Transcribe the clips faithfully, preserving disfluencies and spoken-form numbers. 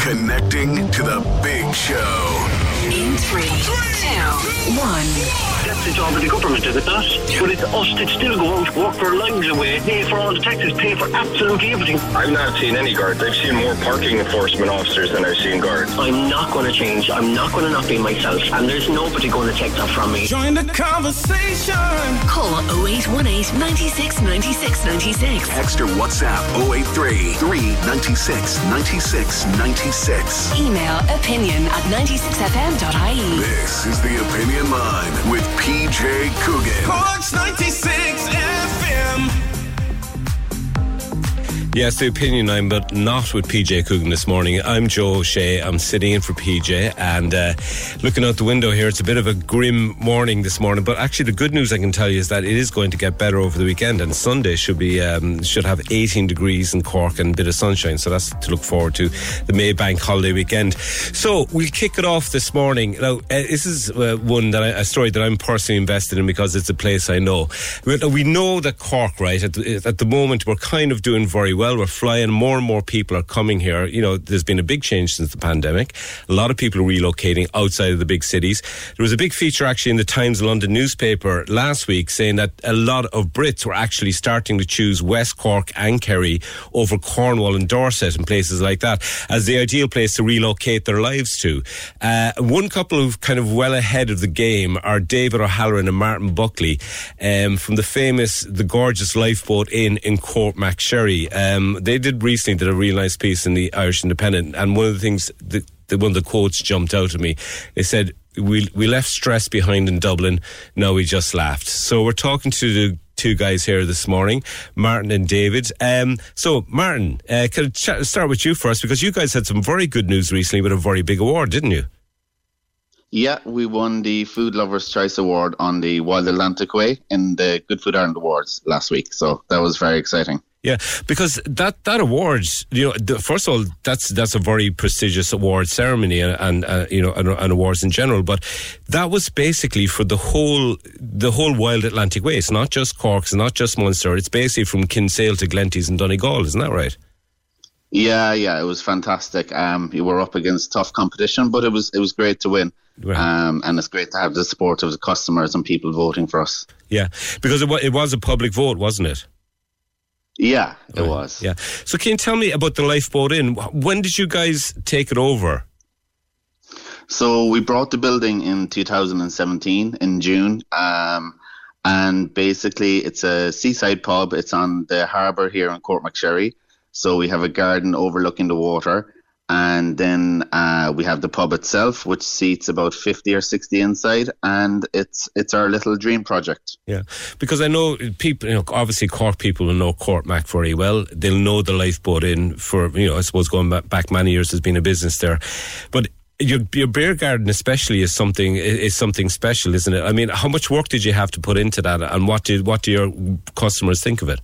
Connecting to the big show. In three, two, one. That's the job of the government, is it not? But it's us that still go out, work their lives away, pay for all the taxes, pay for absolutely everything. I've not seen any guards. I've seen more parking enforcement officers than I've seen guards. I'm not going to change. I'm not going to not be myself. And there's nobody going to take that from me. Join the conversation. Call oh eight one eight, nine six, nine six, nine six. Text or WhatsApp oh eight three, three nine six, nine six, nine six. Email opinion at ninety-six f m dot i e. This is the Opinion Line with P J Coogan. Cork's ninety-six F M. Yes, the Opinion Line, but not with P J Coogan this morning. I'm Joe O'Shea. I'm sitting in for P J, and uh, looking out the window here, it's a bit of a grim morning this morning. But actually, the good news I can tell you is that it is going to get better over the weekend, and Sunday should be um, should have eighteen degrees in Cork and a bit of sunshine. So that's to look forward to, the May Bank holiday weekend. So we'll kick it off this morning. Now, uh, this is uh, one that I, a story that I'm personally invested in because it's a place I know. We know that Cork, right, at the, at the moment we're kind of doing very well. We're flying. More and more people are coming here. You know, there's been a big change since the pandemic. A lot of people are relocating outside of the big cities. There was a big feature actually in the Times London newspaper last week saying that a lot of Brits were actually starting to choose West Cork and Kerry over Cornwall and Dorset and places like that as the ideal place to relocate their lives to. Uh, one couple who's kind of well ahead of the game are David O'Halloran and Martin Buckley um, from the famous The Gorgeous Lifeboat Inn in Courtmacsherry. Um, they did recently did a real nice piece in the Irish Independent, and one of the things, the, the, one of the quotes jumped out at me. They said, we we left stress behind in Dublin, now we just laughed. So we're talking to the two guys here this morning, Martin and David. Um, so, Martin, uh, can I ch- start with you first, because you guys had some very good news recently with a very big award, didn't you? Yeah, we won the Food Lovers' Choice Award on the Wild Atlantic Way in the Good Food Ireland Awards last week, so that was very exciting. Yeah, because that, that award, you know, the, first of all, that's that's a very prestigious award ceremony and, and uh, you know, and, and awards in general. But that was basically for the whole the whole Wild Atlantic Way. It's not just Cork, it's not just Munster. It's basically from Kinsale to Glenties and Donegal, isn't that right? Yeah, yeah, it was fantastic. Um, you were up against tough competition, but it was it was great to win. Right. Um, and it's great to have the support of the customers and people voting for us. Yeah, because it, it was a public vote, wasn't it? Yeah, it was. Yeah. So can you tell me about the Lifeboat Inn? When did you guys take it over? So we brought the building in two thousand seventeen in June. Um, and basically it's a seaside pub. It's on the harbour here in Courtmacsherry. So we have a garden overlooking the water. And then uh, we have the pub itself, which seats about fifty or sixty inside, and it's it's our little dream project. Yeah, because I know people, you know, obviously Cork people will know Courtmac very well. They'll know the Lifeboat Inn for, you know, I suppose going back many years, there's been a business there. But your your beer garden especially is something is something special, isn't it? I mean, how much work did you have to put into that, and what did what do your customers think of it?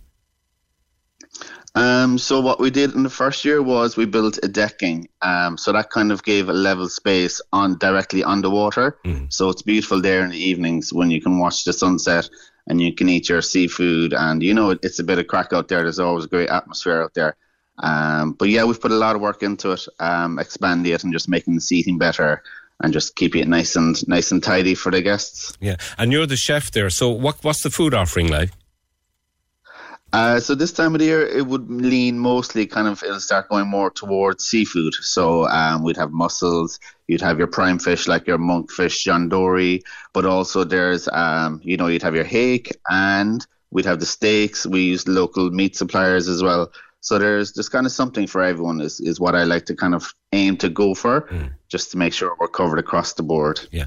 Um, so what we did in the first year was we built a decking. Um, so that kind of gave a level space on directly on the water. Mm. So it's beautiful there in the evenings when you can watch the sunset and you can eat your seafood. And, you know, it's a bit of crack out there. There's always a great atmosphere out there. Um, but, yeah, we've put a lot of work into it, um, expanding it and just making the seating better and just keeping it nice and nice and tidy for the guests. Yeah. And you're the chef there. So what what's the food offering like? Uh, so this time of the year, it would lean mostly kind of, it'll start going more towards seafood. So um, we'd have mussels, you'd have your prime fish like your monkfish, John Dory, but also there's, um, you know, you'd have your hake and we'd have the steaks. We use local meat suppliers as well. So there's just kind of something for everyone is, is what I like to kind of aim to go for, mm. just to make sure we're covered across the board. Yeah.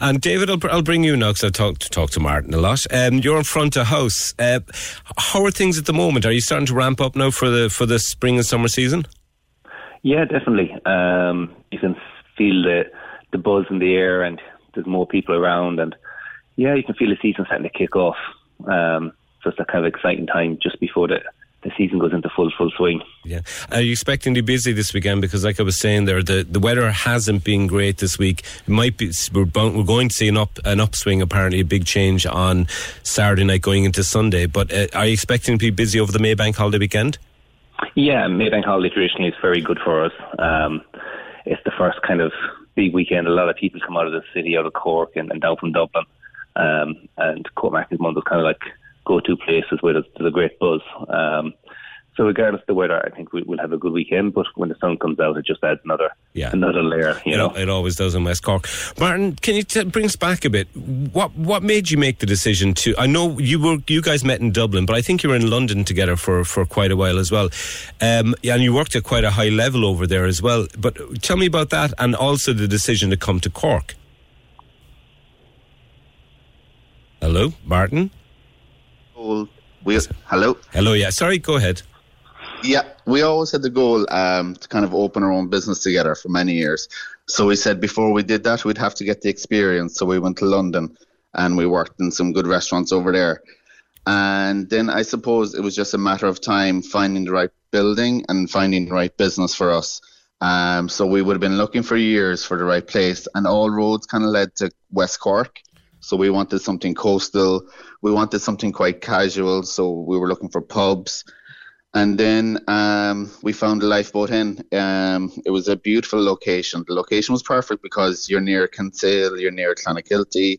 And David, I'll, I'll bring you now because I talk, talk to Martin a lot. Um, you're in front of house. Uh, how are things at the moment? Are you starting to ramp up now for the for the spring and summer season? Yeah, definitely. Um, you can feel the, the buzz in the air and there's more people around. And yeah, you can feel the season starting to kick off. Um, so it's a kind of exciting time just before the... the season goes into full, full swing. Yeah. Are you expecting to be busy this weekend? Because like I was saying there, the, the weather hasn't been great this week. It might be, we're, bound, we're going to see an up an upswing, apparently, a big change on Saturday night going into Sunday. But uh, are you expecting to be busy over the Maybank holiday weekend? Yeah, Maybank holiday traditionally is very good for us. Um, it's the first kind of big weekend. A lot of people come out of the city, out of Cork and, and down from Dublin. Um, and Courtmac is one of those kind of like go-to places where there's, there's a great buzz. Um, so regardless of the weather, I think we, we'll have a good weekend, but when the sun comes out, it just adds another yeah. another layer. You it, know? It always does in West Cork. Martin, can you t- bring us back a bit? What what made you make the decision to... I know you were you guys met in Dublin, but I think you were in London together for, for quite a while as well. Um, and you worked at quite a high level over there as well. But tell me about that and also the decision to come to Cork. Hello, Martin? We, hello. Hello, yeah. Sorry, go ahead. Yeah, we always had the goal um, to kind of open our own business together for many years. So we said before we did that, we'd have to get the experience. So we went to London and we worked in some good restaurants over there. And then I suppose it was just a matter of time finding the right building and finding the right business for us. Um, so we would have been looking for years for the right place, and all roads kind of led to West Cork. So we wanted something coastal. We wanted something quite casual. So we were looking for pubs. And then um, we found the Lifeboat Inn. Um, it was a beautiful location. The location was perfect because you're near Kinsale, you're near Clonakilty,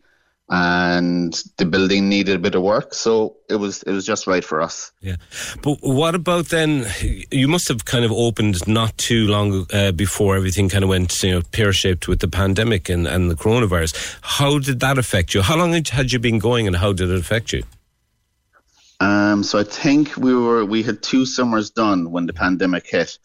and the building needed a bit of work. So it was it was just right for us. Yeah. But what about then, you must have kind of opened not too long uh, before everything kind of went, you know, pear-shaped with the pandemic and, and the coronavirus. How did that affect you? How long had you been going and how did it affect you? Um, so I think we were we had two summers done when the pandemic hit.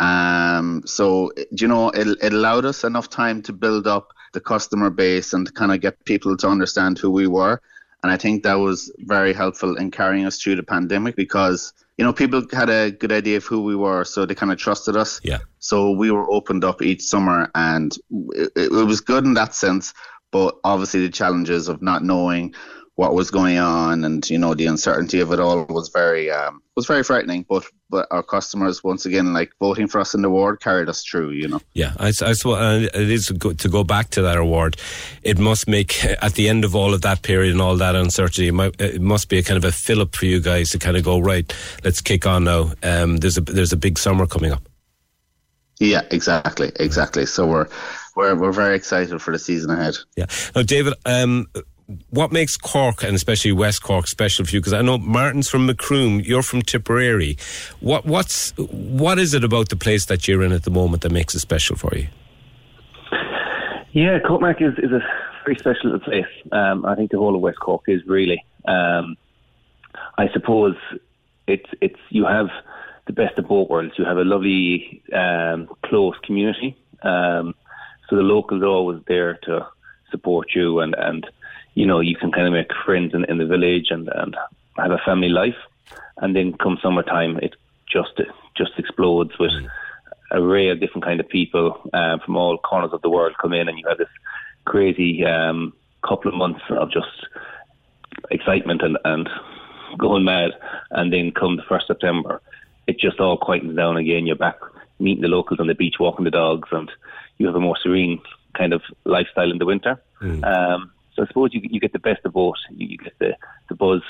Um, so, you know, it, it allowed us enough time to build up the customer base and to kind of get people to understand who we were. And I think that was very helpful in carrying us through the pandemic because, you know, people had a good idea of who we were, so they kind of trusted us. Yeah. So we were opened up each summer and it, it was good in that sense, but obviously the challenges of not knowing what was going on and, you know, the uncertainty of it all was very um, was very frightening. But but our customers, once again, like voting for us in the award carried us through, you know. Yeah, I, I suppose it is good to go back to that award. It must make, at the end of all of that period and all that uncertainty, it, might, it must be a kind of a fill-up for you guys to kind of go, right, let's kick on now. Um, there's a there's a big summer coming up. Yeah, exactly, exactly. So we're we're we're very excited for the season ahead. Yeah. Now, David, um, what makes Cork and especially West Cork special for you? Because I know Martin's from Macroom, you're from Tipperary. What what's what is it about the place that you're in at the moment that makes it special for you? Yeah, Courtmac is, is a very special little place. Um, I think the whole of West Cork is really. Um, I suppose it's it's you have the best of both worlds. You have a lovely um, close community, um, so the locals are always there to support you and and. You know, you can kind of make friends in, in the village and, and have a family life. And then come summertime, it just just explodes with an array of different kind of people uh, from all corners of the world come in, and you have this crazy um, couple of months of just excitement and, and going mad. And then come the first of September, it just all quietens down again. You're back meeting the locals on the beach, walking the dogs, and you have a more serene kind of lifestyle in the winter. Mm. Um So I suppose you you get the best of both. You, you get the, the buzz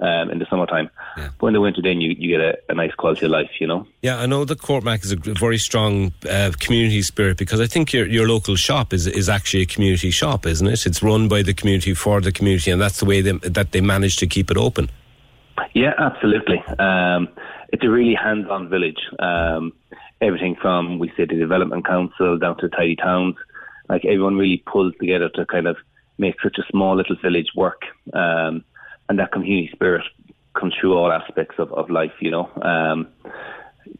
um, in the summertime. Yeah. But in the winter then you, you get a, a nice quality of life, you know? Yeah, I know that Courtmac is a very strong uh, community spirit because I think your your local shop is, is actually a community shop, isn't it? It's run by the community for the community, and that's the way they, that they manage to keep it open. Yeah, absolutely. Um, it's a really hands-on village. Um, everything from, we say, the development council down to tidy towns. Like, everyone really pulls together to kind of make such a small little village work. Um, and that community spirit comes through all aspects of, of life, you know. Um,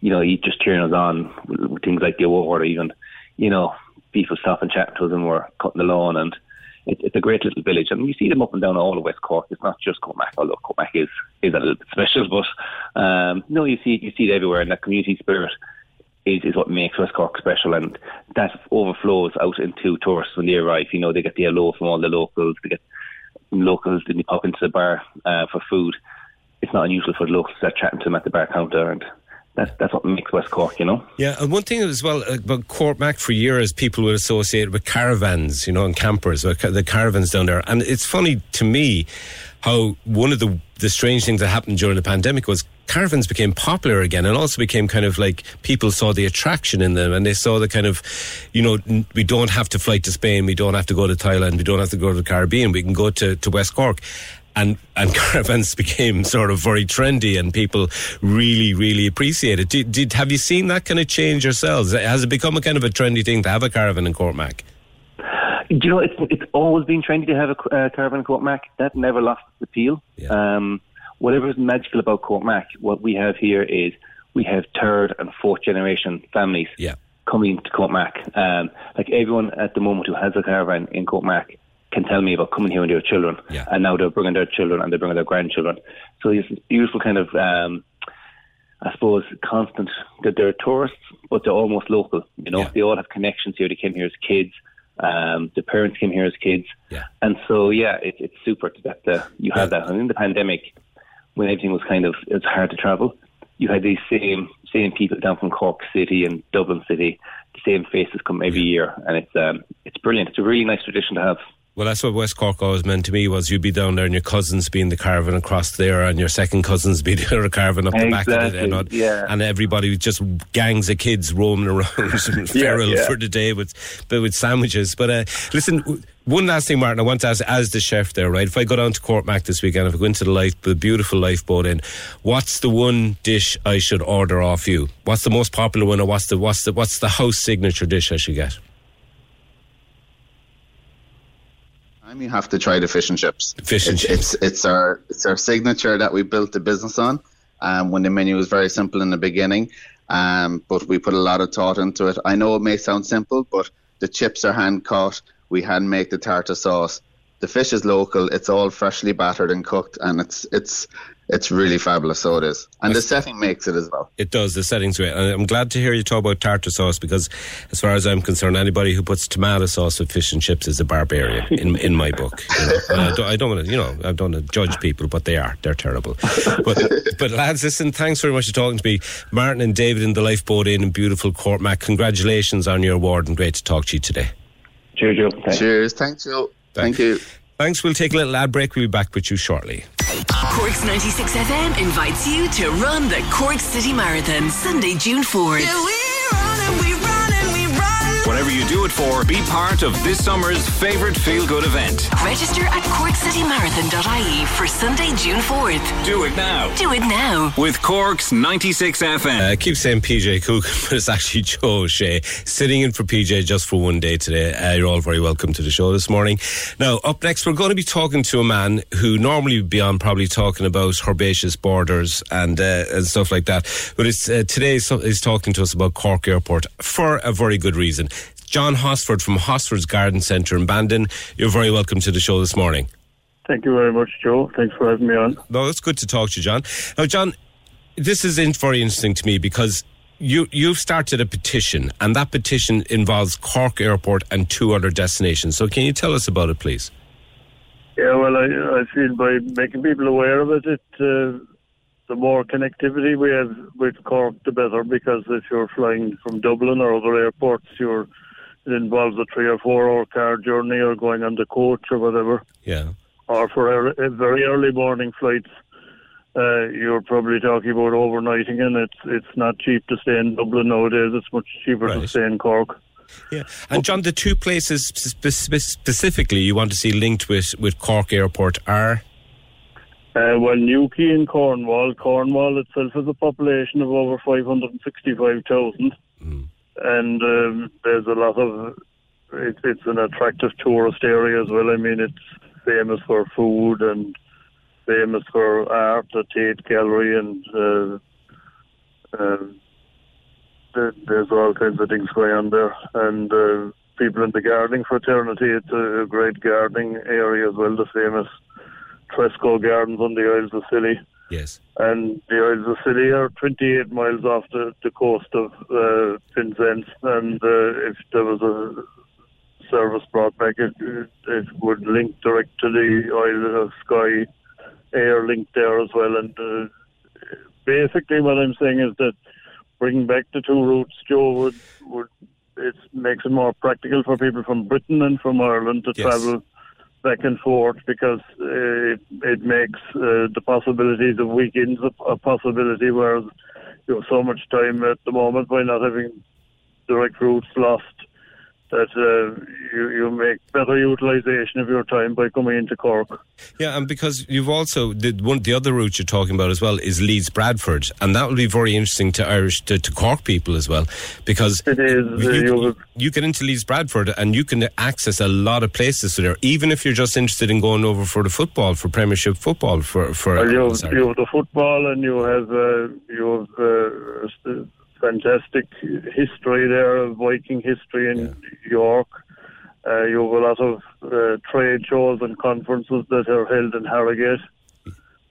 you know, you just cheering us on with things like the award, or even, you know, people stopping chatting to us and we're cutting the lawn. And it, it's a great little village. And you see them up and down all of West Cork. It's not just Courtmac, although Courtmac is, is a little bit special. But, um, no, you see, you see it everywhere. And that community spirit is, is what makes West Cork special. And that overflows out into tourists when they arrive. You know, they get the hello from all the locals. They get locals, then they pop into the bar uh, for food. It's not unusual for the locals to start chatting to them at the bar counter, and that's, that's what makes West Cork, you know? Yeah, and one thing as well about Courtmac, for years people would associate with caravans, you know, and campers, the caravans down there. And it's funny to me how one of the, the strange things that happened during the pandemic was caravans became popular again, and also became kind of like people saw the attraction in them, and they saw the kind of, you know, we don't have to fly to Spain, we don't have to go to Thailand, we don't have to go to the Caribbean, we can go to, to West Cork. And and caravans became sort of very trendy, and people really, really appreciate it. Did, did, have you seen that kind of change yourselves? Has it become a kind of a trendy thing to have a caravan in Courtmac? Do you know, it's, it's always been trendy to have a uh, caravan in Courtmac. That never lost its appeal. Yeah. Um, whatever is magical about Courtmac, what we have here is we have third and fourth generation families yeah. coming to Courtmac. Um, like everyone at the moment who has a caravan in Courtmac can tell me about coming here when they were children, yeah. and now they're bringing their children and they're bringing their grandchildren. So it's this beautiful kind of, um, I suppose, constant that they're tourists, but they're almost local. You know, yeah. they all have connections here. They came here as kids. Um, the parents came here as kids, yeah. and so yeah, it, it's super that uh, you have yeah. that. And in the pandemic, when everything was kind of it's hard to travel, you had these same same people down from Cork City and Dublin City, the same faces come every year, and it's um, it's brilliant. It's a really nice tradition to have. Well, that's what West Cork always meant to me, was you'd be down there and your cousins be in the caravan across there, and your second cousins be the other caravan up the exactly, back of it, and, yeah. and everybody just gangs of kids roaming around feral yeah, yeah. for the day with but with sandwiches. But uh, listen, one last thing, Martin, I want to ask, as the chef there, right? If I go down to Courtmac this weekend, if I go into the, life, the beautiful Lifeboat Inn, what's the one dish I should order off you? What's the most popular one, or what's the what's the what's the house signature dish I should get? You have to try the fish and chips. Fish and it's, chips. It's, it's our it's our signature that we built the business on. Um, when the menu was very simple in the beginning, um, but we put a lot of thought into it. I know it may sound simple, but the chips are hand caught. We hand make the tartar sauce. The fish is local. It's all freshly battered and cooked, and it's it's. It's really fabulous, so it is. And the setting makes it as well. It does, the setting's great. And I'm glad to hear you talk about tartar sauce, because as far as I'm concerned, anybody who puts tomato sauce with fish and chips is a barbarian in in my book. You know? And I don't, I don't want to, you know, I don't want to judge people, but they are. They're terrible. But, but lads, listen, thanks very much for talking to me. Martin and David in the Lifeboat Inn in beautiful Courtmac, congratulations on your award, and great to talk to you today. Cheers, Joe. Thanks. Cheers. Thanks, Joe. Thank you. Thanks. We'll take a little ad break. We'll be back with you shortly. Cork's ninety-six F M invites you to run the Cork City Marathon Sunday, June fourth. Yeah, we run and we run and we run. Whatever you do it for, be part of this summer's favourite feel-good event. Register at cork city marathon dot I E for Sunday, June fourth. Do it now. Do it now. With Cork's ninety-six F M. Uh, I keep saying P J Coogan, but it's actually Joe O'Shea sitting in for P J just for one day today. Uh, you're all very welcome to the show this morning. Now, up next, we're going to be talking to a man who normally would be on probably talking about herbaceous borders and uh, and stuff like that. But it's uh, today so, he's talking to us about Cork Airport for a very good reason. John Hosford from Hosford's Garden Centre in Bandon. You're very welcome to the show this morning. Thank you very much, Joe. Thanks for having me on. No, it's good to talk to you, John. Now, John, this is very interesting to me because you, you've started a petition, and that petition involves Cork Airport and two other destinations. So can you tell us about it, please? Yeah, well, I, I feel by making people aware of it, it uh, the more connectivity we have with Cork, the better, because if you're flying from Dublin or other airports, you're it involves a three or four hour car journey, or going on the coach or whatever. Yeah. Or for a very early morning flights, uh, you're probably talking about overnighting, and it's it's not cheap to stay in Dublin nowadays. It's much cheaper right. to stay in Cork. Yeah. And John, the two places spe- specifically you want to see linked with, with Cork Airport are? Uh, well, Newquay in Cornwall. Cornwall itself has a population of over five hundred sixty-five thousand. Mm. And um, there's a lot of... It, it's an attractive tourist area as well. I mean, it's famous for food and famous for art, the Tate Gallery, and uh, uh, the, there's all kinds of things going on there. And uh, people in the gardening fraternity, it's a great gardening area as well, the famous Tresco Gardens on the Isles of Scilly. Yes. And the Isles of Scilly are twenty-eight miles off the, the coast of uh, Penzance, and uh, if there was a service brought back, it, it would link direct to the Isle of Skye air link there as well. And uh, basically what I'm saying is that bringing back the two routes, Joe, would, would it makes it more practical for people from Britain and from Ireland to yes. travel back and forth, because it, it makes uh, the possibilities of weekends a, a possibility, whereas you have so much time at the moment by not having direct routes lost that uh, you, you make better utilisation of your time by coming into Cork. Yeah, and because you've also, the, one, the other route you're talking about as well is Leeds-Bradford, and that will be very interesting to Irish, to, to Cork people as well, because it is, you, uh, you, you, you get into Leeds-Bradford and you can access a lot of places there, even if you're just interested in going over for the football, for Premiership football. For, for well, you, have, you have the football, and you have, uh, you have uh, fantastic history there, Viking history in yeah. York. Uh, you have a lot of uh, trade shows and conferences that are held in Harrogate.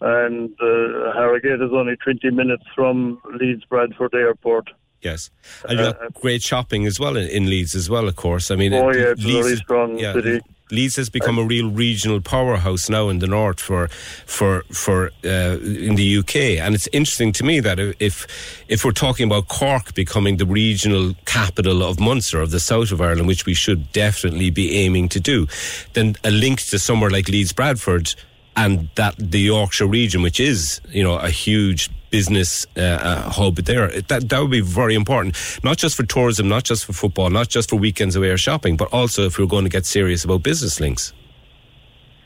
And uh, Harrogate is only twenty minutes from Leeds-Bradford Airport. Yes. And you uh, have great shopping as well in, in Leeds as well, of course. I mean, oh, it, yeah, it's Leeds, a very strong yeah, city. Leeds has become a real regional powerhouse now in the north for for for uh, in the U K, and it's interesting to me that if if we're talking about Cork becoming the regional capital of Munster, of the south of Ireland, which we should definitely be aiming to do, then a link to somewhere like Leeds-Bradford and that the Yorkshire region, which is, you know, a huge business uh, uh, hub there, that that would be very important, not just for tourism, not just for football, not just for weekends away or shopping, but also if we're going to get serious about business links.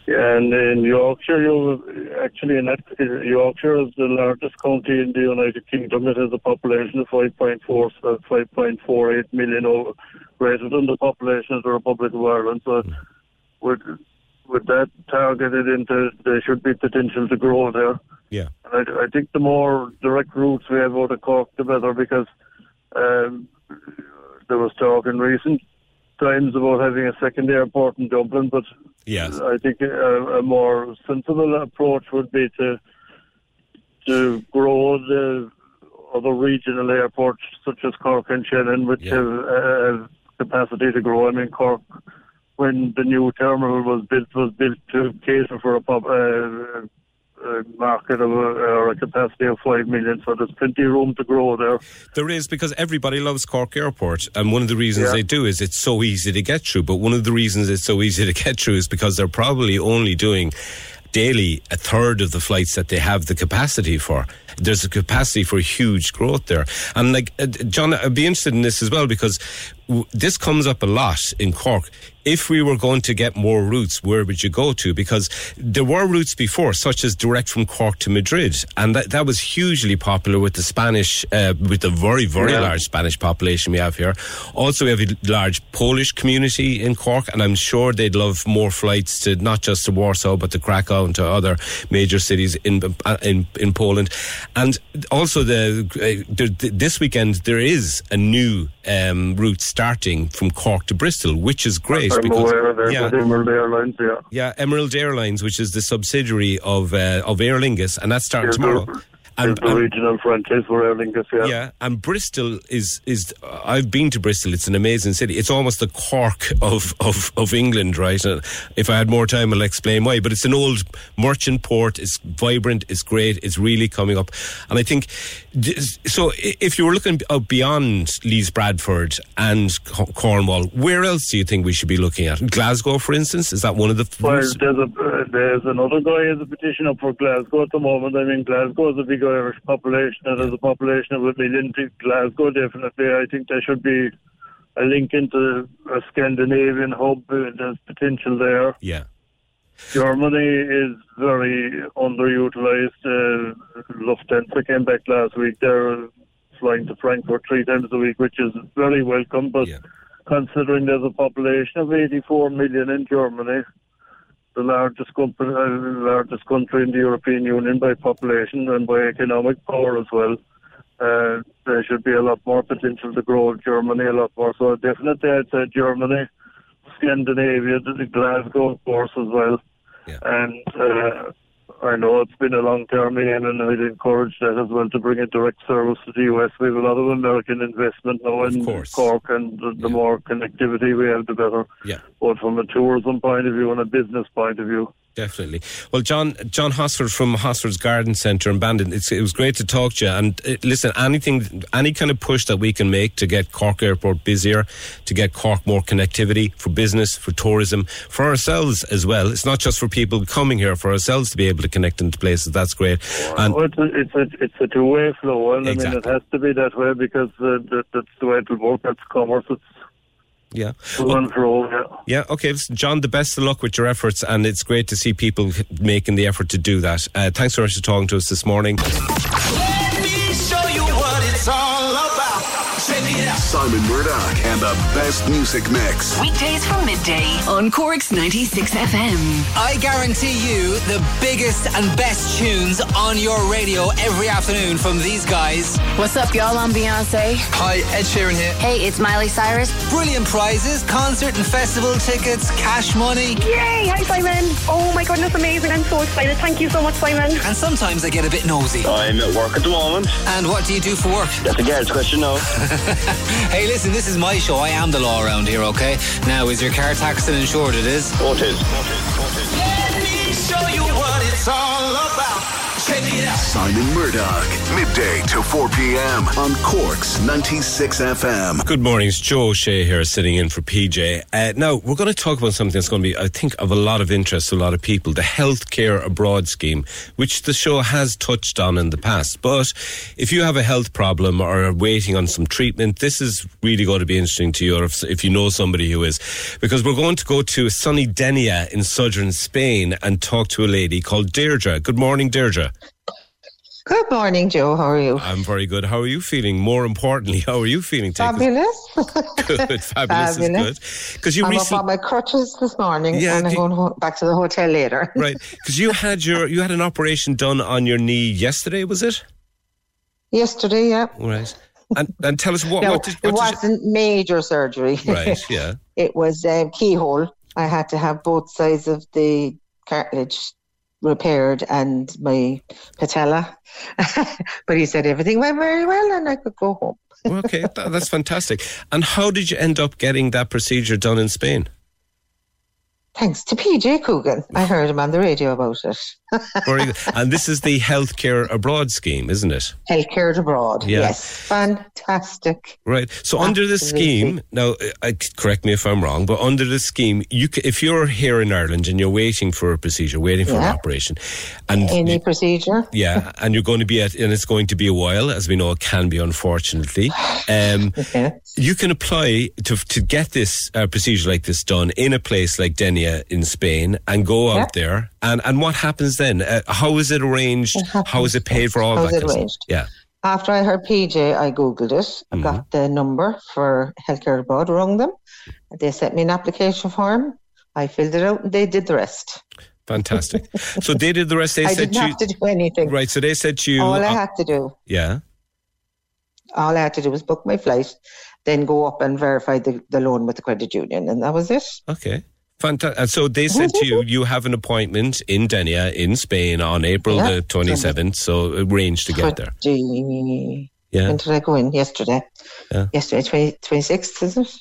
Yeah, and in Yorkshire, you actually in that, Yorkshire is the largest county in the United Kingdom. It has a population of five point four, five point four eight million, over, greater than the population of the Republic of Ireland. So, mm. with with that targeted into, there should be potential to grow there. Yeah, and I, I think the more direct routes we have out of Cork, the better, because um, there was talk in recent times about having a second airport in Dublin, but yes. I think a, a more sensible approach would be to to grow the other regional airports such as Cork and Shannon, which yeah. have, uh, have capacity to grow. I mean, Cork, when the new terminal was built, was built to cater for a pop, uh, a market of a, or a capacity of five million, so there's plenty of room to grow there. There is, because everybody loves Cork Airport, and one of the reasons yeah. they do is it's so easy to get through, but one of the reasons it's so easy to get through is because they're probably only doing daily a third of the flights that they have the capacity for. There's a capacity for huge growth there. And like, uh, John, I'd be interested in this as well, because w- this comes up a lot in Cork. If we were going to get more routes, where would you go to? Because there were routes before, such as direct from Cork to Madrid, and that, that was hugely popular with the Spanish, uh, with the very, very yeah. large Spanish population we have here. Also, we have a large Polish community in Cork, and I'm sure they'd love more flights to not just to Warsaw, but to Krakow, to other major cities in in in Poland. And also the, uh, the this weekend there is a new um, route starting from Cork to Bristol, which is great. I'm because, aware of that, yeah, Emerald Airlines, yeah. Yeah, Emerald Airlines, which is the subsidiary of uh, of Aer Lingus, and that's starting tomorrow. And, the and, regional franchise for Aer Lingus, yeah. Yeah, and Bristol is, is uh, I've been to Bristol, it's an amazing city. It's almost the Cork of, of, of England, right? Uh, if I had more time, I'll explain why. But it's an old merchant port, it's vibrant, it's great, it's really coming up. And I think, so if you were looking beyond Leeds-Bradford and Cornwall, where else do you think we should be looking at? Glasgow, for instance, is that one of the... Well, there's, a, uh, there's another guy who has a petition up for Glasgow at the moment. I mean, Glasgow is a big Irish population, and as a population of a million people, Glasgow definitely, I think there should be a link into a Scandinavian hub. There's potential there. Yeah. Your money is very underutilised. Uh, Lufthansa came back last week. They're flying to Frankfurt three times a week, which is very welcome. But yeah. considering there's a population of eighty-four million in Germany, the largest, company, uh, largest country in the European Union by population and by economic power as well, uh, there should be a lot more potential to grow Germany a lot more. So definitely I'd say Germany, Scandinavia, the Glasgow, of course, as well. Yeah. And uh, I know it's been a long term in, and I'd encourage that as well, to bring a direct service to the U S. We have a lot of American investment now in Cork, and the, the yeah. more connectivity we have, the better. Yeah. But from a tourism point of view and a business point of view. Definitely. Well, John John Hosford from Hosford's Garden Centre in Bandon, it's, it was great to talk to you. And uh, listen, anything, any kind of push that we can make to get Cork Airport busier, to get Cork more connectivity for business, for tourism, for ourselves as well. It's not just for people coming here, for ourselves to be able to connect into places. That's great. And well, it's a, it's a, a two-way flow. And exactly. I mean, it has to be that way because uh, that, that's the way it will work. That's commerce. It's Yeah. Well, yeah, okay. Listen, John, the best of luck with your efforts, and it's great to see people making the effort to do that. Uh, thanks so much for talking to us this morning. Let me show you what it's all about. Check it out. Simon Murdoch and the best music mix. Weekdays from midday on Cork's ninety-six F M. I guarantee you the biggest and best tunes on your radio every afternoon from these guys. What's up, y'all? I'm Beyonce. Hi, Ed Sheeran here. Hey, it's Miley Cyrus. Brilliant prizes, concert and festival tickets, cash money. Yay! Hi, Simon. Oh my goodness, amazing. I'm so excited. Thank you so much, Simon. And sometimes I get a bit nosy. I'm at work at the moment. And what do you do for work? That's a girl's question, no. Hey, listen, this is my show. I am the law around here, okay? Now, is your car taxed and insured? It is. Oh, it is. Let me show you what it's all about. Simon Murdoch, midday to four p.m. on Cork's ninety-six F M. Good morning, it's Joe Shea here sitting in for P J. Uh, now, we're going to talk about something that's going to be, I think, of a lot of interest to a lot of people, the healthcare abroad scheme, which the show has touched on in the past. But if you have a health problem or are waiting on some treatment, this is really going to be interesting to you, or if, if you know somebody who is, because we're going to go to sunny Denia in southern Spain and talk to a lady called Deirdre. Good morning, Deirdre. Good morning, Joe. How are you? I'm very good. How are you feeling? More importantly, how are you feeling? Fabulous. Good. Fabulous, Fabulous. Is good. 'Cause you I'm recently... up on my crutches this morning, yeah, and I'm going ho- back to the hotel later. Right. Because you had your you had an operation done on your knee yesterday, was it? Yesterday, yeah. Right. And, and tell us what... No, what did, what it wasn't you... major surgery. Right, yeah. It was um, keyhole. I had to have both sides of the cartilage repaired and my patella. But he said everything went very well and I could go home. Okay, that, that's fantastic. And how did you end up getting that procedure done in Spain? Thanks to P J Coogan. I heard him on the radio about it. Very good. And this is the healthcare abroad scheme, isn't it? Healthcare abroad, yeah. Yes. Fantastic. Right. So Absolutely. Under this scheme, now uh, correct me if I'm wrong, but under this scheme, you c- if you're here in Ireland and you're waiting for a procedure, waiting for yeah. an operation, and any you, procedure, yeah, and you're going to be at, and it's going to be a while, as we know, it can be, unfortunately. Um, yeah. You can apply to to get this uh, procedure like this done in a place like Denia in Spain, and go yeah. out there, and and what happens then? Uh, how is it arranged? It how is it paid for all How's that? It arranged? Yeah. After I heard P J, I Googled it. I mm-hmm. got the number for Healthcare Abroad, rung them. They sent me an application form. I filled it out and they did the rest. Fantastic. So they did the rest. They I said didn't you, have to do anything. Right. So they said you. All I uh, had to do. Yeah. All I had to do was book my flight, then go up and verify the, the loan with the credit union. And that was it. Okay. Fantastic. And so they said to you, you have an appointment in Denia in Spain on April yeah. the twenty-seventh, so arrange to get there. Yeah. When did I go in? Yesterday. Yeah. Yesterday, twenty-sixth, is it?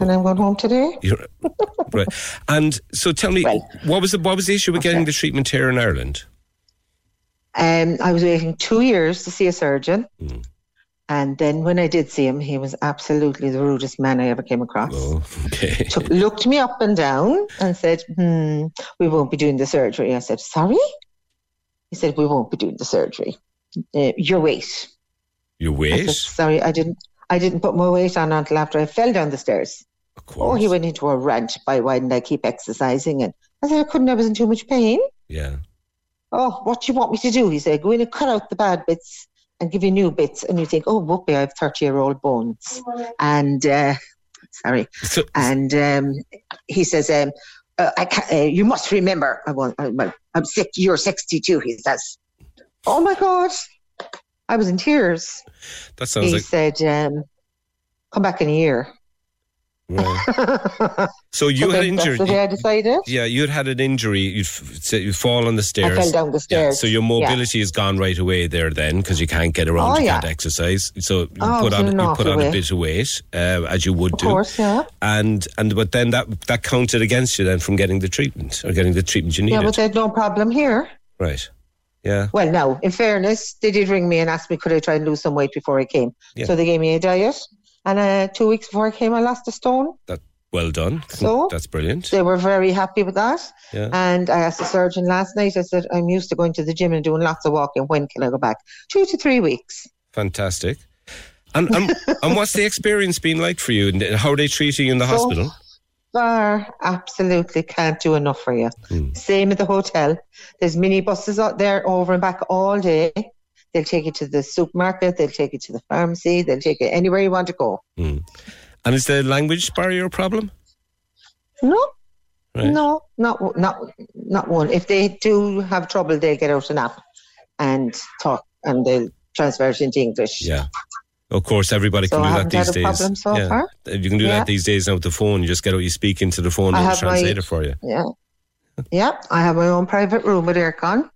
And I'm going home today. You're, right. And so tell me, well, what was the what was the issue with okay. getting the treatment here in Ireland? Um, I was waiting two years to see a surgeon. Mm. And then when I did see him, he was absolutely the rudest man I ever came across. Oh, okay. Took, looked me up and down and said, hmm, we won't be doing the surgery. I said, sorry? He said, we won't be doing the surgery. Uh, your weight. Your weight? I said, sorry, I didn't I didn't put my weight on until after I fell down the stairs. Of course. Oh, he went into a rant by why didn't I keep exercising and I said, I couldn't, I was in too much pain. Yeah. Oh, what do you want me to do? He said, go in and cut out the bad bits and give you new bits. And you think, oh, whoopee, I have thirty-year-old bones. And, uh, sorry. and um, he says, um, uh, I can't, uh, you must remember, I won't, I, I'm sick, you're sixty-two, he says. Oh, my God. I was in tears. That sounds he like... He said, um, come back in a year. Wow. So you had injured. That's the day I decided. Yeah, you'd had an injury. You'd, you'd fall on the stairs. I fell down the stairs. Yeah, so your mobility yeah. is gone right away there then, because you can't get around, oh, you yeah. can't exercise. So you oh, put on you put on a bit of weight, uh, as you would of do. Of course, yeah. And and but then that that counted against you then from getting the treatment or getting the treatment you needed. Yeah, but they had no problem here. Right. Yeah. Well, no. In fairness, they did ring me and ask me could I try and lose some weight before I came. Yeah. So they gave me a diet. And uh, two weeks before I came, I lost a stone. That, well done. So that's brilliant. They were very happy with that. Yeah. And I asked the surgeon last night, I said, I'm used to going to the gym and doing lots of walking. When can I go back? Two to three weeks. Fantastic. And and, and what's the experience been like for you? And how are they treating you in the so hospital? Far, absolutely can't do enough for you. Hmm. Same at the hotel. There's mini buses out there over and back all day. They'll take you to the supermarket, they'll take you to the pharmacy, they'll take you anywhere you want to go. Mm. And is the language barrier a problem? No. Right. No, not not not one. If they do have trouble, they'll get out an app and talk and they'll transfer it into English. Yeah. Of course, everybody so can do that these days. I haven't had a problem so yeah. far. You can do yeah. that these days now with the phone. You just get out, you speak into the phone I and it'll translate it for you. Yeah. Yeah, I have my own private room with aircon.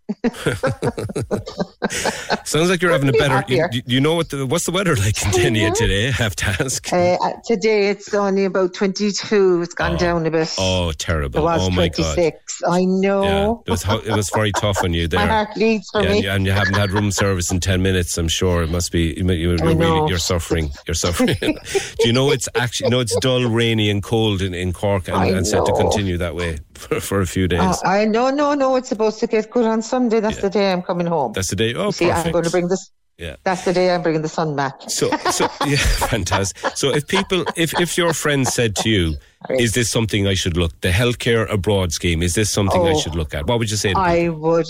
Sounds like you're having a better... You, you know what? The, what's the weather like in Denia today? I have to ask. Uh, today it's only about twenty-two. It's gone oh. down a bit. Oh, terrible. It was oh, my twenty-six. God. I know. Yeah, it, was, it was very tough on you there. My heart bleeds for yeah, me. And you, and you haven't had room service in ten minutes, I'm sure. It must be... You, you, you're, really, you're suffering. You're suffering. Do you know it's actually... You know, it's dull, rainy and cold in, in Cork and, and said to continue that way for, for a few days. Uh, I no no no. It's supposed to get good on Sunday. That's yeah. the day I'm coming home. That's the day. Oh, see, perfect. I'm going to bring this. Yeah. That's the day I'm bringing the sun back. So so yeah, fantastic. So if people, if if your friend said to you, is this something I should look? The healthcare abroad scheme. Is this something oh, I should look at? What would you say? To I people? would.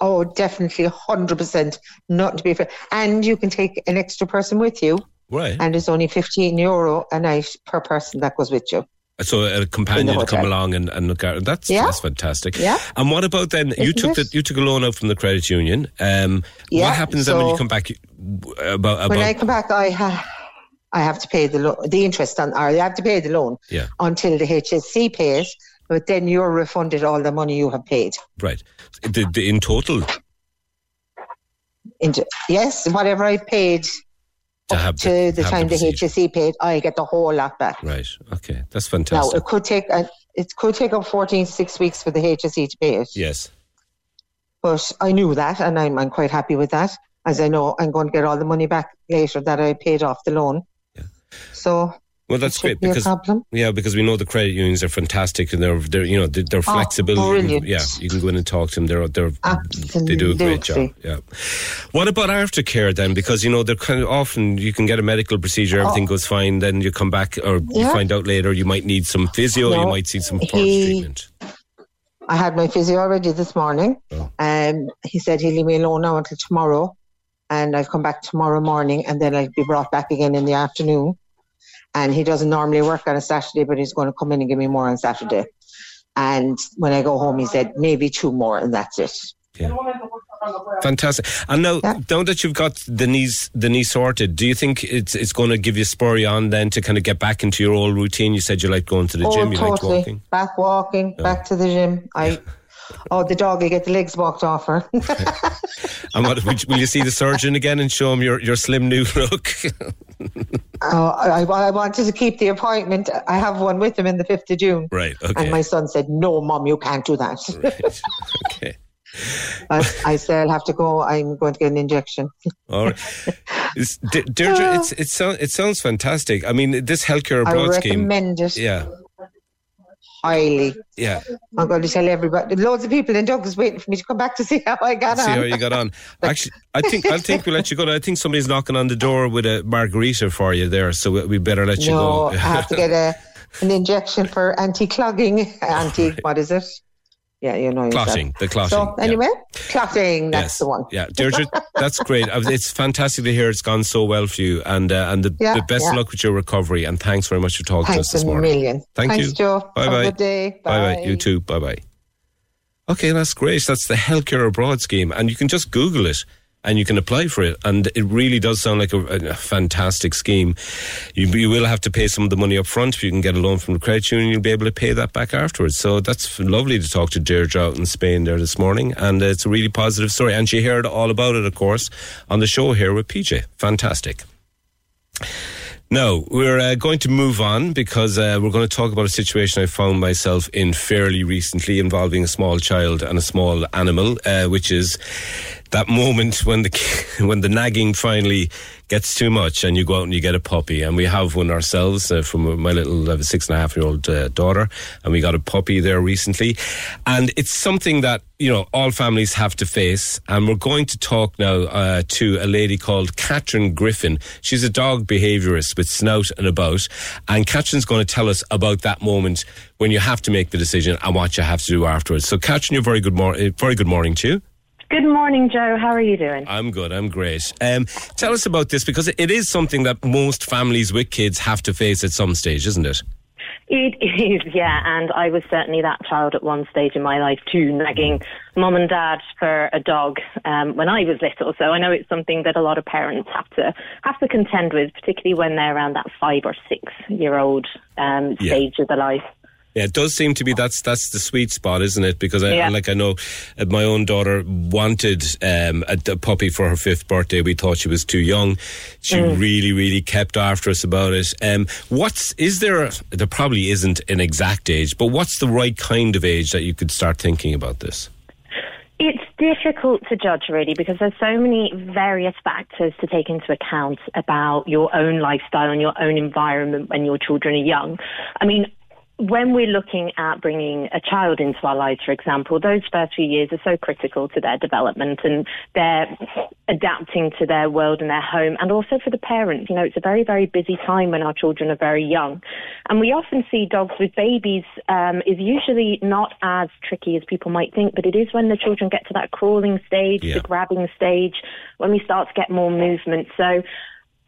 Oh, definitely, hundred percent. Not to be afraid. And you can take an extra person with you. Right. And it's only fifteen euro a night per person that goes with you. So a companion to come along and, and look at that's yeah. that's fantastic. Yeah. And what about then? Isn't you took the, you took a loan out from the credit union. Um, yeah. What happens so then when you come back? About, about when I come back, I ha- I have to pay the lo- the interest on. Or I have to pay the loan yeah. until the H S E pays, but then you're refunded all the money you have paid. Right. The, the, in total. In, yes, whatever I paid. To, have to the, the have time the H S E paid, I get the whole lot back. Right. Okay. That's fantastic. Now, it could take uh, it could take up fourteen, six weeks for the H S E to pay it. Yes. But I knew that, and I'm, I'm quite happy with that, as I know I'm going to get all the money back later that I paid off the loan. Yeah. So... Well, that's great because be yeah, because we know the credit unions are fantastic and they're they're you know they're, they're oh, flexible. Brilliant. Yeah, you can go in and talk to them. They're they're Absolutely. They do a great job. Yeah. What about aftercare then? Because you know they're kind of often you can get a medical procedure, everything oh. goes fine, then you come back or yeah. you find out later you might need some physio, no, you might need some form of treatment. I had my physio already this morning, and oh. um, he said he'll leave me alone now until tomorrow, and I'll come back tomorrow morning, and then I'll be brought back again in the afternoon. And he doesn't normally work on a Saturday, but he's going to come in and give me more on Saturday. And when I go home, he said, maybe two more and that's it. Yeah. Fantastic. And now, yeah. now that you've got the knees the knee sorted, do you think it's it's going to give you spurry on then to kind of get back into your old routine? You said you like going to the oh, gym, you totally. like walking. Back walking, no. back to the gym. I Oh, the dog will get the legs walked off her. And what, will you see the surgeon again and show him your, your slim new look? Oh, I, I wanted to keep the appointment. I have one with him in the fifth of June. Right, okay. And my son said, no, Mum, you can't do that. Right, okay. I, I say I'll have to go. I'm going to get an injection. All right, it's, Deirdre, it's, it, sound, it sounds fantastic. I mean, this healthcare abroad scheme. I recommend it. Yeah. Highly. Yeah. I'm going to tell everybody. Loads of people in Douglas waiting for me to come back to see how I got see on. See how you got on. Actually, I think I think we'll let you go. I think somebody's knocking on the door with a margarita for you there, so we better let you no, go. I have to get a, an injection for anti-clogging, anti, right. what is it? Yeah, you know yourself. Clotting, the clotting. So anyway, yeah. clotting, that's yes. the one. Yeah, Deirdre, that's great. It's fantastic to hear it's gone so well for you, and uh, and the, yeah, the best yeah. luck with your recovery, and thanks very much for talking thanks to us this morning. Thanks a million. Thank thanks, you. Joe. Bye-bye. Have a good day. Bye. Bye-bye. You too. Bye-bye. Okay, that's great. That's the Healthcare Abroad scheme, and you can just Google it. And you can apply for it. And it really does sound like a, a fantastic scheme. You, you will have to pay some of the money up front. If you can get a loan from the credit union, you'll be able to pay that back afterwards. So that's lovely to talk to Deirdre out in Spain there this morning. And it's a really positive story. And she heard all about it, of course, on the show here with P J. Fantastic. Now, we're uh, going to move on because uh, we're going to talk about a situation I found myself in fairly recently involving a small child and a small animal, uh, which is that moment when the when the nagging finally gets too much and you go out and you get a puppy. And we have one ourselves uh, from my little uh, six and a half year old uh, daughter, and we got a puppy there recently. And it's something that, you know, all families have to face. And we're going to talk now uh, to a lady called Catherine Griffin. She's a dog behaviourist with Snout and About. And Catherine's going to tell us about that moment when you have to make the decision and what you have to do afterwards. So Catherine, you're very good, mor- very good morning to you. Good morning, Joe. How are you doing? I'm good. I'm great. Um, tell us about this, because it is something that most families with kids have to face at some stage, isn't it? It is, yeah. And I was certainly that child at one stage in my life too, nagging mum and dad for a dog um, when I was little. So I know it's something that a lot of parents have to have to contend with, particularly when they're around that five or six year old um, stage yeah. of their life. Yeah, it does seem to be that's that's the sweet spot, isn't it? Because I, yeah. like I know, my own daughter wanted um, a, a puppy for her fifth birthday. We thought she was too young. She mm. really, really kept after us about it. Um, what's is there? A, there probably isn't an exact age, but what's the right kind of age that you could start thinking about this? It's difficult to judge, really, because there's so many various factors to take into account about your own lifestyle and your own environment when your children are young. I mean, when we're looking at bringing a child into our lives, for example, those first few years are so critical to their development and their adapting to their world and their home, and also for the parents. You know, it's a very, very busy time when our children are very young. And we often see dogs with babies um, is usually not as tricky as people might think, but it is when the children get to that crawling stage, yeah. the grabbing stage, when we start to get more movement. So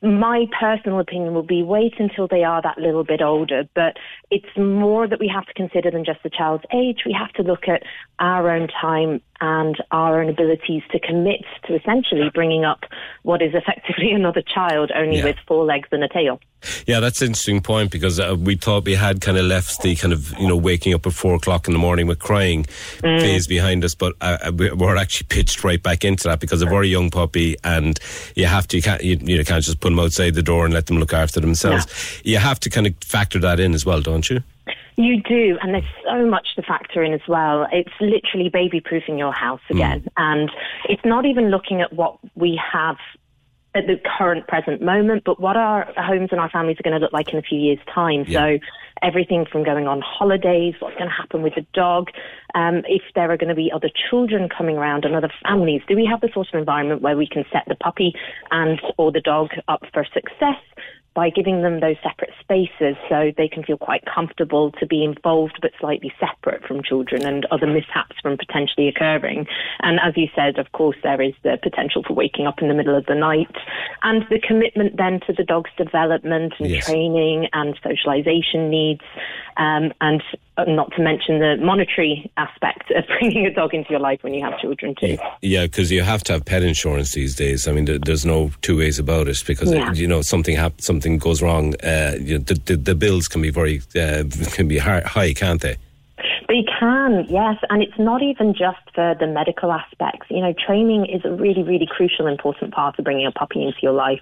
my personal opinion will be wait until they are that little bit older, but it's more that we have to consider than just the child's age. We have to look at our own time and our own abilities to commit to essentially bringing up what is effectively another child, only yeah. with four legs and a tail. Yeah, that's an interesting point, because uh, we thought we had kind of left the kind of, you know, waking up at four o'clock in the morning with crying mm. phase behind us, but uh, we're actually pitched right back into that because a very young puppy, and you have to, you can't, you, you can't just put them outside the door and let them look after themselves. No. You have to kind of factor that in as well, don't you? You do, and there's so much to factor in as well. It's literally baby-proofing your house again, mm. and it's not even looking at what we have at the current present moment, but what our homes and our families are going to look like in a few years' time. Yeah. So everything from going on holidays, what's going to happen with the dog, um, if there are going to be other children coming around and other families. Do we have the sort of environment where we can set the puppy and or the dog up for success by giving them those separate spaces so they can feel quite comfortable to be involved but slightly separate from children and other mishaps from potentially occurring? And as you said, of course, there is the potential for waking up in the middle of the night and the commitment then to the dog's development and yes. training and socialisation needs, um, and not to mention the monetary aspect of bringing a dog into your life when you have children too. Yeah, because you have to have pet insurance these days. I mean, there's no two ways about it, because yeah. you know, something happens, something goes wrong, uh, you know, the, the, the bills can be very uh, can be high, can't they? They can, yes, and it's not even just for the medical aspects. You know, training is a really, really crucial, important part of bringing a puppy into your life.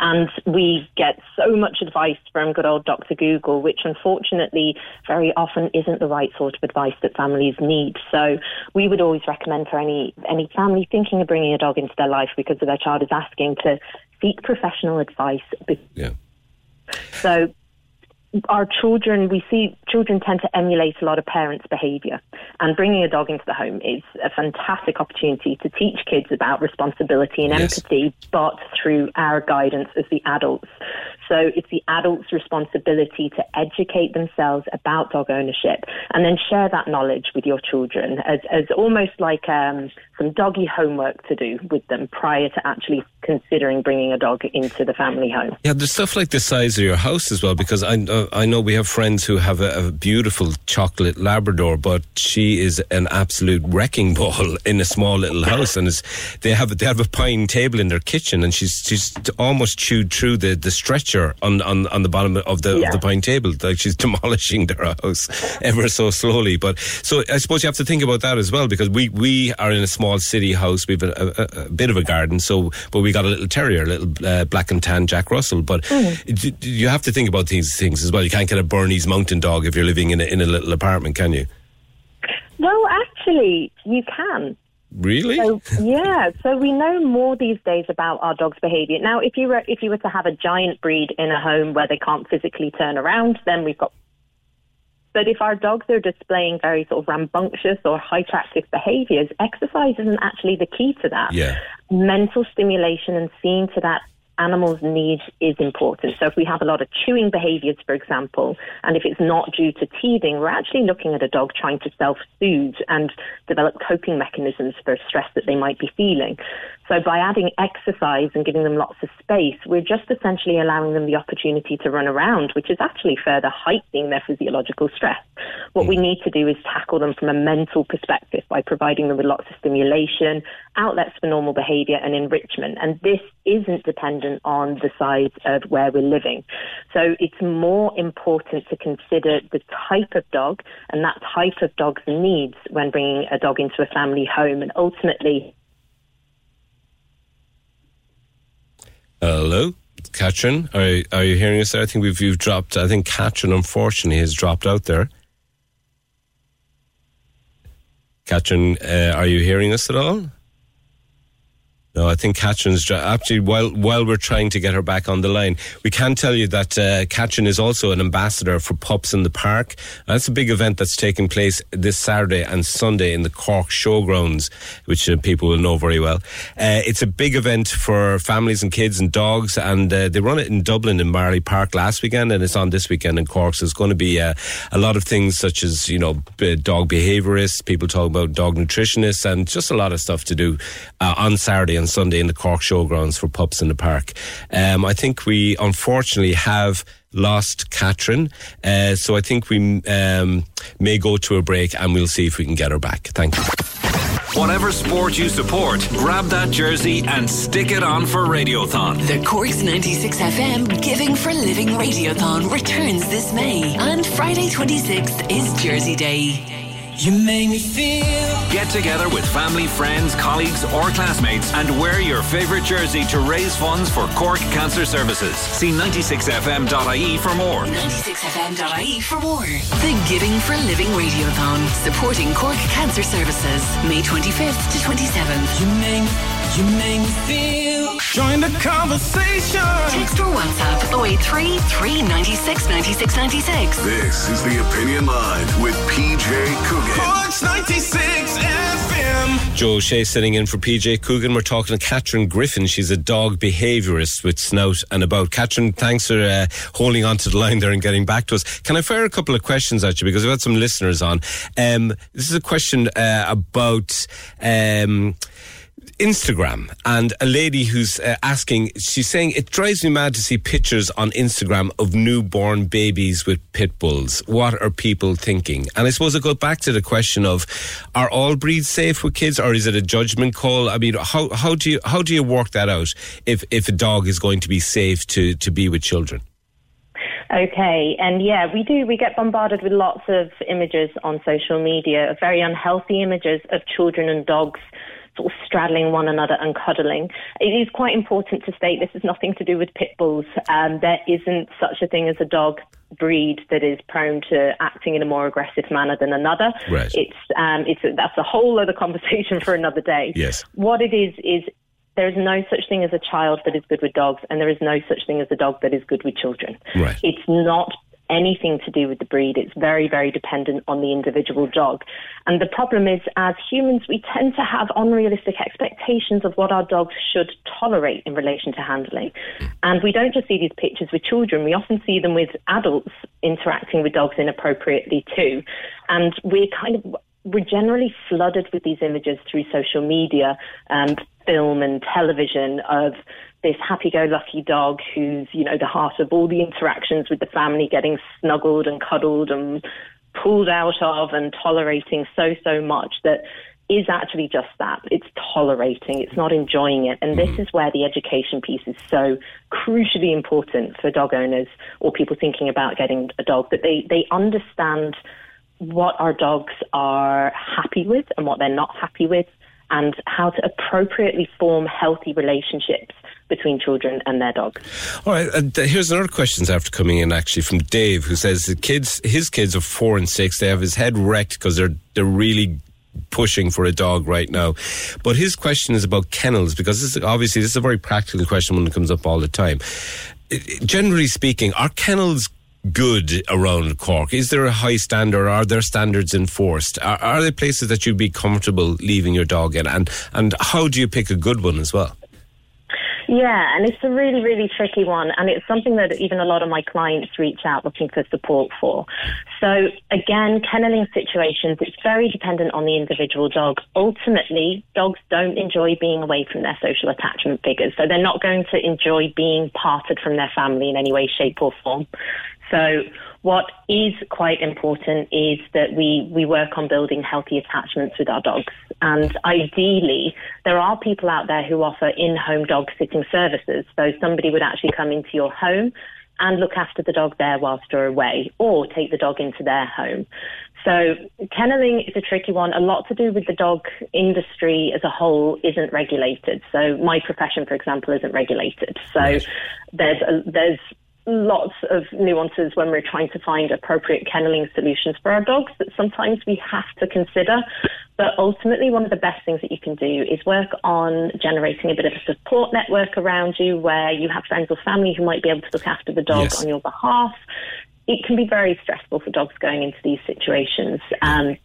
And we get so much advice from good old Doctor Google, which unfortunately very often isn't the right sort of advice that families need. So we would always recommend for any, any family thinking of bringing a dog into their life because of their child is asking to seek professional advice. Yeah. So our children, we see children tend to emulate a lot of parents' behaviour, and bringing a dog into the home is a fantastic opportunity to teach kids about responsibility and yes. empathy, but through our guidance as the adults. So it's the adult's responsibility to educate themselves about dog ownership and then share that knowledge with your children as, as almost like um, some doggy homework to do with them prior to actually considering bringing a dog into the family home. Yeah, there's stuff like the size of your house as well, because I, uh, I know we have friends who have a, a beautiful chocolate Labrador, but she is an absolute wrecking ball in a small little house, and it's, they have they have a pine table in their kitchen, and she's she's almost chewed through the, the stretcher on, on, on the bottom of the, yeah. of the pine table. Like, she's demolishing their house ever so slowly. But so I suppose you have to think about that as well, because we, we are in a small city house. We've a, a, a bit of a garden, so but we got a little terrier, a little uh, black and tan Jack Russell. But mm. you, you have to think about these things as well. You can't get a Bernese mountain dog if you're living in a, in a little apartment, can you? Well, actually, you can. Really? So, yeah. So we know more these days about our dog's behaviour. Now, if you were if you were to have a giant breed in a home where they can't physically turn around, then we've got. But if our dogs are displaying very sort of rambunctious or hyperactive behaviours, exercise isn't actually the key to that. Yeah. Mental stimulation and seeing to that animals' needs is important. So if we have a lot of chewing behaviours, for example, and if it's not due to teething, we're actually looking at a dog trying to self-soothe and develop coping mechanisms for stress that they might be feeling. So by adding exercise and giving them lots of space, we're just essentially allowing them the opportunity to run around, which is actually further heightening their physiological stress. What mm. we need to do is tackle them from a mental perspective by providing them with lots of stimulation, outlets for normal behaviour and enrichment. And this isn't dependent on the size of where we're living. So it's more important to consider the type of dog and that type of dog's needs when bringing a dog into a family home, and ultimately... Hello, Catherine. Are are you hearing us there? I think we've you've dropped. I think Catherine, unfortunately, has dropped out there. Catherine, uh, are you hearing us at all? No, I think Catherine's actually, while while we're trying to get her back on the line, we can tell you that uh, Catherine is also an ambassador for Pups in the Park. And that's a big event that's taking place this Saturday and Sunday in the Cork Showgrounds, which uh, people will know very well. Uh, it's a big event for families and kids and dogs, and uh, they run it in Dublin in Marley Park last weekend, and it's on this weekend in Cork. So it's going to be uh, a lot of things such as, you know, dog behaviourists, people talking about dog nutritionists, and just a lot of stuff to do uh, on Saturday and Sunday in the Cork Showgrounds for Pups in the Park. Um, I think we unfortunately have lost Catherine, uh, so I think we um, may go to a break and we'll see if we can get her back. Thank you. Whatever sport you support, grab that jersey and stick it on for Radiothon. The Cork's ninety-six F M Giving for Living Radiothon returns this May, and Friday twenty-sixth is Jersey Day. You make me feel. Get together with family, friends, colleagues or classmates and wear your favourite jersey to raise funds for Cork Cancer Services. See ninety-six f m dot i e for more. ninety-six f m dot i e for more. The Giving for Living Radiothon, supporting Cork Cancer Services, May twenty-fifth to twenty-seventh. You make me You make me feel. Join the conversation. Text or WhatsApp oh eight three, three nine six, nine six nine six. This is the Opinion Line with P J Coogan. Cork's ninety-six F M. Joe Shea sitting in for P J Coogan. We're talking to Catherine Griffin. She's a dog behaviourist with Snout and About. Catherine, thanks for uh, holding on to the line there and getting back to us. Can I fire a couple of questions at you, because we've had some listeners on. Um, this is a question uh, about... Um, Instagram, and a lady who's uh, asking, she's saying, it drives me mad to see pictures on Instagram of newborn babies with pit bulls. What are people thinking? And I suppose it goes back to the question of, are all breeds safe with kids, or is it a judgment call? I mean, how how do you how do you work that out if, if a dog is going to be safe to, to be with children? Okay, and yeah, we do. We get bombarded with lots of images on social media, very unhealthy images of children and dogs sort of straddling one another and cuddling. It is quite important to state this has nothing to do with pit bulls. Um, there isn't such a thing as a dog breed that is prone to acting in a more aggressive manner than another. Right. It's um, it's that's a whole other conversation for another day. Yes. What it is is there is no such thing as a child that is good with dogs, and there is no such thing as a dog that is good with children. Right. It's not anything to do with the breed. It's very, very dependent on the individual dog. And the problem is, as humans, we tend to have unrealistic expectations of what our dogs should tolerate in relation to handling. And we don't just see these pictures with children. We often see them with adults interacting with dogs inappropriately too. And we're kind of... we're generally flooded with these images through social media and film and television of this happy-go-lucky dog who's, you know, the heart of all the interactions with the family, getting snuggled and cuddled and pulled out of and tolerating so, so much that is actually just that. It's tolerating. It's not enjoying it. And this is where the education piece is so crucially important for dog owners or people thinking about getting a dog, that they, they understand what our dogs are happy with and what they're not happy with, and how to appropriately form healthy relationships between children and their dogs. All right, and here's another question after coming in, actually, from Dave, who says the kids, his kids are four and six, they have his head wrecked because they're they're really pushing for a dog right now. But his question is about kennels, because this, obviously this is a very practical question when it comes up all the time. Generally speaking, are kennels good around Cork? Is there a high standard? Are there standards enforced? Are, are there places that you'd be comfortable leaving your dog in? And, and how do you pick a good one as well? Yeah, and it's a really, really tricky one. And it's something that even a lot of my clients reach out looking for support for. So again, kennelling situations, it's very dependent on the individual dog. Ultimately, dogs don't enjoy being away from their social attachment figures. So they're not going to enjoy being parted from their family in any way, shape or form. So what is quite important is that we, we work on building healthy attachments with our dogs. And ideally, there are people out there who offer in-home dog sitting services. So somebody would actually come into your home and look after the dog there whilst you're away, or take the dog into their home. So kennelling is a tricky one. A lot to do with the dog industry as a whole isn't regulated. So my profession, for example, isn't regulated. So Nice. there's a, there's... lots of nuances when we're trying to find appropriate kennelling solutions for our dogs that sometimes we have to consider. But ultimately, one of the best things that you can do is work on generating a bit of a support network around you, where you have friends or family who might be able to look after the dog yes. on your behalf. It can be very stressful for dogs going into these situations. Um,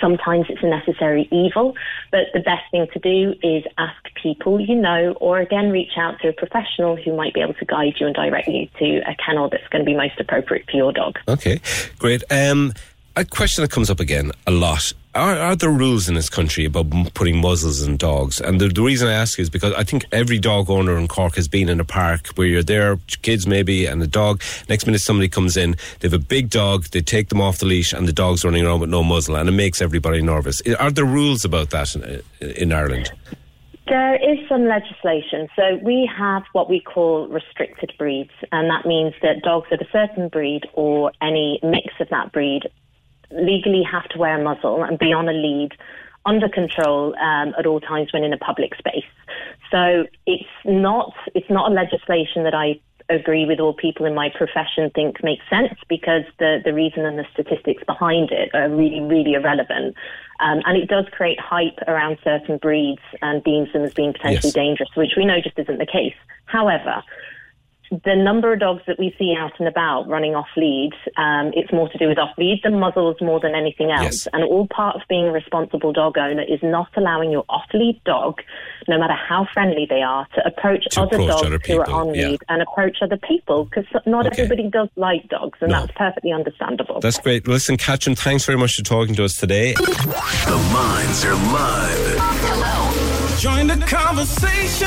Sometimes it's a necessary evil, but the best thing to do is ask people you know, or again, reach out to a professional who might be able to guide you and direct you to a kennel that's going to be most appropriate for your dog. Okay, great. Um, a question that comes up again a lot. Are, are there rules in this country about m- putting muzzles in dogs? And the, the reason I ask is because I think every dog owner in Cork has been in a park where you're there, kids maybe, and the dog. Next minute somebody comes in, they have a big dog, they take them off the leash and the dog's running around with no muzzle, and it makes everybody nervous. Are there rules about that in, in Ireland? There is some legislation. So we have what we call restricted breeds, and that means that dogs of a certain breed or any mix of that breed legally have to wear a muzzle and be on a lead under control um, at all times when in a public space. So it's not it's not a legislation that I agree with all people in my profession think makes sense, because the, the reason and the statistics behind it are really, really irrelevant. Um, and it does create hype around certain breeds and deems them as being potentially yes. dangerous, which we know just isn't the case. However, the number of dogs that we see out and about running off lead, um, it's more to do with off lead than muzzles more than anything else. Yes. And all part of being a responsible dog owner is not allowing your off lead dog, no matter how friendly they are, to approach to other approach dogs other who are on yeah. lead and approach other people, because not okay. everybody does like dogs, and no. that's perfectly understandable. That's great. Listen, Catherine, thanks very much for talking to us today. The lines are live. Hello. Join the conversation.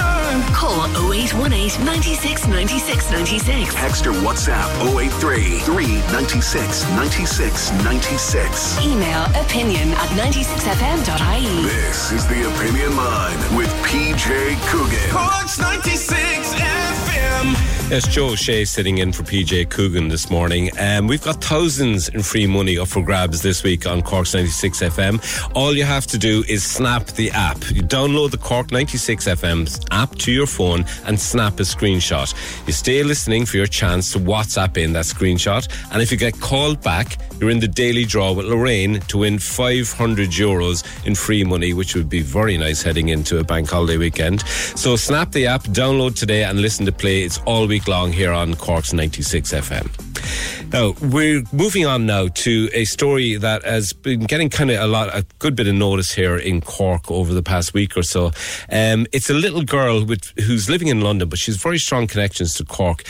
Call oh eight one eight, nine six, nine six, nine six. Text or WhatsApp oh eight three, three nine six, nine six, nine six. Email opinion at ninety-six f m dot i e. This is The Opinion Line with P J Coogan. Cork's ninety-six F M. Yes, Joe O'Shea sitting in for P J Coogan this morning. Um, we've got thousands in free money up for grabs this week on Cork's ninety-six F M. All you have to do is snap the app. You download the Cork ninety-six F M app to your phone and snap a screenshot. You stay listening for your chance to WhatsApp in that screenshot. And if you get called back, you're in the daily draw with Lorraine to win five hundred euros in free money, which would be very nice heading into a bank holiday weekend. So snap the app, download today and listen to play. It's all week long here on Cork's ninety-six F M. Now, we're moving on now to a story that has been getting kind of a lot, a good bit of notice here in Cork over the past week or so. Um, it's a little girl with, who's living in London, but she's very strong connections to Cork.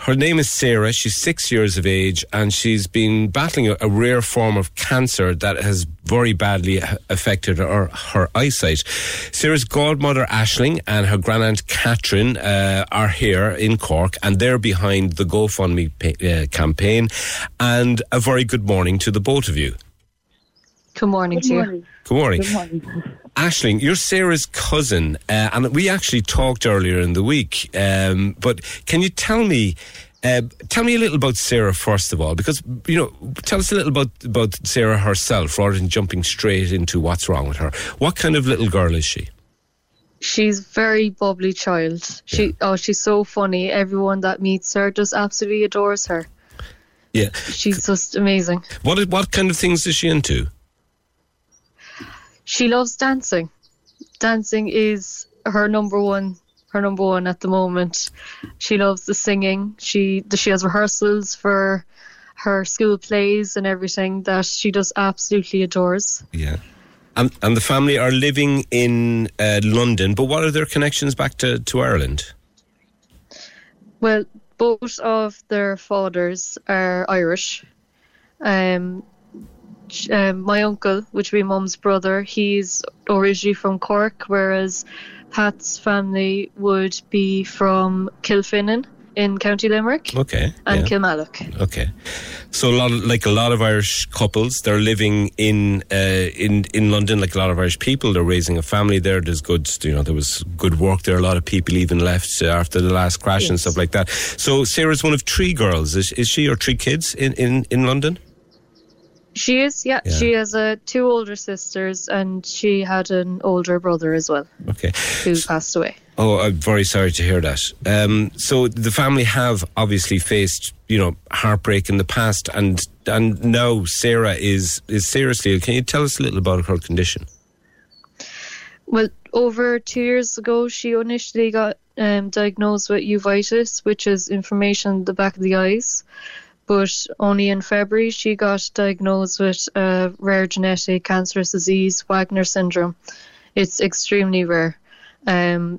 Her name is Sarah. She's six years of age, and she's been battling a, a rare form of cancer that has very badly affected her, her eyesight. Sarah's godmother, Ashling, and her grandaunt, Catherine, uh, are here in Cork, and they're behind the GoFundMe pay, uh, campaign. And a very good morning to the both of you. Good morning to you. Good morning. Good morning. Ashling, you're Sarah's cousin, uh, and we actually talked earlier in the week, um, but can you tell me Uh, tell me a little about Sarah first of all, because, you know, tell us a little about, about Sarah herself rather than jumping straight into what's wrong with her. What kind of little girl is she? She's a very bubbly child. Yeah. She oh, she's so funny. Everyone that meets her just absolutely adores her. Yeah. She's just amazing. What what kind of things is she into? She loves dancing. Dancing is her number one her number one at the moment. She loves the singing. She she has rehearsals for her school plays and everything that she just absolutely adores. Yeah. And and the family are living in uh, London, but what are their connections back to, to Ireland? Well, both of their fathers are Irish. Um, um, my uncle, which would be mum's brother, he's originally from Cork, whereas Pat's family would be from Kilfinnan in County Limerick. Okay. And yeah. Kilmallock. Okay. So a lot of, like a lot of Irish couples, they're living in uh, in in London, like a lot of Irish people. They're raising a family there. There's good, you know, there was good work there. A lot of people even left after the last crash yes. and stuff like that. So Sarah's one of three girls, is, is she, or three kids in, in, in London? She is, yeah. yeah. She has uh, two older sisters, and she had an older brother as well. Okay. Who so, passed away. Oh, I'm very sorry to hear that. Um, so the family have obviously faced, you know, heartbreak in the past, and and now Sarah is, is seriously ill. Can you tell us a little about her condition? Well, over two years ago, she initially got um, diagnosed with uveitis, which is inflammation in the back of the eyes. But only in February she got diagnosed with a rare genetic cancerous disease, Wagner syndrome. It's extremely rare. Um,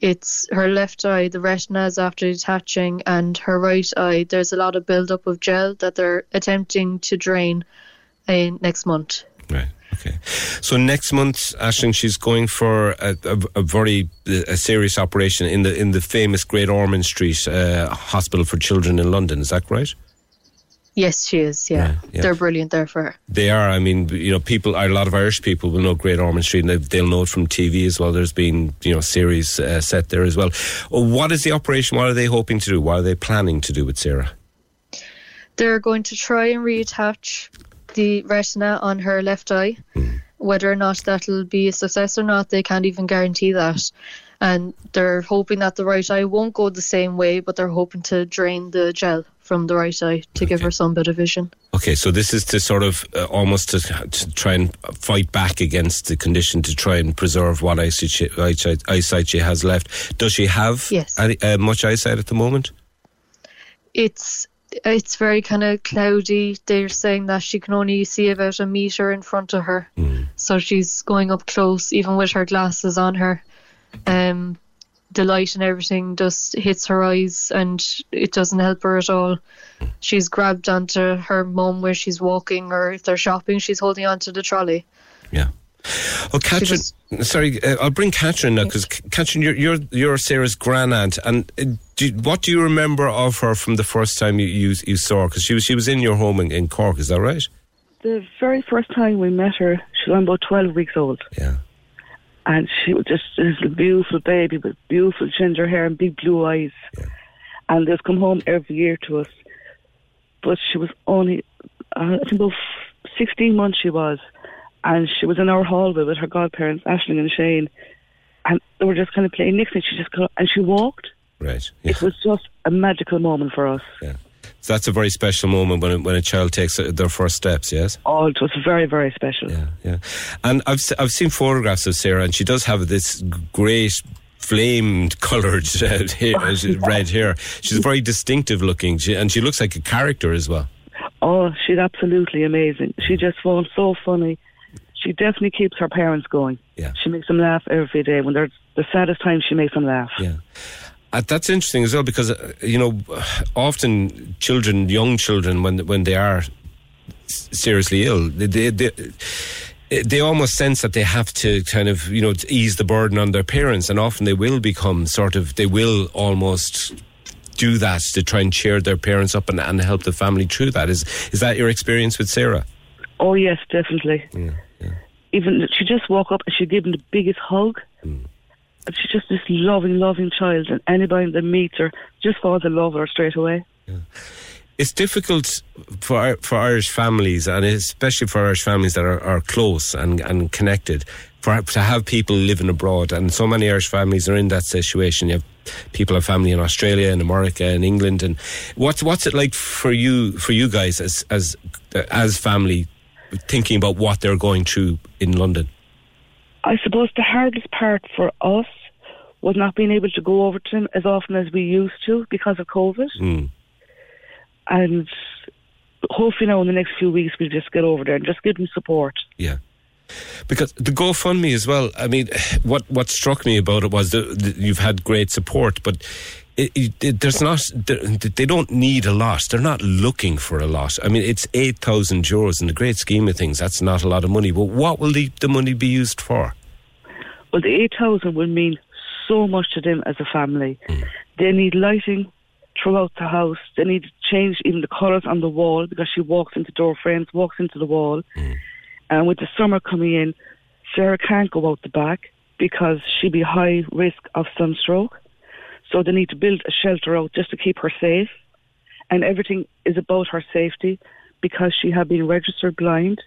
it's her left eye, the retina is after detaching, and her right eye, there's a lot of buildup of gel that they're attempting to drain uh, next month. Right. Okay. So next month, Ashling, she's going for a, a, a very a serious operation in the in the famous Great Ormond Street uh, Hospital for Children in London. Is that right? Yes, she is, yeah. Yeah, yeah. They're brilliant there for her. They are. I mean, you know, people, a lot of Irish people will know Great Ormond Street, and they'll know it from T V as well. There's been, you know, series uh, set there as well. What is the operation? What are they hoping to do? What are they planning to do with Sarah? They're going to try and reattach the retina on her left eye. Mm. Whether or not that'll be a success or not, they can't even guarantee that. And they're hoping that the right eye won't go the same way, but they're hoping to drain the gel from the right eye to okay. give her some bit of vision. Okay, so this is to sort of uh, almost to, to try and fight back against the condition, to try and preserve what eyesight she, eyesight, eyesight she has left. Does she have yes. any, uh, much eyesight at the moment? It's it's very kind of cloudy. They're saying that she can only see about a metre in front of her. Mm. So she's going up close, even with her glasses on her. Um, the light and everything just hits her eyes, and it doesn't help her at all. She's grabbed onto her mum where she's walking, or if they're shopping, she's holding onto the trolley. Yeah. Oh, Catherine, just, sorry, uh, I'll bring Catherine now, because Catherine, you're, you're you're Sarah's grandaunt, and uh, do, what do you remember of her from the first time you you, you saw her? Because she was she was in your home in, in Cork, is that right? The very first time we met her, she was about twelve weeks old. Yeah. And she was just this beautiful baby with beautiful ginger hair and big blue eyes. Yeah. And they'd come home every year to us. But she was only, uh, I think about sixteen months she was. And she was in our hallway with her godparents, Ashling and Shane. And they were just kind of playing nicknames. She just got, and she walked. Right. Yeah. It was just a magical moment for us. Yeah. So that's a very special moment when when a child takes their first steps, yes? Oh, it was very, very special. Yeah, yeah. And I've I've seen photographs of Sarah, and she does have this great flame-coloured uh, red hair. She's very distinctive looking, she, and she looks like a character as well. Oh, she's absolutely amazing. She just was so funny. She definitely keeps her parents going. Yeah. She makes them laugh every day. When they're the saddest time, she makes them laugh. Yeah. Uh, that's interesting as well because, uh, you know, often children, young children, when when they are seriously ill, they, they, they almost sense that they have to kind of, you know, ease the burden on their parents, and often they will become sort of, they will almost do that to try and cheer their parents up and, and help the family through that. Is is that your experience with Sarah? Oh, yes, definitely. Yeah, yeah. Even, she just walk up and she'd give him the biggest hug. Mm. She's just this loving, loving child, and anybody that meets her just falls in love with her straight away. Yeah. It's difficult for for Irish families, and especially for Irish families that are, are close and, and connected, for, to have people living abroad. And so many Irish families are in that situation. You have people have family in Australia, in America, in England. And what's what's it like for you for you guys as as as family, thinking about what they're going through in London? I suppose the hardest part for us was not being able to go over to them as often as we used to because of COVID. Mm. And hopefully now in the next few weeks we'll just get over there and just give them support. Yeah. Because the GoFundMe as well, I mean, what what struck me about it was that you've had great support, but it, it, it, there's not, they don't need a lot. They're not looking for a lot. I mean, it's eight thousand euros in the great scheme of things. That's not a lot of money. But what will the, the money be used for? Well, the eight thousand will mean so much to them as a family. Mm. They need lighting throughout the house. They need to change even the colours on the wall, because she walks into door frames, walks into the wall. Mm. And with the summer coming in, Sarah can't go out the back because she'd be high risk of sunstroke. So they need to build a shelter out just to keep her safe. And everything is about her safety because she had been registered blind.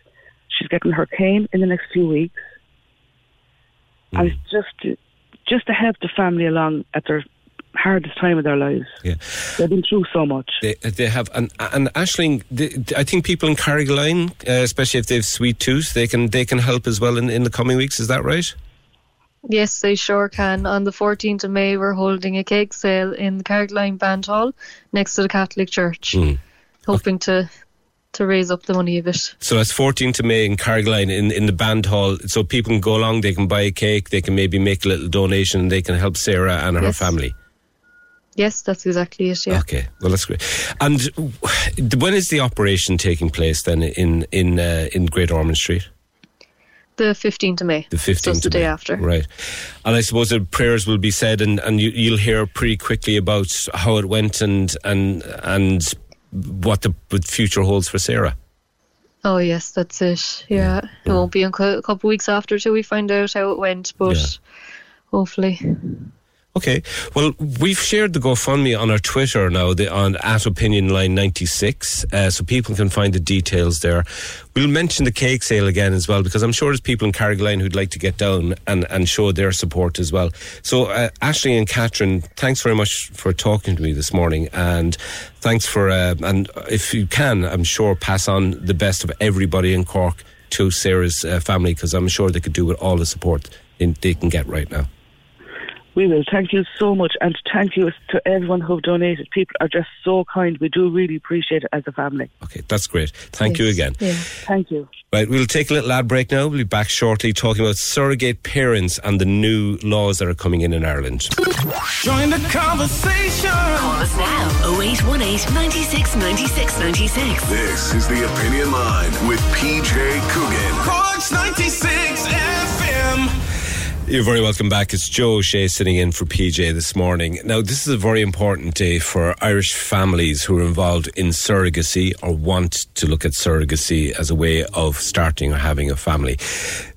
She's getting her cane in the next few weeks. Mm. And it's just to, just to help the family along at their hardest time of their lives. Yeah. They've been through so much. They, they have. And, and Ashling, they, I think people in Carrigaline, uh, especially if they have sweet tooth, they can they can help as well in, in the coming weeks. Is that right? Yes, they sure can. On the fourteenth of May, we're holding a cake sale in the Carrigaline Band Hall next to the Catholic Church, mm. hoping okay. to to raise up the money a bit. So that's fourteenth of May in Carrigaline in, in the Band Hall. So people can go along, they can buy a cake, they can maybe make a little donation, and they can help Sarah and yes. her family. Yes, that's exactly it, yeah. Okay, well, that's great. And when is the operation taking place then in, in, uh, in Great Ormond Street? The fifteenth of May. The fifteenth so it's the day May. After. Right. And I suppose the prayers will be said, and, and you, you'll hear pretty quickly about how it went and and and what the future holds for Sarah. Oh, yes, that's it. Yeah. yeah. It won't be a couple of weeks after till we find out how it went, but yeah. hopefully. Okay. Well, we've shared the GoFundMe on our Twitter now, the, on at Opinion Line ninety-six, uh, so people can find the details there. We'll mention the cake sale again as well, because I'm sure there's people in Carrigaline who'd like to get down and, and show their support as well. So, uh, Ashling and Catherine, thanks very much for talking to me this morning, and thanks for, uh, and if you can, I'm sure, pass on the best of everybody in Cork to Sarah's uh, family, because I'm sure they could do with all the support in, they can get right now. We will. Thank you so much, and thank you to everyone who donated. People are just so kind. We do really appreciate it as a family. Okay, that's great. Thank yes. you again. Yeah. Thank you. Right, we'll take a little ad break now. We'll be back shortly talking about surrogate parents and the new laws that are coming in in Ireland. Join the conversation. Call us now. oh eight one eight, nine six, nine six, nine six. This is The Opinion Line with P J Coogan. Cork's ninety-six F M. You're very welcome back. It's Joe Shea sitting in for P J this morning. Now, this is a very important day for Irish families who are involved in surrogacy or want to look at surrogacy as a way of starting or having a family.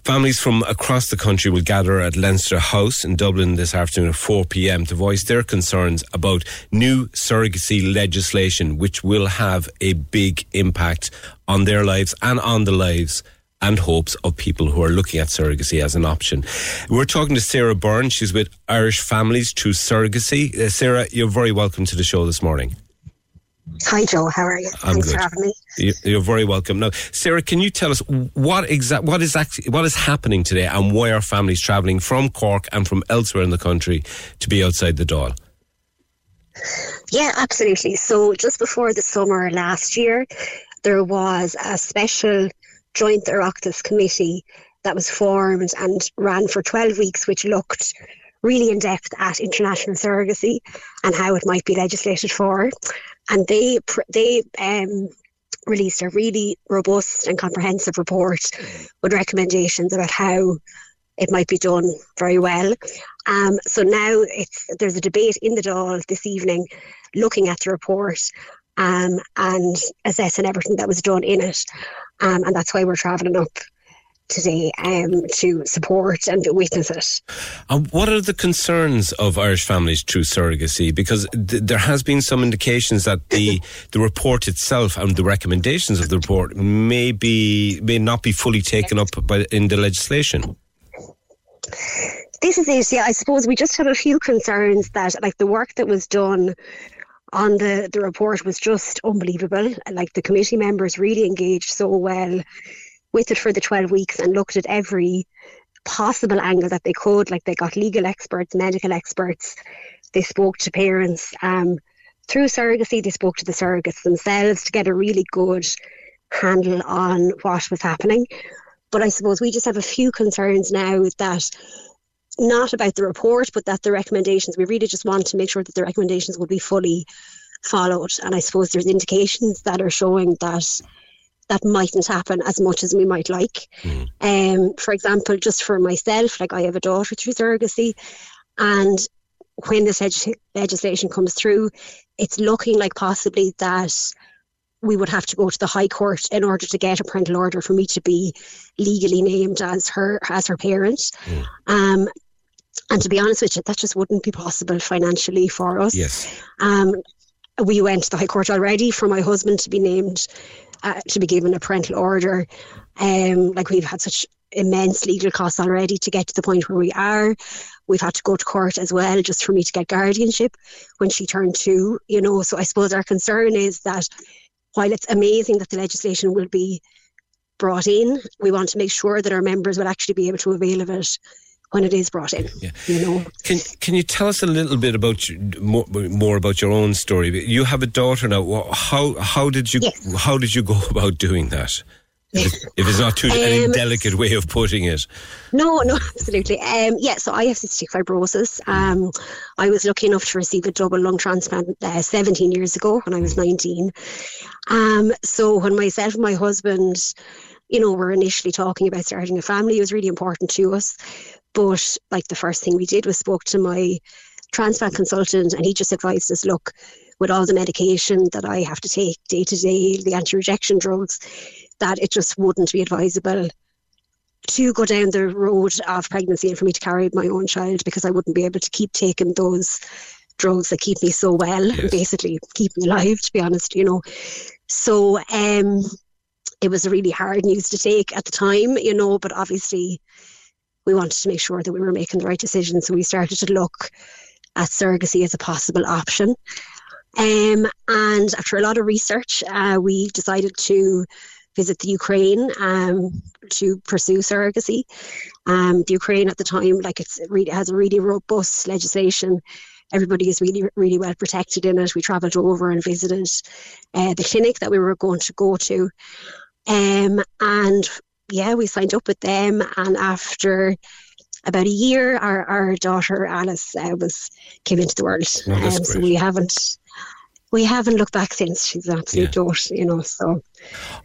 Families from across the country will gather at Leinster House in Dublin this afternoon at four p.m. to voice their concerns about new surrogacy legislation, which will have a big impact on their lives and on the lives and hopes of people who are looking at surrogacy as an option. We're talking to Sarah Byrne. She's with Irish Families Through Surrogacy. Uh, Sarah, you're very welcome to the show this morning. Hi, Joe. How are you? I'm Thanks good. for having me. You're very welcome. Now, Sarah, can you tell us what exa- what is actually, what is happening today and why are families travelling from Cork and from elsewhere in the country to be outside the Dáil? Yeah, absolutely. So just before the summer last year, there was a special joint Oireachtas committee that was formed and ran for twelve weeks, which looked really in depth at international surrogacy and how it might be legislated for. And they they um, released a really robust and comprehensive report with recommendations about how it might be done very well. Um, so now it's there's a debate in the Dáil this evening looking at the report um, and assessing everything that was done in it. Um, and that's why we're travelling up today um, to support and witness it. And what are the concerns of Irish families through surrogacy? Because th- there has been some indications that the the report itself and the recommendations of the report may be may not be fully taken up by in the legislation. This is it. Yeah, I suppose we just have a few concerns that, like, the work that was done on the, the report was just unbelievable. Like, the committee members really engaged so well with it for the twelve weeks and looked at every possible angle that they could. Like, they got legal experts, medical experts. They spoke to parents um, through surrogacy. They spoke to the surrogates themselves to get a really good handle on what was happening. But I suppose we just have a few concerns now that, not about the report, but that the recommendations, we really just want to make sure that the recommendations will be fully followed. And I suppose there's indications that are showing that that mightn't happen as much as we might like. Mm. Um, for example, just for myself, like, I have a daughter through surrogacy, and when this leg- legislation comes through, it's looking like possibly that we would have to go to the High Court in order to get a parental order for me to be legally named as her as her parent. Mm. Um, and to be honest with you, that just wouldn't be possible financially for us. Yes. Um, we went to the High Court already for my husband to be named, uh, to be given a parental order. Um, like, we've had such immense legal costs already to get to the point where we are. We've had to go to court as well just for me to get guardianship when she turned two, you know. So I suppose our concern is that while it's amazing that the legislation will be brought in, we want to make sure that our members will actually be able to avail of it when it is brought in. Yeah. You know. Can Can you tell us a little bit about more, more about your own story? You have a daughter now. How how did you yes. how did you go about doing that? If, it, if it's not too um, an indelicate way of putting it. No, no, absolutely. Um, yeah, so I have cystic fibrosis. Um, I was lucky enough to receive a double lung transplant uh, seventeen years ago when I was nineteen. Um, so when myself and my husband, you know, were initially talking about starting a family, it was really important to us. But, like, the first thing we did was spoke to my transplant consultant, and he just advised us, look, with all the medication that I have to take day to day, the anti-rejection drugs, that it just wouldn't be advisable to go down the road of pregnancy and for me to carry my own child, because I wouldn't be able to keep taking those drugs that keep me so well, yes. and basically keep me alive, to be honest, you know. So um, it was really hard news to take at the time, you know, but obviously we wanted to make sure that we were making the right decision. So we started to look at surrogacy as a possible option. Um, and after a lot of research, uh, we decided to visit the Ukraine um, to pursue surrogacy. Um, the Ukraine at the time, like, it's really has a really robust legislation. Everybody is really, really well protected in it. We travelled over and visited uh, the clinic that we were going to go to. Um, and yeah, we signed up with them. And after about a year, our, our daughter Alice uh, was came into the world. Oh, um, so we haven't. We haven't looked back since. She's an absolute yeah. dote, you know. So,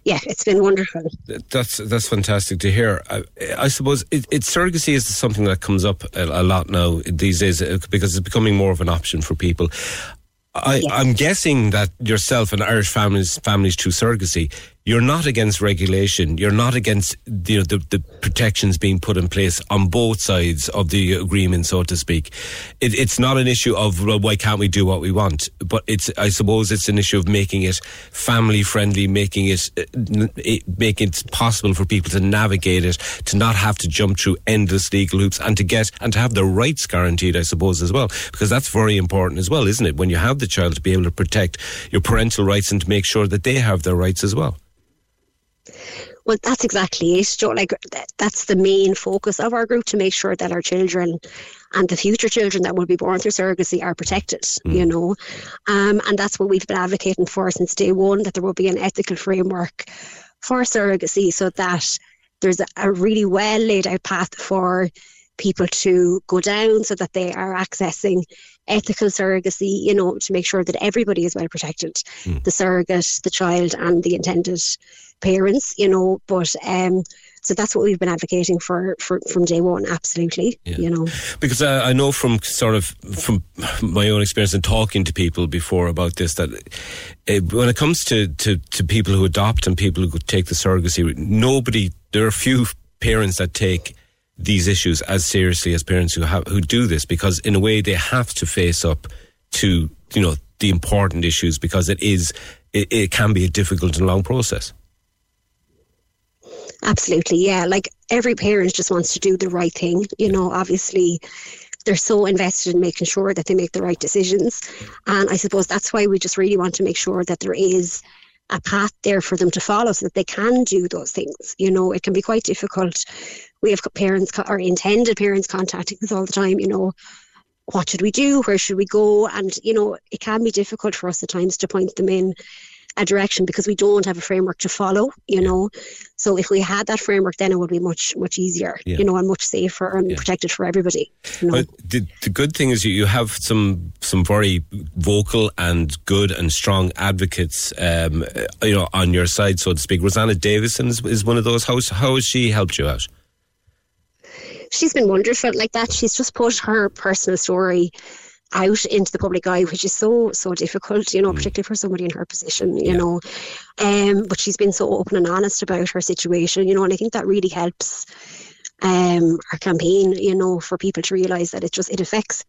yeah, it's been wonderful. That's that's fantastic to hear. I, I suppose it, it, surrogacy is something that comes up a, a lot now these days, because it's becoming more of an option for people. I, yes. I'm guessing that yourself and Irish families, families through surrogacy, you're not against regulation. You're not against the, the the protections being put in place on both sides of the agreement, so to speak. It, it's not an issue of, well, why can't we do what we want? But it's, I suppose, it's an issue of making it family friendly, making it, it making it possible for people to navigate it, to not have to jump through endless legal hoops, and to get and to have their rights guaranteed, I suppose, as well, because that's very important as well, isn't it? When you have the child, to be able to protect your parental rights and to make sure that they have their rights as well. Well, that's exactly it, Joe. Like, that's the main focus of our group, to make sure that our children and the future children that will be born through surrogacy are protected, mm. you know. Um, and that's what we've been advocating for since day one, that there will be an ethical framework for surrogacy, so that there's a really well laid out path for people to go down, so that they are accessing ethical surrogacy, you know, to make sure that everybody is well protected, mm. the surrogate, the child and the intended parents, you know. But um so that's what we've been advocating for, for from day one, absolutely, yeah. you know. Because I, I know from sort of from my own experience and talking to people before about this, that it, when it comes to, to, to people who adopt and people who take the surrogacy, nobody, there are few parents that take these issues as seriously as parents who have, who do this, because in a way they have to face up to, you know, the important issues, because it is, it, it can be a difficult and long process. Absolutely, yeah. Like, every parent just wants to do the right thing. You know, obviously they're so invested in making sure that they make the right decisions. And I suppose that's why we just really want to make sure that there is a path there for them to follow, so that they can do those things. You know, it can be quite difficult. We have parents or intended parents contacting us all the time, you know, what should we do? Where should we go? And, you know, it can be difficult for us at times to point them in a direction, because we don't have a framework to follow, you know. So if we had that framework, then it would be much, much easier, yeah. you know, and much safer and yeah. protected for everybody. You know? Well, the, the good thing is you, you have some some very vocal and good and strong advocates, um, you know, on your side, so to speak. Rosanna Davison is, is one of those. How, how has she helped you out? She's been wonderful like that. She's just put her personal story out into the public eye, which is so so difficult, you know, mm. particularly for somebody in her position, you yeah. know. Um, but she's been so open and honest about her situation, you know, and I think that really helps um our campaign, you know, for people to realise that it just, it affects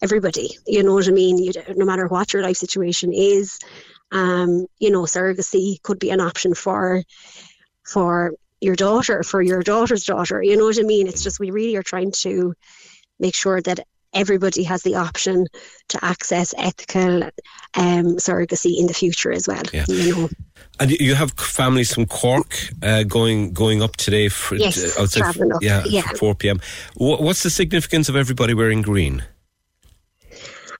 everybody, you know what I mean? You, no matter what your life situation is, um, you know, surrogacy could be an option for for your daughter, for your daughter's daughter, you know what I mean? It's just, we really are trying to make sure that everybody has the option to access ethical um, surrogacy in the future as well. Yeah. You know. And you have families from Cork uh, going going up today. For, yes, uh, outside, travelling up. Yeah, yeah. four p.m. What's the significance of everybody wearing green?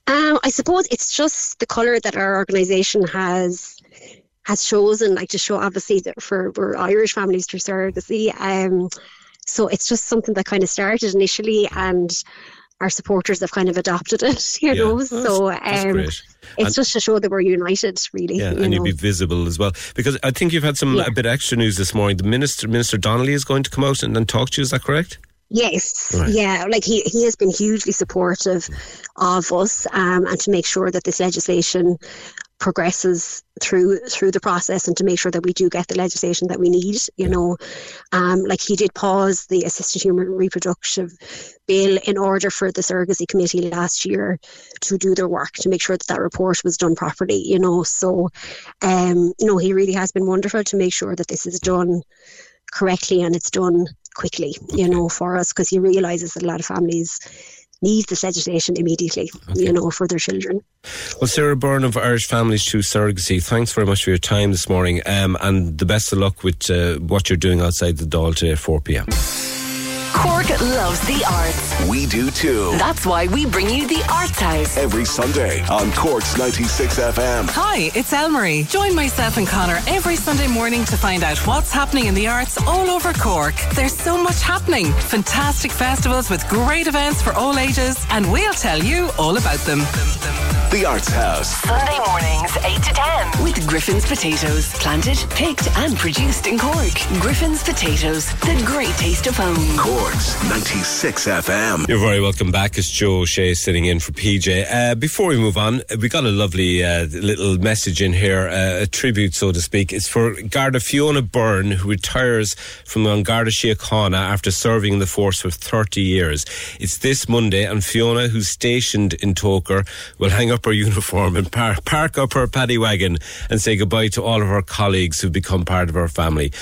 Um, I suppose it's just the colour that our organisation has has chosen, like, to show, obviously, that for we're Irish families through surrogacy. Um, so it's just something that kind of started initially, and our supporters have kind of adopted it, you yeah, know, that's, so um, that's great. It's and, just to show that we're united, really. Yeah, you and know. You'd be visible as well. Because I think you've had some yeah. a bit extra news this morning. The Minister, Minister Donnelly, is going to come out and then talk to you, is that correct? Yes, right. yeah, like he, he has been hugely supportive of us, um, and to make sure that this legislation progresses through through the process, and to make sure that we do get the legislation that we need, you yeah. know. Um, like, he did pause the assisted human reproduction bill in order for the surrogacy committee last year to do their work, to make sure that that report was done properly, you know. So, um, you know, he really has been wonderful to make sure that this is done correctly and it's done quickly, you okay. know, for us, because he realises that a lot of families needs this legislation immediately, okay. you know, for their children. Well, Sarah Byrne of Irish Families Through Surrogacy, thanks very much for your time this morning, um, and the best of luck with uh, what you're doing outside the Dáil today at four p.m. Cork loves the arts. We do too. That's why we bring you the Arts House every Sunday on Cork's ninety-six F M. Hi, it's Elmarie. Join myself and Connor every Sunday morning to find out what's happening in the arts all over Cork. There's so much happening. Fantastic festivals with great events for all ages, and we'll tell you all about them. The Arts House. Sunday mornings, eight to ten. With Griffin's Potatoes. Planted, picked and produced in Cork. Griffin's Potatoes. The great taste of home. Cork Sports ninety-six F M. You're very welcome back. It's Joe Shea sitting in for P J. Uh, before we move on, we got a lovely uh, little message in here, uh, a tribute, so to speak. It's for Garda Fiona Byrne, who retires from the Garda Síochána after serving in the force for thirty years. It's this Monday, and Fiona, who's stationed in Toker, will hang up her uniform and par- park up her paddy wagon and say goodbye to all of her colleagues who've become part of her family.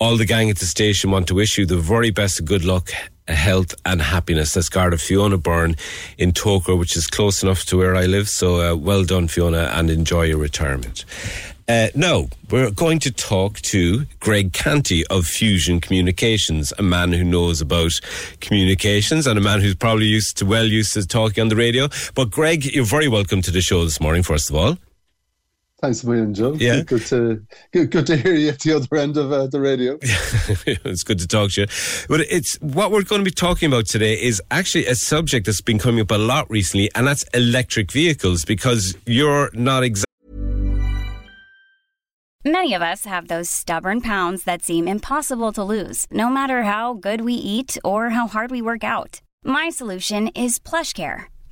All the gang at the station want to wish you the very best of good luck, health and happiness. That's Garda Fiona Byrne in Toker, which is close enough to where I live. So uh, well done, Fiona, and enjoy your retirement. Uh, now, we're going to talk to Greg Canty of Fusion Communications, a man who knows about communications and a man who's probably used to, well used to talking on the radio. But Greg, you're very welcome to the show this morning, first of all. Thanks a million, Joe. Yeah. Good to, good, good to hear you at the other end of uh, the radio. It's good to talk to you. But it's what we're going to be talking about today is actually a subject that's been coming up a lot recently, and that's electric vehicles, because you're not exactly... Many of us have those stubborn pounds that seem impossible to lose, no matter how good we eat or how hard we work out. My solution is PlushCare.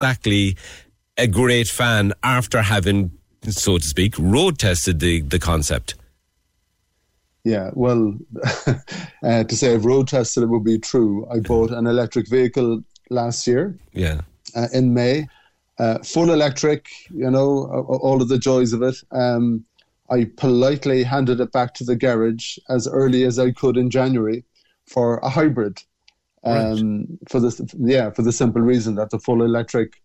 Exactly, a great fan after having, so to speak, road tested the, the concept. Yeah, well, uh, to say I've road tested it would be true. I bought an electric vehicle last year. Yeah, uh, in May, uh, full electric. You know, all of the joys of it. Um, I politely handed it back to the garage as early as I could in January for a hybrid. Right. Um, for this, yeah, for the simple reason that the full electric,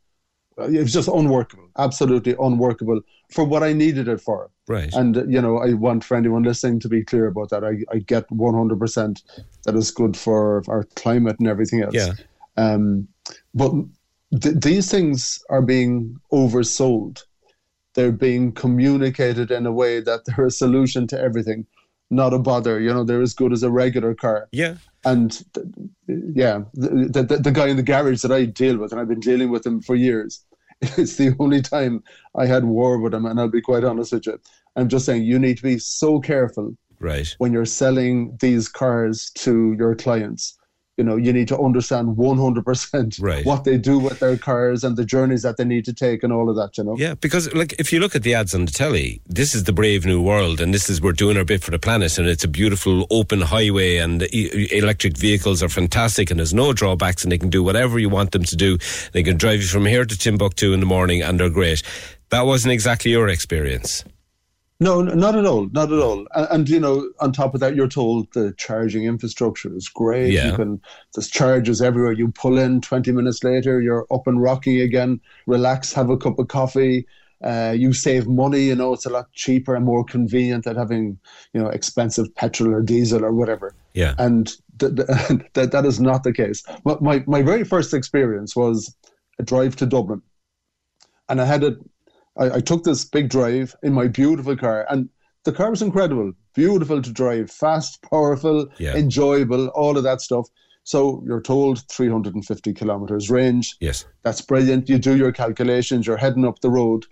it was just unworkable, absolutely unworkable for what I needed it for. Right. And, you know, I want for anyone listening to be clear about that. I, I get one hundred percent that it's good for our climate and everything else. Yeah. Um, but th- these things are being oversold. They're being communicated in a way that they're a solution to everything, not a bother. You know, they're as good as a regular car. Yeah. And th- yeah, the, the the guy in the garage that I deal with, and I've been dealing with him for years, it's the only time I had war with him, and I'll be quite honest with you. I'm just saying you need to be so careful, right, when you're selling these cars to your clients. You know, you need to understand one hundred percent right what they do with their cars and the journeys that they need to take and all of that, you know? Yeah, because like if you look at the ads on the telly, this is the brave new world and this is we're doing our bit for the planet and it's a beautiful open highway and electric vehicles are fantastic and there's no drawbacks and they can do whatever you want them to do. They can drive you from here to Timbuktu in the morning and they're great. That wasn't exactly your experience. No, not at all, not at all. And, and, you know, on top of that, you're told the charging infrastructure is great. Yeah. You can, there's chargers everywhere. You pull in twenty minutes later, you're up and rocking again. Relax, have a cup of coffee. Uh, you save money, you know, it's a lot cheaper and more convenient than having, you know, expensive petrol or diesel or whatever. Yeah. And th- th- that that is not the case. But my, my very first experience was a drive to Dublin. And I had a, I, I took this big drive in my beautiful car, and the car was incredible, beautiful to drive, fast, powerful, yeah. enjoyable, all of that stuff. So you're told three hundred fifty kilometers range. Yes. That's brilliant. You do your calculations, you're heading up the road,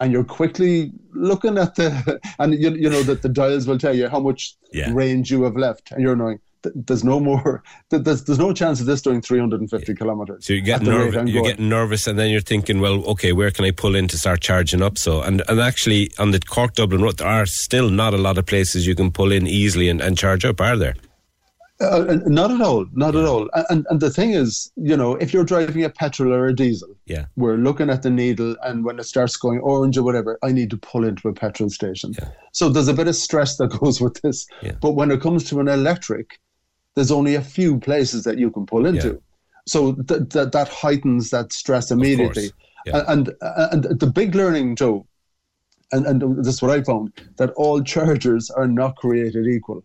and you're quickly looking at the, and you, you know that the dials will tell you how much yeah. range you have left. And you're knowing, there's no more, there's, there's no chance of this doing three hundred fifty yeah. kilometers. So you get nervous, you're getting nervous, and then you're thinking, well, okay, where can I pull in to start charging up? So, and, and actually on the Cork-Dublin road, there are still not a lot of places you can pull in easily and, and charge up, are there? Uh, not at all, not yeah. at all. And and the thing is, you know, if you're driving a petrol or a diesel, yeah. we're looking at the needle, and when it starts going orange or whatever, I need to pull into a petrol station. Yeah. So there's a bit of stress that goes with this. Yeah. But when it comes to an electric, there's only a few places that you can pull into. Yeah. So that th- that heightens that stress immediately. Yeah. And, and and the big learning, Joe, and, and this is what I found, that all chargers are not created equal.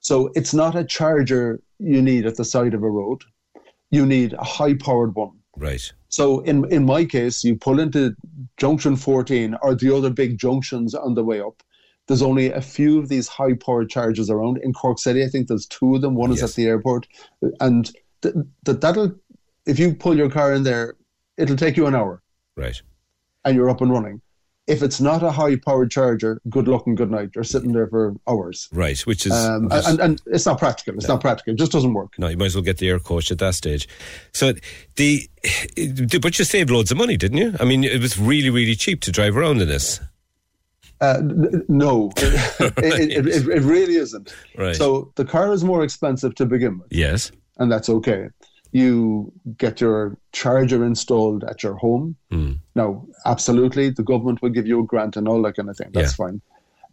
So it's not a charger you need at the side of a road. You need a high-powered one. Right. So in in my case, you pull into junction fourteen or the other big junctions on the way up. There's only a few of these high-powered chargers around. In Cork City, I think there's two of them. One yes. is at the airport. And th- th- that'll, if you pull your car in there, it'll take you an hour. Right. And you're up and running. If it's not a high-powered charger, good luck and good night. You're sitting there for hours. Right, which is... Um, just, and, and it's not practical. It's no. not practical. It just doesn't work. No, you might as well get the air coach at that stage. So, the but you saved loads of money, didn't you? I mean, it was really, really cheap to drive around in this. Uh, n- no, it, it, it, it really isn't. Right. So, the car is more expensive to begin with. Yes. And that's okay. You get your charger installed at your home. Mm. Now, absolutely, the government will give you a grant and all that kind of thing. That's yeah. fine.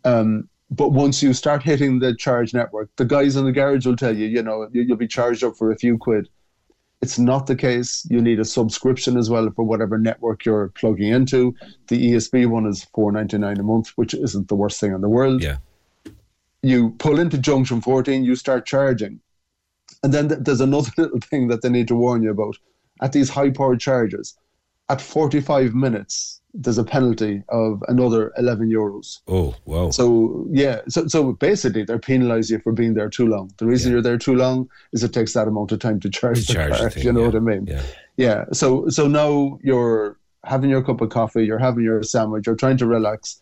Um, but once you start hitting the charge network, the guys in the garage will tell you, you know, you'll be charged up for a few quid. It's not the case. You need a subscription as well for whatever network you're plugging into. The E S B one is four ninety-nine a month, which isn't the worst thing in the world. Yeah. You pull into junction fourteen, you start charging. And then th- there's another little thing that they need to warn you about. At these high-powered chargers, at forty-five minutes, there's a penalty of another eleven euros. Oh, wow. So, yeah. So, so basically, they're penalising you for being there too long. The reason yeah. you're there too long is it takes that amount of time to charge to the car, you know yeah. what I mean? Yeah. yeah. So, so now you're having your cup of coffee, you're having your sandwich, you're trying to relax.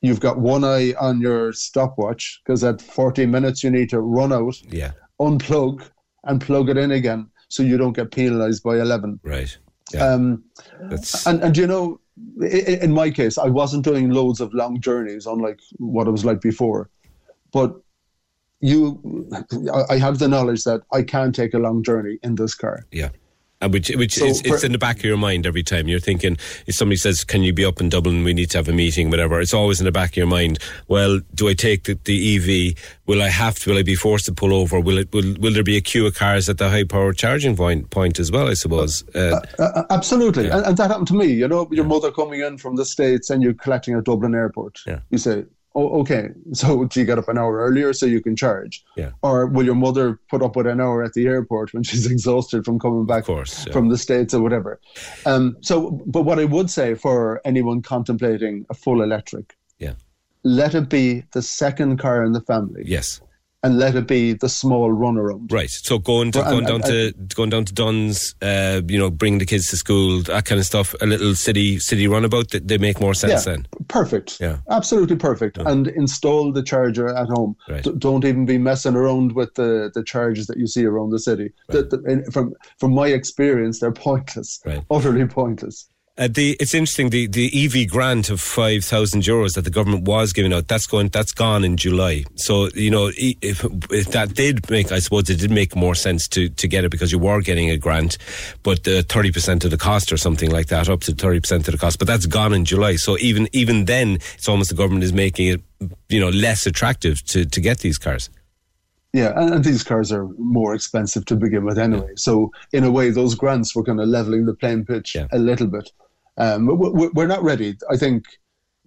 You've got one eye on your stopwatch because at forty minutes, you need to run out. Yeah. Unplug and plug it in again so you don't get penalised by eleven. Right. Yeah. Um, That's... And, and, you know, in, in my case, I wasn't doing loads of long journeys, unlike what it was like before. But you, I have the knowledge that I can take a long journey in this car. Yeah. And which which so is, for, it's in the back of your mind every time. You're thinking, if somebody says, can you be up in Dublin, we need to have a meeting, whatever, it's always in the back of your mind, well, do I take the, the E V? Will I have to, will I be forced to pull over? Will it? Will, will there be a queue of cars at the high-power charging point, point as well, I suppose? Uh, uh, uh, absolutely. Yeah. And, and that happened to me. You know, your yeah. mother coming in from the States and you're collecting at Dublin Airport. Yeah. You say, oh, okay, so do you get up an hour earlier so you can charge? Yeah. Or will your mother put up with an hour at the airport when she's exhausted from coming back course, yeah. from the States or whatever? Um, so, but what I would say for anyone contemplating a full electric, yeah, let it be the second car in the family. Yes. And let it be the small runaround. Right. So going to, going and, down and, to going down to Dunn's, uh, you know, bring the kids to school, that kind of stuff. A little city city runabout. They make more sense yeah, then. Perfect. Yeah. Absolutely perfect. Yeah. And install the charger at home. Right. D- don't even be messing around with the, the chargers that you see around the city. Right. The, the, in, from from my experience, they're pointless. Right. Utterly pointless. Uh, the, it's interesting, the, the E V grant of five thousand euros that the government was giving out, that's going, that's gone in July. So, you know, if, if that did make, I suppose it did make more sense to, to get it because you were getting a grant, but the thirty percent of the cost or something like that, up to thirty percent of the cost, but that's gone in July. So even, even then, it's almost the government is making it, you know, less attractive to, to get these cars. Yeah, and these cars are more expensive to begin with anyway. Yeah. So in a way, those grants were kind of leveling the playing pitch yeah. a little bit. Um, we're not ready. I think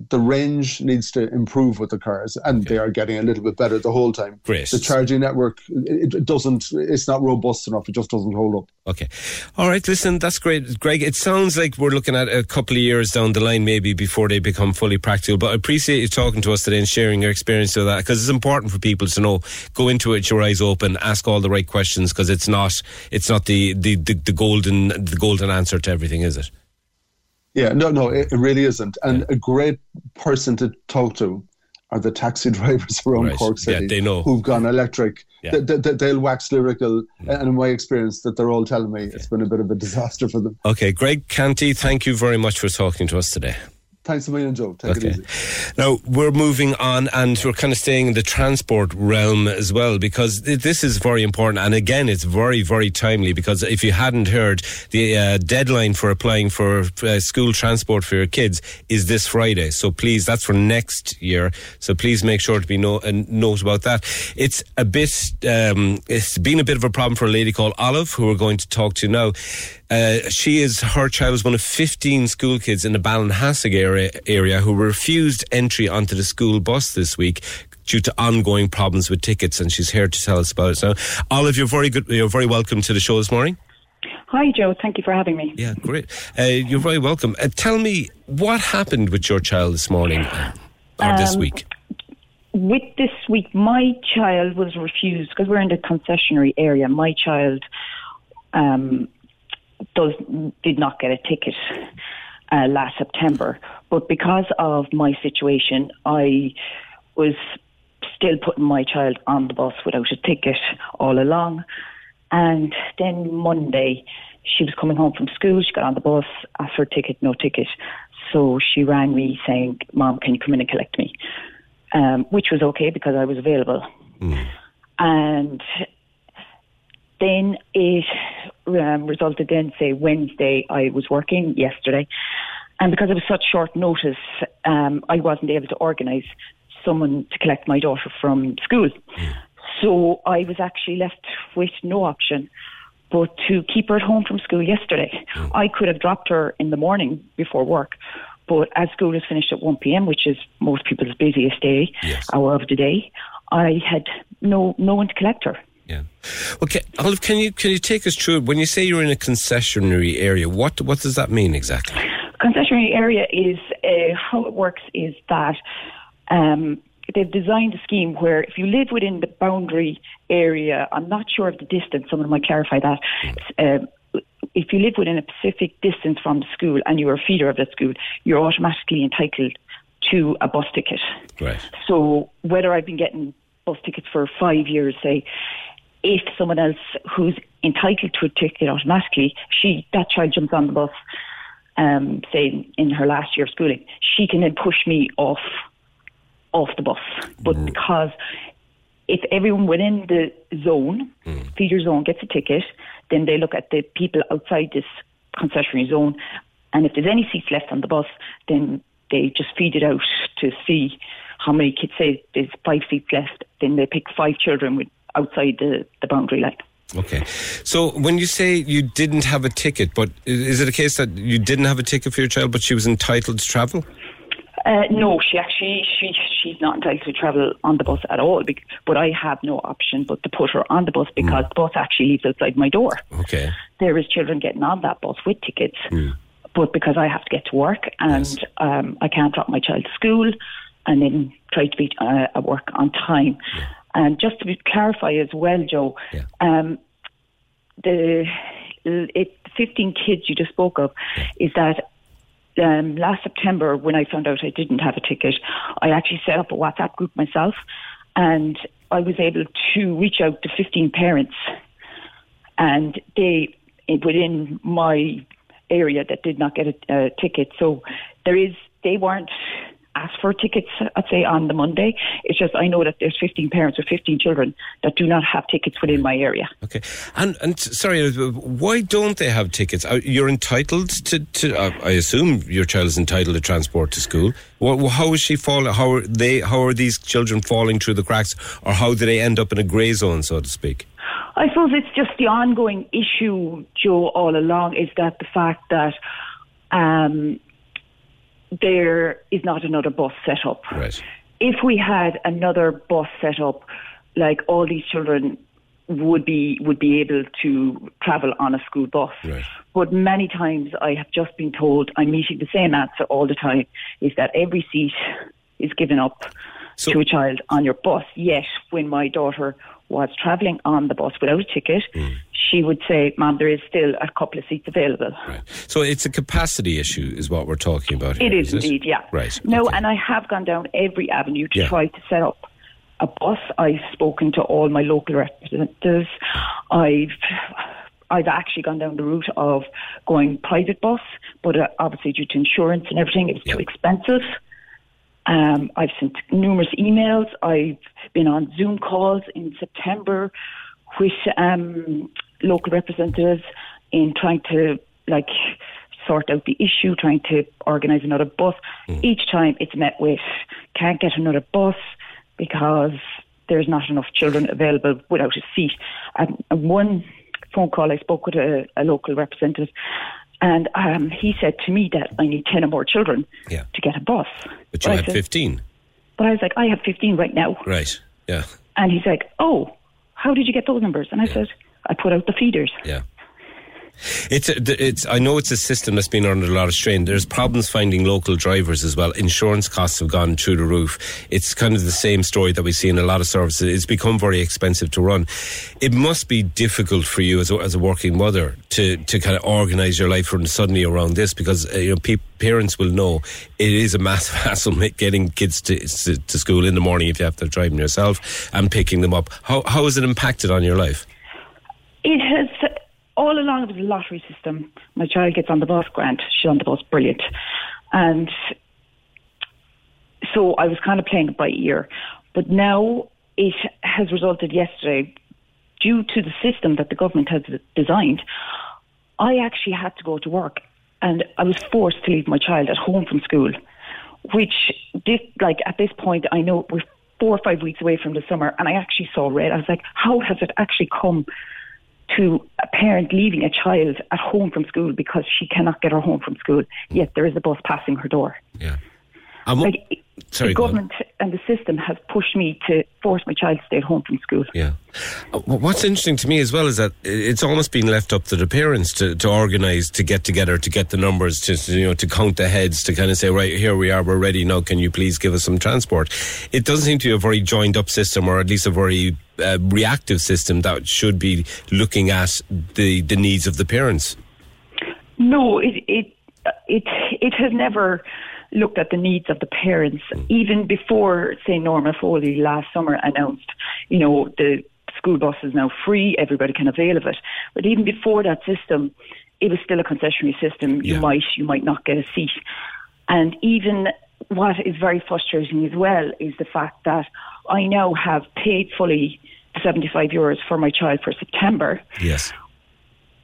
the range needs to improve with the cars, and okay. they are getting a little bit better the whole time. Great. The charging network, it doesn't, it's not robust enough. It just doesn't hold up. Okay. All right. Listen, that's great, Greg. It sounds like we're looking at a couple of years down the line, maybe before they become fully practical, but I appreciate you talking to us today and sharing your experience of that, because it's important for people to know, go into it with your eyes open, ask all the right questions, because it's not, it's not the, the, the, the golden, the golden answer to everything, is it? Yeah, no, no, it really isn't. And yeah. a great person to talk to are the taxi drivers around right. Cork City yeah, they know. who've gone electric. Yeah. They, they, they'll wax lyrical. Yeah. And in my experience, that they're all telling me yeah. it's been a bit of a disaster for them. Okay, Greg Canty, thank you very much for talking to us today. Thanks a million, Joe. Take okay. it easy. Now, we're moving on, and we're kind of staying in the transport realm as well, because this is very important. And again, it's very, very timely, because if you hadn't heard, the uh, deadline for applying for uh, school transport for your kids is this Friday. So please, that's for next year. So please make sure to be no, a note about that. It's a bit, um, it's been a bit of a problem for a lady called Olive, who we're going to talk to now. Uh, she is, her child was one of fifteen school kids in the Ballinhasig area, area who refused entry onto the school bus this week due to ongoing problems with tickets, and she's here to tell us about it. So, Olive, you're very good, you're very welcome to the show this morning. Hi, Joe. Thank you for having me. Yeah, great. Uh, you're very welcome. Uh, tell me, what happened with your child this morning, or um, this week? With this week, my child was refused, because we're in the concessionary area. My child... Um, Does, did not get a ticket uh, last September, but because of my situation, I was still putting my child on the bus without a ticket all along. And then Monday, she was coming home from school, she got on the bus, asked for a ticket, no ticket. So she rang me saying, "Mom, can you come in and collect me?" Um, which was okay, because I was available. Mm. And then it um, resulted in, say, Wednesday, I was working yesterday. And because it was such short notice, um, I wasn't able to organise someone to collect my daughter from school. Mm. So I was actually left with no option but to keep her at home from school yesterday. Mm. I could have dropped her in the morning before work, but as school is finished at one p.m., which is most people's busiest day, yes. hour of the day, I had no no one to collect her. Yeah. Okay, Olive, can you can you take us through, when you say you're in a concessionary area, what what does that mean exactly? Concessionary area is, uh, how it works is that um, they've designed a scheme where if you live within the boundary area, I'm not sure of the distance, someone might clarify that, mm. uh, if you live within a specific distance from the school and you're a feeder of that school, you're automatically entitled to a bus ticket. Right. So whether I've been getting bus tickets for five years, say, if someone else who's entitled to a ticket automatically, she that child jumps on the bus, um, say in her last year of schooling, she can then push me off off the bus. But mm. because if everyone within the zone, mm. feeder zone, gets a ticket, then they look at the people outside this concessionary zone, and if there's any seats left on the bus, then they just feed it out to see how many kids. Say there's five seats left, then they pick five children with outside the, the boundary line. Okay. So when you say you didn't have a ticket, but is it a case that you didn't have a ticket for your child, but she was entitled to travel? Uh, no, she actually, she she's not entitled to travel on the bus at all, but I have no option but to put her on the bus, because mm. the bus actually leaves outside my door. Okay. There is children getting on that bus with tickets, mm. but because I have to get to work and yes. um, I can't drop my child to school and then try to be uh, at work on time. Yeah. And just to clarify as well, Joe, yeah. um, the it, fifteen kids you just spoke of, yeah. is that um, last September, when I found out I didn't have a ticket, I actually set up a WhatsApp group myself, and I was able to reach out to fifteen parents, and they, within my area, that did not get a, a ticket. So there is, they weren't asked for tickets, I'd say, on the Monday. It's just I know that there's fifteen parents or fifteen children that do not have tickets within my area. Okay. And and sorry, why don't they have tickets? You're entitled to... to I assume your child is entitled to transport to school. How is she falling? How are they? How are these children falling through the cracks? Or how do they end up in a grey zone, so to speak? I suppose it's just the ongoing issue, Joe, all along, is that the fact that um, there is not another bus set up. Right. If we had another bus set up, like, all these children would be would be able to travel on a school bus. Right. But many times I have just been told, I'm meeting the same answer all the time, is that every seat is given up so, to a child on your bus. Yet, when my daughter was travelling on the bus without a ticket, mm. she would say, Mum, there is still a couple of seats available. Right. So it's a capacity issue is what we're talking about here. It is, is indeed, it? yeah. Right. No, okay. And I have gone down every avenue to yeah. try to set up a bus. I've spoken to all my local representatives. I've I've actually gone down the route of going private bus, but uh, obviously due to insurance and everything, it was yep. too expensive. Um, I've sent numerous emails. I've been on Zoom calls in September with um, local representatives in trying to, like, sort out the issue, trying to organise another bus. Mm. Each time it's met with, can't get another bus because there's not enough children available without a seat. And one phone call, I spoke with a, a local representative, and um, he said to me that I need ten or more children yeah. to get a bus. But you but had said, fifteen. But I was like, I have fifteen right now. Right, yeah. And he's like, oh, how did you get those numbers? And I yeah. said, I put out the feeders. Yeah. It's a, it's. I know it's a system that's been under a lot of strain. There's problems finding local drivers as well. Insurance costs have gone through the roof. It's kind of the same story that we see in a lot of services. It's become very expensive to run. It must be difficult for you as a, as a working mother to, to kind of organise your life from suddenly around this, because uh, you know pe- parents will know it is a massive hassle getting kids to, to to school in the morning if you have to drive them yourself and picking them up. How how has it impacted on your life? It has. All along, it was a lottery system. My child gets on the bus, Grant. She's on the bus, brilliant. And so I was kind of playing it by ear. But now it has resulted yesterday, due to the system that the government has designed, I actually had to go to work. And I was forced to leave my child at home from school, which, this, like, at this point, I know we're four or five weeks away from the summer, and I actually saw red. I was like, how has it actually come to a parent leaving a child at home from school because she cannot get her home from school, yet there is a bus passing her door. Yeah, and what, like, sorry, the government and the system has pushed me to force my child to stay at home from school. Yeah. What's interesting to me as well is that it's almost been left up to the parents to, to organise, to get together, to get the numbers, to, you know, to count the heads, to kind of say, right, here we are, we're ready now, can you please give us some transport? It doesn't seem to be a very joined up system, or at least a very uh, reactive system that should be looking at the, the needs of the parents. No, it it it, it has never looked at the needs of the parents, even before, say, Norma Foley last summer announced, you know, the school bus is now free, everybody can avail of it. But even before that system, it was still a concessionary system. You yeah. might, you might not get a seat. And even what is very frustrating as well is the fact that I now have paid fully seventy-five euros for my child for September. Yes.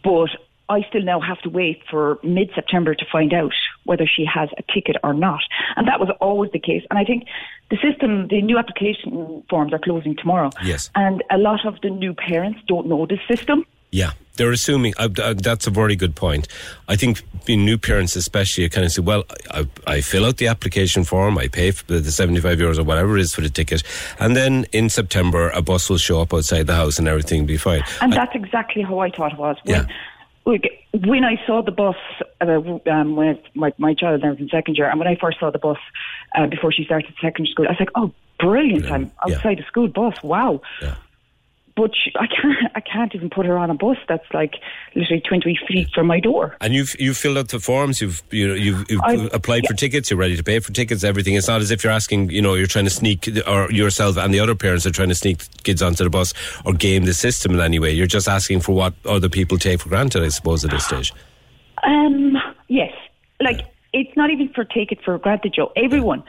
But I still now have to wait for mid-September to find out whether she has a ticket or not. And that was always the case. And I think the system, the new application forms are closing tomorrow. Yes. And a lot of the new parents don't know this system. Yeah, they're assuming. Uh, uh, that's a very good point. I think being new parents especially, you kind of say, well, I, I fill out the application form, I pay for the, the seventy-five euros or whatever it is for the ticket, and then in September a bus will show up outside the house and everything will be fine. And I, that's exactly how I thought it was. Yeah. When, When I saw the bus, uh, um, when I, my, my child was in second year, and when I first saw the bus uh, before she started secondary school, I was like, "Oh, brilliant! Yeah. I'm outside yeah. a school bus. Wow!" Yeah. But she, I can't, I can't even put her on a bus that's like literally twenty feet from my door. And you've you've filled out the forms. You've you know, you've, you've applied yeah. for tickets. You're ready to pay for tickets. Everything. It's not as if you're asking. You know, you're trying to sneak, or yourself and the other parents are trying to sneak kids onto the bus or game the system in any way. You're just asking for what other people take for granted, I suppose, at this stage. Um. Yes. Like yeah. it's not even for take it for granted, Joe. Everyone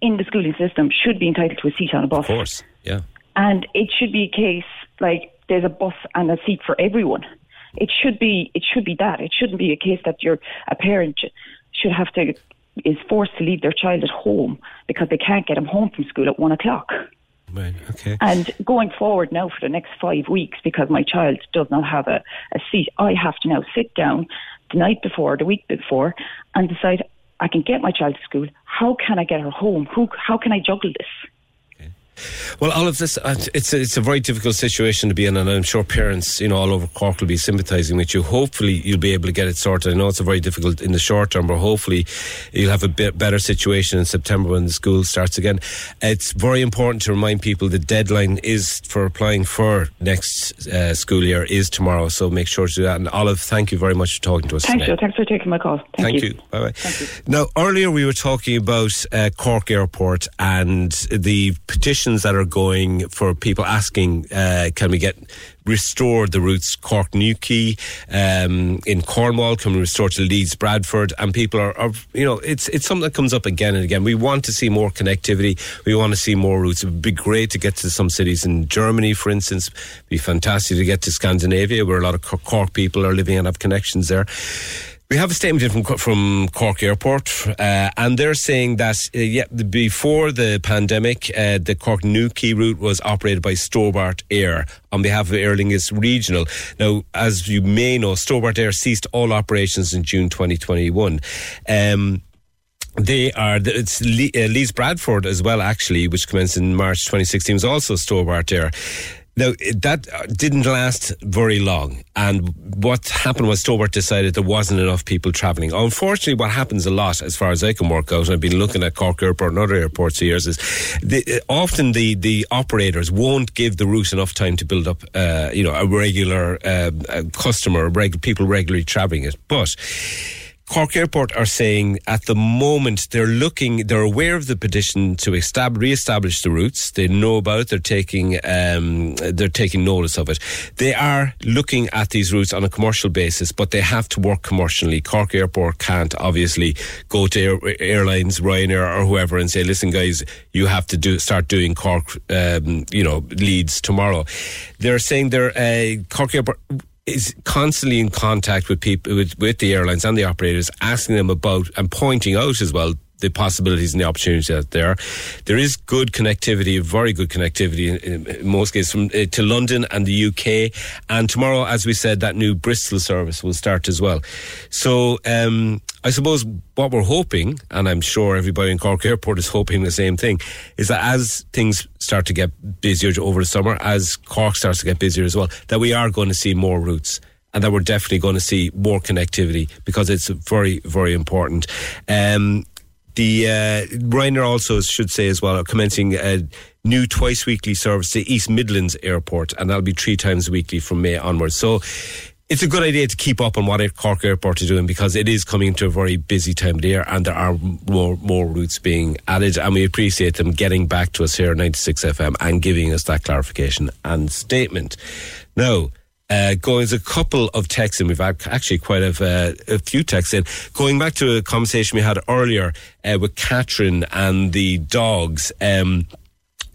in the schooling system should be entitled to a seat on a bus. Of course. Yeah. And it should be a case like there's a bus and a seat for everyone. It should be it should be that. It shouldn't be a case that you're, a parent should have to is forced to leave their child at home because they can't get them home from school at one o'clock. Right. Okay. And going forward now for the next five weeks, because my child does not have a, a seat, I have to now sit down, the night before, the week before, and decide, I can get my child to school. How can I get her home? Who? How can I juggle this? Well, Olive, this, it's a, it's a very difficult situation to be in, and I'm sure parents, you know, all over Cork will be sympathising with you. Hopefully you'll be able to get it sorted. I know it's a very difficult in the short term, but hopefully you'll have a bit better situation in September when the school starts again. It's very important to remind people the deadline is for applying for next uh, school year is tomorrow, so make sure to do that. And Olive, thank you very much for talking to us Thanks, today. Thanks for taking my call. Thank, thank you. you. Bye-bye. Thank you. Now, earlier we were talking about uh, Cork Airport and the petition that are going for people asking, uh, can we get restored the routes Cork Newquay um, in Cornwall? Can we restore to Leeds-Bradford? And people are, are, you know, it's it's something that comes up again and again. We want to see more connectivity. We want to see more routes. It would be great to get to some cities in Germany, for instance. It would be fantastic to get to Scandinavia, where a lot of Cork people are living and have connections there. We have a statement from from Cork Airport, uh, and they're saying that uh, yeah, before the pandemic, uh, the Cork Newquay route was operated by Stobart Air on behalf of Aer Lingus Regional. Now, as you may know, Stobart Air ceased all operations in June twenty twenty-one. Um, They are, it's Le- uh, Leeds Bradford as well, actually, which commenced in March twenty sixteen, was also Stobart Air. Now, that didn't last very long, and what happened was Stobart decided there wasn't enough people travelling. Unfortunately, what happens a lot, as far as I can work out, and I've been looking at Cork Airport and other airports for years, is the, often the, the operators won't give the route enough time to build up, uh, you know, a regular uh, a customer, reg- people regularly travelling it. But Cork Airport are saying at the moment they're looking, they're aware of the petition to estab- re-establish the routes. They know about it. They're taking, um, they're taking notice of it. They are looking at these routes on a commercial basis, but they have to work commercially. Cork Airport can't obviously go to air- airlines, Ryanair or whoever and say, listen guys, you have to do start doing Cork, um, you know, Leeds tomorrow. They're saying they're, uh, Cork Airport is constantly in contact with people, with, with the airlines and the operators, asking them about and pointing out as well the possibilities and the opportunities out there. There is good connectivity, very good connectivity in, in most cases from uh, to London and the U K. And tomorrow, as we said, that new Bristol service will start as well. So um, I suppose what we're hoping, and I'm sure everybody in Cork Airport is hoping the same thing, is that as things start to get busier over the summer, as Cork starts to get busier as well, that we are going to see more routes. And that we're definitely going to see more connectivity because it's very, very important. Um, The uh, Ryanair also should say as well, are commencing a new twice weekly service to East Midlands Airport, and that'll be three times weekly from May onwards. So it's a good idea to keep up on what Cork Airport is doing because it is coming to a very busy time of the year, and there are more more routes being added, and we appreciate them getting back to us here at ninety-six F M and giving us that clarification and statement. Now, Uh, going a couple of texts in, we've had actually quite a, uh, a few texts in, going back to a conversation we had earlier uh, with Catherine and the dogs. Um,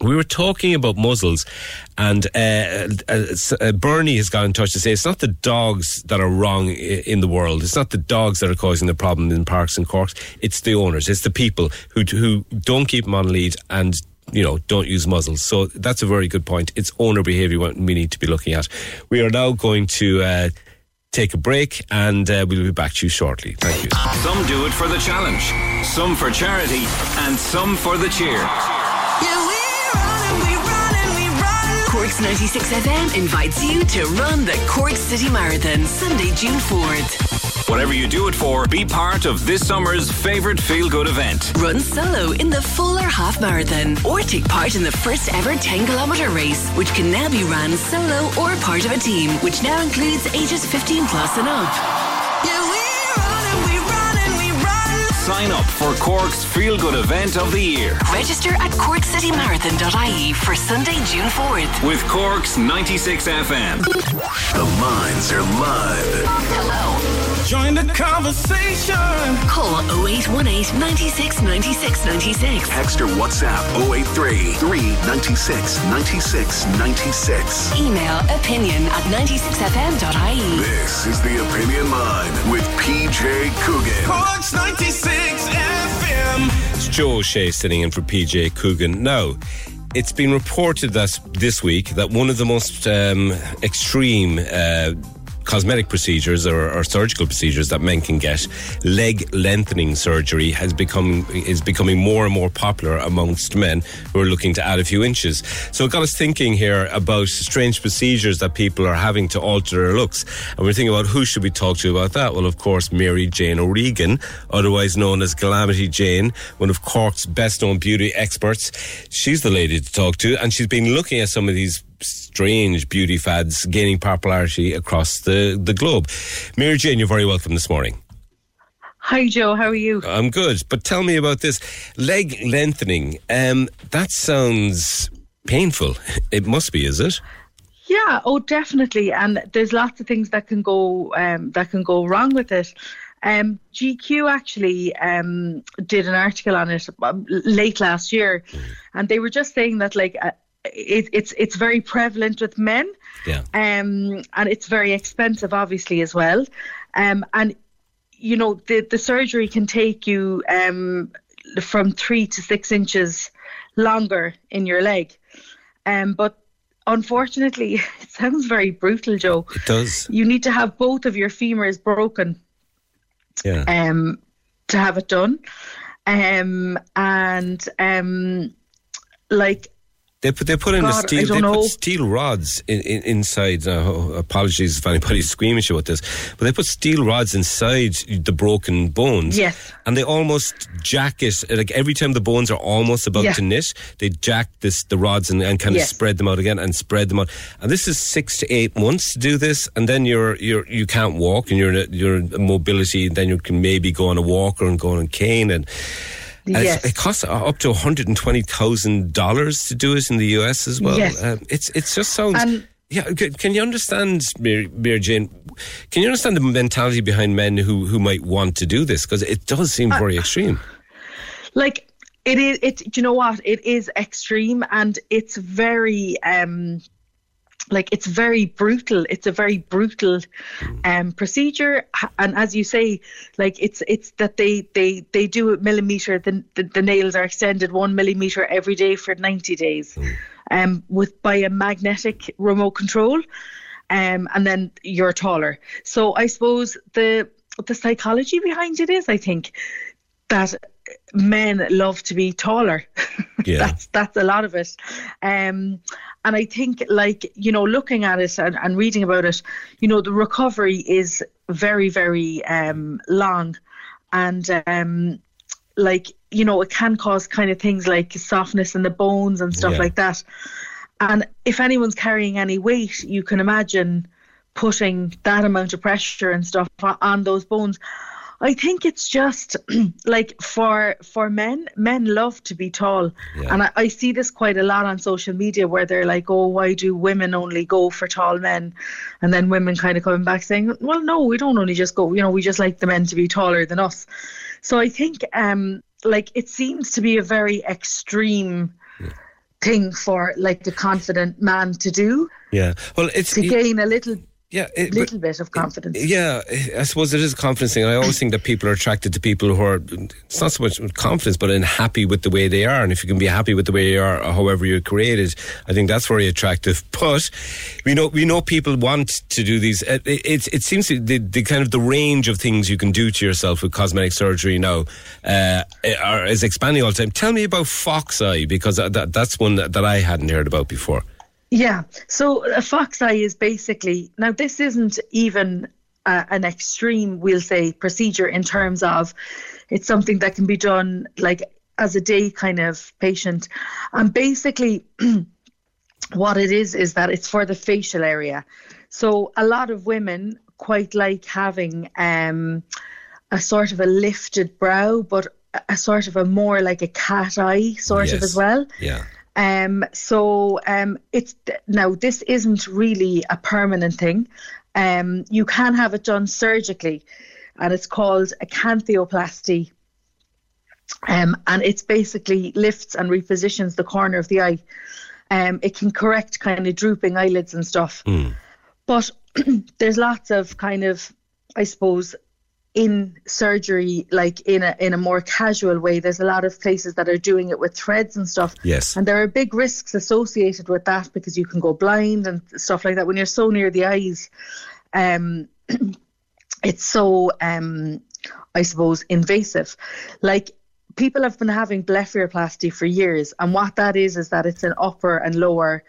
we were talking about muzzles, and uh, uh, uh, Bernie has got in touch to say it's not the dogs that are wrong in the world, it's not the dogs that are causing the problem in parks and Corks, it's the owners, it's the people who who don't keep them on lead and, you know, don't use muzzles. So that's a very good point. It's owner behaviour we need to be looking at. We are now going to uh, take a break, and uh, we'll be back to you shortly. Thank you. Some do it for the challenge, some for charity, and some for the cheer. Yeah, we run and we run and we run. Cork's ninety-six F M invites you to run the Cork City Marathon Sunday, June fourth. Whatever you do it for, be part of this summer's favourite feel-good event. Run solo in the full or half marathon, or take part in the first ever ten kilometre race, which can now be run solo or part of a team, which now includes ages fifteen plus and up. Yeah, we run and we run and we run. Sign up for Cork's feel-good event of the year. Register at cork city marathon dot I E for Sunday, June fourth. With Cork's ninety-six F M. The minds are live. Hello. Join the conversation. Call oh eight one eight, nine six, nine six, nine six. Text or WhatsApp oh eight three, three nine six, nine six, nine six. Email opinion at ninety-six F M dot I E. This is The Opinion Line with P J Coogan. Cork's ninety-six F M. It's Joe O'Shea sitting in for P J Coogan. Now, it's been reported that this week that one of the most um, extreme Uh, cosmetic procedures or, or surgical procedures that men can get, leg lengthening surgery has become is becoming more and more popular amongst men who are looking to add a few inches. So it got us thinking here about strange procedures that people are having to alter their looks. And we're thinking about who should we talk to about that? Well, of course, Mary Jane O'Regan, otherwise known as Calamity Jane, one of Cork's best-known beauty experts. She's the lady to talk to, and she's been looking at some of these strange beauty fads gaining popularity across the, the globe. Mary Jane, you're very welcome this morning. Hi Joe, how are you? I'm good, but tell me about this leg lengthening. Um, that sounds painful. It must be, is it? Yeah, oh definitely. And there's lots of things that can go um, that can go wrong with it. Um, G Q actually um, did an article on it late last year, mm. and they were just saying that like uh, it, it's it's very prevalent with men, yeah, um, and it's very expensive, obviously as well, um, and you know the the surgery can take you um, from three to six inches longer in your leg, um, but. Unfortunately, it sounds very brutal, Joe. It does. You need to have both of your femurs broken yeah. um, to have it done. Um, and, um, like... They put, they put in God, a steel, they put steel rods in, in, inside. Uh, oh, apologies if anybody's screaming at you about this, but they put steel rods inside the broken bones. Yes. And they almost jack it. Like every time the bones are almost about yeah. to knit, they jack this, the rods and, and kind yes. of spread them out again and spread them out. And this is six to eight months to do this. And then you're, you're, you can't walk and you're, you're in mobility. And then you can maybe go on a walker and go on a cane and, Yes. It costs up to one hundred twenty thousand dollars to do it in the U S as well. Yes. Um, it's it just sounds... Um, yeah. Can you understand, Mary, Mary Jane, can you understand the mentality behind men who, who might want to do this? Because it does seem very uh, extreme. Like, it is... It, do you know what? It is extreme and it's very... Um, like, it's very brutal. It's a very brutal um, procedure. And as you say, like, it's it's that they, they, they do it millimetre. The, the, the nails are extended one millimetre every day for ninety days um, with by a magnetic remote control. Um, and then you're taller. So I suppose the the psychology behind it is, I think, that men love to be taller. Yeah. that's that's a lot of it. Um, and I think, like, you know, looking at it and, and reading about it, you know, the recovery is very, very um, long. And, um, like, you know, it can cause kind of things like softness in the bones and stuff yeah. like that. And if anyone's carrying any weight, you can imagine putting that amount of pressure and stuff on those bones. I think it's just like for for men, men love to be tall. Yeah. And I, I see this quite a lot on social media where they're like, oh, why do women only go for tall men? And then women kind of coming back saying, well, no, we don't only just go, you know, we just like the men to be taller than us. So I think um, like it seems to be a very extreme yeah. thing for like the confident man to do. Yeah. Well, it's to gain a little Yeah, a little but, bit of confidence. Yeah, I suppose it is a confidence thing. And I always think that people are attracted to people who are, it's not so much confidence, but in happy with the way they are. And if you can be happy with the way you are, however you're created, I think that's very attractive. But we know we know people want to do these. It, it, it seems to, the, the kind of the range of things you can do to yourself with cosmetic surgery now uh, are, is expanding all the time. Tell me about fox eye, because that, that's one that, that I hadn't heard about before. Yeah, so a fox eye is basically, now this isn't even uh, an extreme, we'll say, procedure in terms of it's something that can be done like as a day kind of patient. And basically what it is, is that it's for the facial area. So a lot of women quite like having um, a sort of a lifted brow, but a sort of a more like a cat eye sort yes. of as well. Yeah. Um, so um, it's now this isn't really a permanent thing. Um, you can have it done surgically, and it's called a canthoplasty. Um, and it's basically lifts and repositions the corner of the eye. Um, it can correct kind of drooping eyelids and stuff. Mm. But there's lots of kind of, I suppose, in surgery, like in a in a more casual way, there's a lot of places that are doing it with threads and stuff. Yes. And there are big risks associated with that because you can go blind and stuff like that when you're so near the eyes. um, it's so, um, I suppose, invasive. Like, people have been having blepharoplasty for years, and what that is is that it's an upper and lower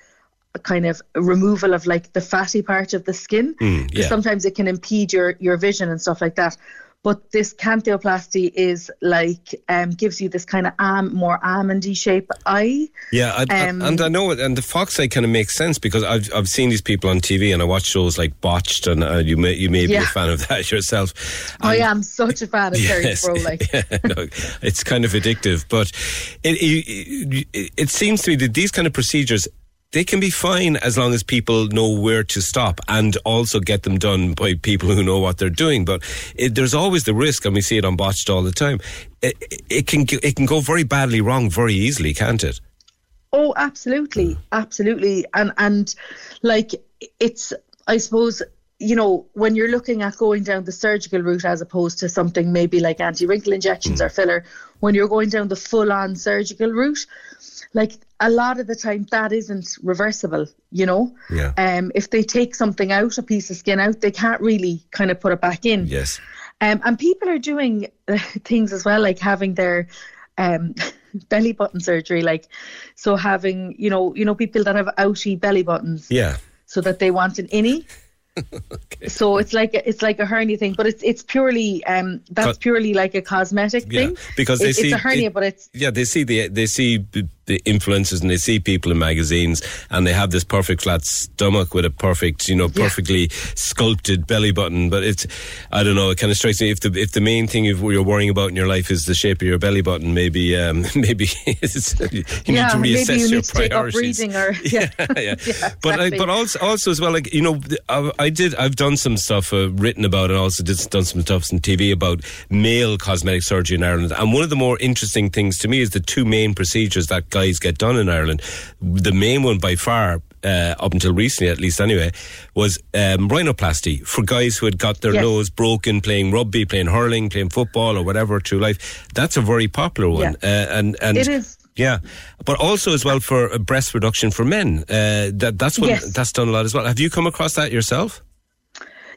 kind of removal of like the fatty part of the skin. Mm, yeah. Sometimes it can impede your, your vision and stuff like that. But this canthoplasty is like, um, gives you this kind of am, more almondy shape eye. Yeah, I, um, I, and I know it. And the fox eye kind of makes sense, because I've I've seen these people on T V, and I watch shows like Botched, and uh, you may you may yeah. be a fan of that yourself. And I am such a fan of Terry yes, Pro. Like, yeah, no, it's kind of addictive, but it, it it it seems to me that these kind of procedures, they can be fine as long as people know where to stop, and also get them done by people who know what they're doing. But it, there's always the risk, and we see it on Botched all the time. It, it can it can go very badly wrong very easily, can't it? Oh, absolutely, absolutely, and and like it's, I suppose, you know, when you're looking at going down the surgical route as opposed to something maybe like anti-wrinkle injections mm. or filler, when you're going down the full-on surgical route, like a lot of the time that isn't reversible, you know. Yeah. Um, if they take something out, a piece of skin out, they can't really kind of put it back in. Yes. Um, and people are doing uh, things as well, like having their um, belly button surgery, like so having, you know, you know, people that have outy belly buttons. Yeah. So that they want an innie. Okay. So it's like a, it's like a hernia thing, but it's it's purely um that's purely like a cosmetic yeah, thing, because they it, see, it's a hernia, it, but it's yeah they see the they see the influencers, and they see people in magazines, and they have this perfect flat stomach with a perfect, you know, perfectly yeah. sculpted belly button. But it's, I don't know, it kind of strikes me, if the if the main thing you're worrying about in your life is the shape of your belly button, maybe um, maybe it's, you yeah, need to reassess maybe you your need priorities. To take up breathing, or yeah, yeah, yeah. yeah exactly. But I, but also also as well, like, you know, I, I did I've done some stuff uh, written about, and also did done some stuff on T V about male cosmetic surgery in Ireland. And one of the more interesting things to me is the two main procedures that guys get done in Ireland. The main one by far, uh, up until recently at least anyway, was um, rhinoplasty for guys who had got their yes. nose broken playing rugby, playing hurling, playing football or whatever through life. That's a very popular one. Yeah. Uh, and, and it is. Yeah. But also as well for breast reduction for men. Uh, that that's one, yes. that's done a lot as well. Have you come across that yourself?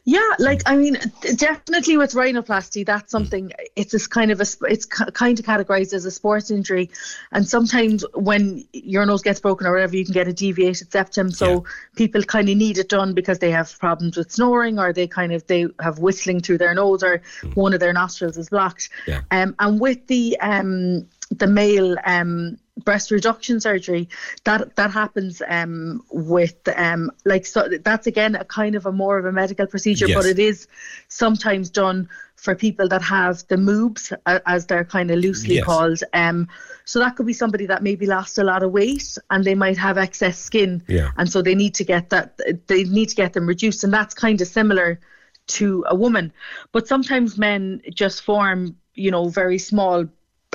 Yeah, like, I mean, definitely with rhinoplasty, that's something, it's this kind of a, it's kind of categorized as a sports injury. And sometimes when your nose gets broken or whatever, you can get a deviated septum. So yeah. people kind of need it done because they have problems with snoring, or they kind of, they have whistling through their nose, or mm. one of their nostrils is blocked. Yeah. Um, and with the, um, the male, um, breast reduction surgery, that that happens um with um like so that's again a kind of a more of a medical procedure, yes. but it is sometimes done for people that have the moobs, uh, as they're kind of loosely yes. called, um so that could be somebody that maybe lost a lot of weight and they might have excess skin, yeah. and so they need to get that they need to get them reduced, and that's kind of similar to a woman. But sometimes men just form, you know, very small,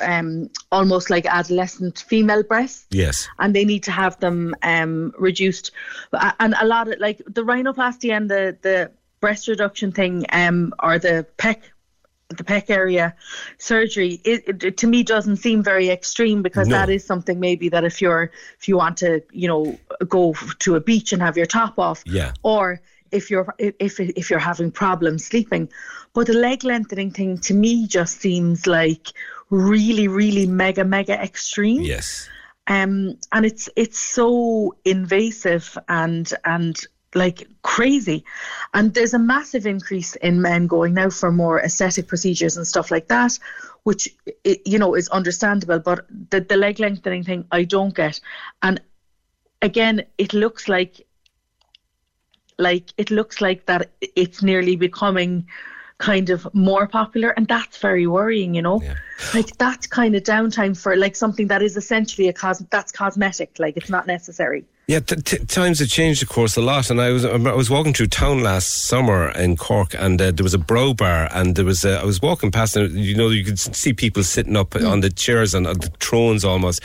Um, almost like adolescent female breasts. Yes. And they need to have them um, reduced. And a lot of, like, the rhinoplasty and the, the breast reduction thing, um, or the pec, the pec area surgery, it, it to me doesn't seem very extreme, because no. that is something maybe that if you're, if you want to, you know, go to a beach and have your top off, yeah. or if you're, if if you're having problems sleeping. But the leg lengthening thing to me just seems like really, really mega, mega extreme. Yes. Um, and it's it's so invasive and and like crazy. And there's a massive increase in men going now for more aesthetic procedures and stuff like that, which, it, you know, is understandable. But the, the leg lengthening thing, I don't get. And again, it looks like, like it looks like that it's nearly becoming kind of more popular, and that's very worrying, you know. Yeah. Like that's kind of downtime for like something that is essentially a cos- that's cosmetic, like it's not necessary. Yeah, t- t- times have changed, of course, a lot. And I was I was walking through town last summer in Cork, and uh, there was a brow bar, and there was a, I was walking past, and you know you could see people sitting up mm. on the chairs and on the thrones almost,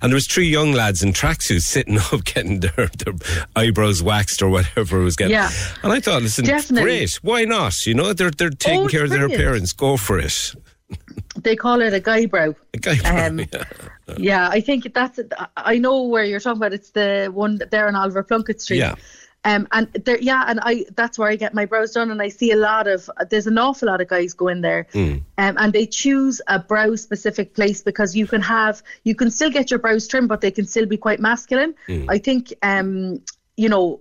and there was three young lads in tracksuits sitting up getting their, their eyebrows waxed or whatever it was getting. Yeah. And I thought, listen, Definitely. great, why not? You know, they're they're taking oh, care brilliant. of their appearance. Go for it. They call it a guy brow. A guy brow, um, yeah. yeah. I think that's, I know where you're talking about. It's the one there on Oliver Plunkett Street. Yeah. Um, and there, yeah, and I that's where I get my brows done. And I see a lot of, there's an awful lot of guys go in there, mm. um, and they choose a brow specific place because you can have, you can still get your brows trimmed, but they can still be quite masculine. Mm. I think, um, you know,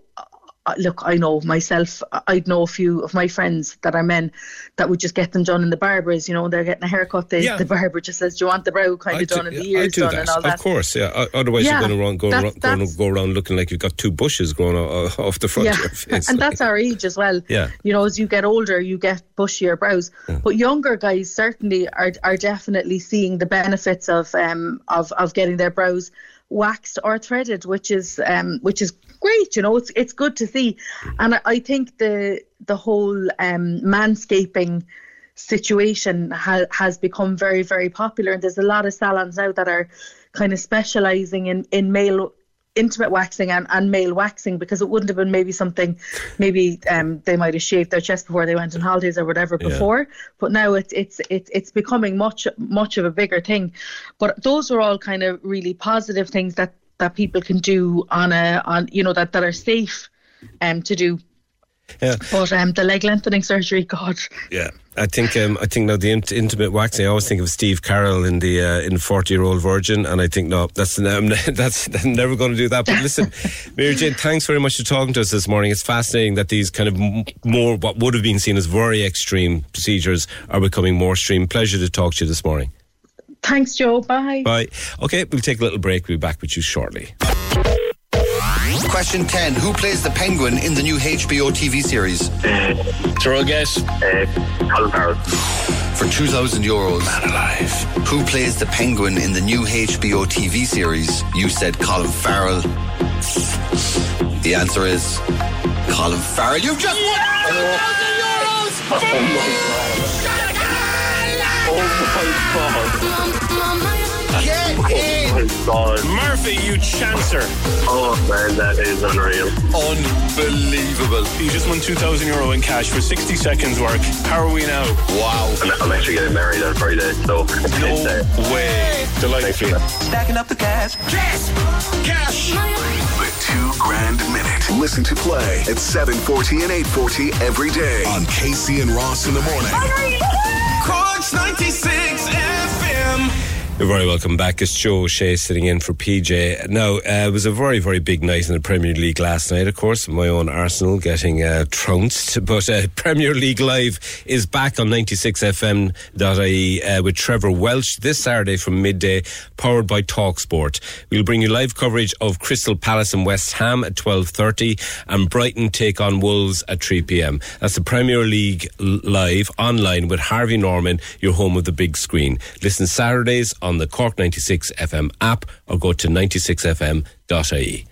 look, I know myself, I'd know a few of my friends that are men that would just get them done in the barbers, you know, they're getting a haircut, they, yeah. the barber just says, do you want the brow kind I of do, done and the ears done that. And all that. Of course, yeah. Otherwise yeah, you're going around, go, that's, around, that's, go around looking like you've got two bushes growing off the front yeah. of your face. And like, that's our age as well. Yeah. You know, as you get older, you get bushier brows. Yeah. But younger guys certainly are are definitely seeing the benefits of um of, of getting their brows waxed or threaded, which is um which is great, you know, it's it's good to see. And I, I think the the whole um manscaping situation ha- has become very, very popular, and there's a lot of salons now that are kind of specializing in in male intimate waxing and, and male waxing, because it wouldn't have been maybe something maybe um they might have shaved their chest before they went on holidays or whatever before, yeah. but now it's it's it's it's becoming much much of a bigger thing. But those are all kind of really positive things that that people can do on a on you know that that are safe um to do. Yeah. But um, the leg lengthening surgery, God. Yeah, I think um, I think now the int- intimate waxing. I always think of Steve Carroll in the uh, in Forty Year Old Virgin, and I think no, that's I'm, that's I'm never going to do that. But listen, Mary Jane, thanks very much for talking to us this morning. It's fascinating that these kind of m- more what would have been seen as very extreme procedures are becoming more extreme. Pleasure to talk to you this morning. Thanks, Joe. Bye. Bye. Okay, we'll take a little break. We'll be back with you shortly. Question ten. Who plays the Penguin in the new H B O T V series? Thorough guess. Uh, Colin Farrell. For two thousand euros. Man alive. Who plays the Penguin in the new H B O T V series? You said Colin Farrell. The answer is Colin Farrell. You've just won two thousand euros! Oh my God. Oh my God. Get in! Oh my God. Murphy, you chancer! Oh man, that is unreal. Unbelievable. You just won two thousand euro in cash for sixty seconds work. How are we now? Wow. I'm, I'm actually getting married on Friday, so... No way. Delightful. Stacking up the cash. Yes! Cash! The two grand minute. Listen to Play at seven forty and eight forty every day on Casey and Ross in the morning. Cork's ninety-six F M. You're very welcome back. It's Joe Shea sitting in for P J. Now, uh, it was a very, very big night in the Premier League last night, of course. My own Arsenal getting uh, trounced. But uh, Premier League Live is back on ninety-six f m dot i e uh, with Trevor Welch this Saturday from midday, powered by TalkSport. We'll bring you live coverage of Crystal Palace and West Ham at twelve thirty and Brighton take on Wolves at three p m. That's the Premier League Live online with Harvey Norman, your home of the big screen. Listen Saturdays on on the Cork ninety-six F M app or go to ninety-six f m dot i e.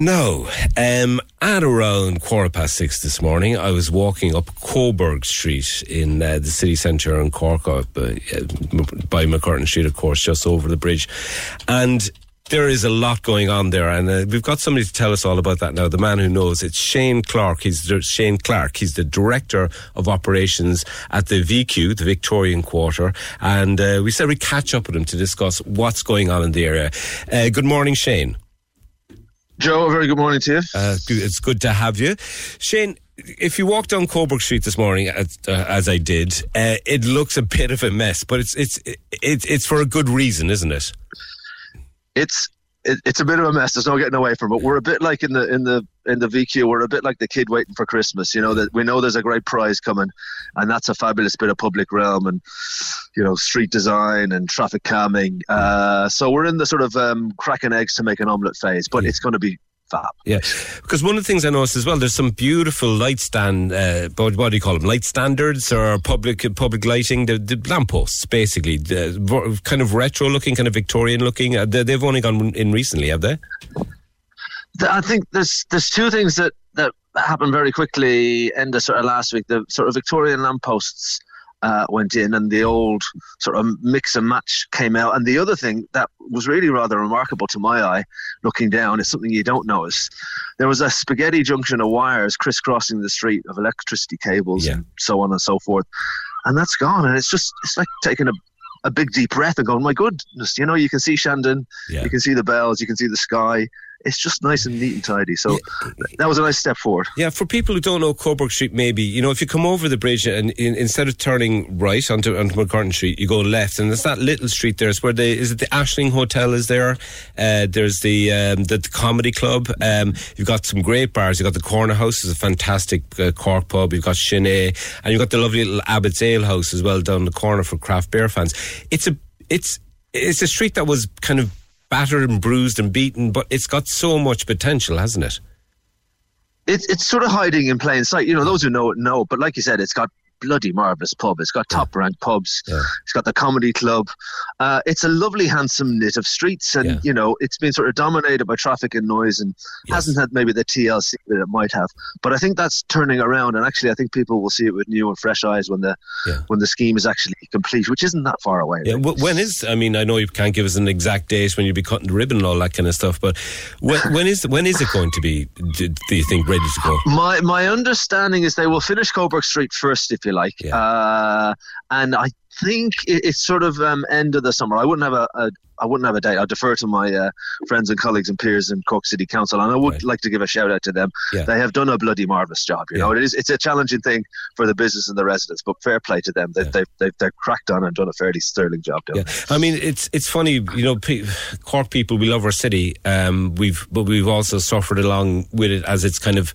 Now, um, at around quarter past six this morning, I was walking up Coburg Street in uh, the city centre in Cork, uh, by McCurtain Street, of course, just over the bridge. And there is a lot going on there, and uh, we've got somebody to tell us all about that now. The man who knows, it's Shane Clark. He's the, Shane Clark. He's the Director of Operations at the V Q, the Victorian Quarter, and uh, we said we catch up with him to discuss what's going on in the area. Uh, good morning, Shane. Joe, a very good morning to you. Uh, it's good to have you. Shane, if you walk down Coburg Street this morning, as, uh, as I did, uh, it looks a bit of a mess, but it's it's it's it's for a good reason, isn't it? It's it, it's a bit of a mess. There's no getting away from it. We're a bit like in the in the in the V Q. We're a bit like the kid waiting for Christmas. You know that we know there's a great prize coming, and that's a fabulous bit of public realm and you know street design and traffic calming. Uh, so we're in the sort of um, cracking eggs to make an omelette phase, but it's going to be fab. Yeah, because one of the things I noticed as well, there's some beautiful light stand. Uh, what do you call them? Light standards or public public lighting? The, the lampposts, basically, the, kind of retro looking, kind of Victorian looking. They've only gone in recently, have they? I think there's there's two things that that happened very quickly in the sort of last week. The sort of Victorian lampposts uh, went in, and the old sort of mix and match came out. And the other thing that was really rather remarkable to my eye, looking down, is something you don't notice. There was a spaghetti junction of wires crisscrossing the street of electricity cables yeah. and so on and so forth, and that's gone. And it's just it's like taking a, a big deep breath and going, my goodness, you know, you can see Shandon, yeah. you can see the bells, you can see the sky, it's just nice and neat and tidy. So yeah. that was a nice step forward. Yeah, for people who don't know Coburg Street, maybe, you know, if you come over the bridge and in, instead of turning right onto, onto McCartan Street, you go left, and it's that little street there. It's where they, is it the Ashling Hotel is there? Uh, there's the, um, the the comedy club. Um, you've got some great bars. You've got the Corner House, is a fantastic uh, Cork pub. You've got Chinee, and you've got the lovely little Abbott's Ale House as well down the corner for craft beer fans. It's a it's it's a street that was kind of battered and bruised and beaten, but it's got so much potential, hasn't it? It's it's sort of hiding in plain sight. You know, those who know it know. But like you said, it's got bloody marvellous pub. It's got top ranked pubs. Yeah. It's got the comedy club. Uh, it's a lovely, handsome knit of streets, and yeah. you know, it's been sort of dominated by traffic and noise, and yes. hasn't had maybe the T L C that it might have. But I think that's turning around, and actually, I think people will see it with new and fresh eyes when the yeah. when the scheme is actually complete, which isn't that far away. Yeah. Really. When is? I mean, I know you can't give us an exact date when you'll be cutting the ribbon and all that kind of stuff, but when, when is when is it going to be? Do, do you think ready to go? My my understanding is they will finish Coburg Street first, if you like, yeah. uh, and I think it, it's sort of um, end of the summer. I wouldn't have a, a I wouldn't have a date. I defer to my uh, friends and colleagues and peers in Cork City Council, and I would right. like to give a shout out to them. Yeah. They have done a bloody marvellous job. You yeah. know, it is it's a challenging thing for the business and the residents, but fair play to them. They, yeah. They've they've they've cracked on and done a fairly sterling job. Yeah. I mean, it's it's funny, you know, pe- Cork people, we love our city. Um, we've but we've also suffered along with it as it's kind of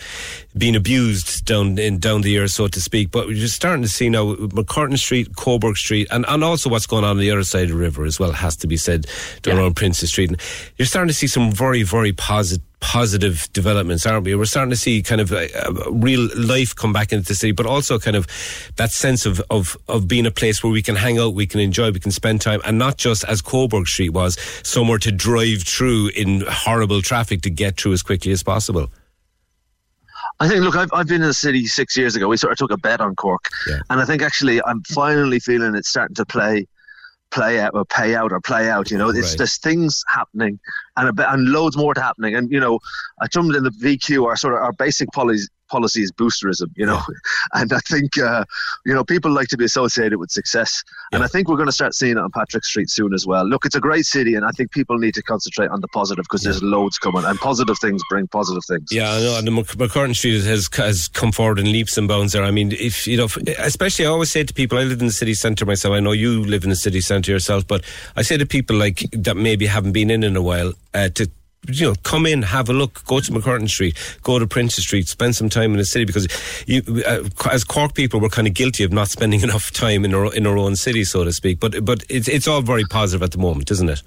been abused down in down the years, so to speak. But we're just starting to see now McCartan Street, Coburg Street, and, and also what's going on on the other side of the river as well has to be said. Down yeah. on Prince's Street, and you're starting to see some very, very positive positive developments, aren't we? We're starting to see kind of a, a real life come back into the city, but also kind of that sense of, of of being a place where we can hang out, we can enjoy, we can spend time, and not just as Coburg Street was, somewhere to drive through in horrible traffic to get through as quickly as possible. I think, look, I've, I've been in the city six years ago. We sort of took a bet on Cork, yeah. and I think actually I'm finally feeling it's starting to play play out or pay out or play out, you know. It's right. There's things happening and a bit, and loads more happening. And, you know, I jumped in the V Q, our sort of our basic policy, policy is boosterism, you know. Yeah. And I think, uh, you know, people like to be associated with success. Yeah. And I think we're going to start seeing it on Patrick Street soon as well. Look, it's a great city, and I think people need to concentrate on the positive because yeah. there's loads coming, and positive things bring positive things. Yeah, I know. And McCartan Street has, has come forward in leaps and bounds there. I mean, if, you know, especially I always say to people, I live in the city centre myself. I know you live in the city centre yourself, but I say to people like that maybe haven't been in in a while, Uh, to you know, come in, have a look, go to McCartan Street, go to Prince's Street, spend some time in the city, because you, uh, as Cork people, we're kind of guilty of not spending enough time in our in our own city, so to speak. But but it's it's all very positive at the moment, isn't it?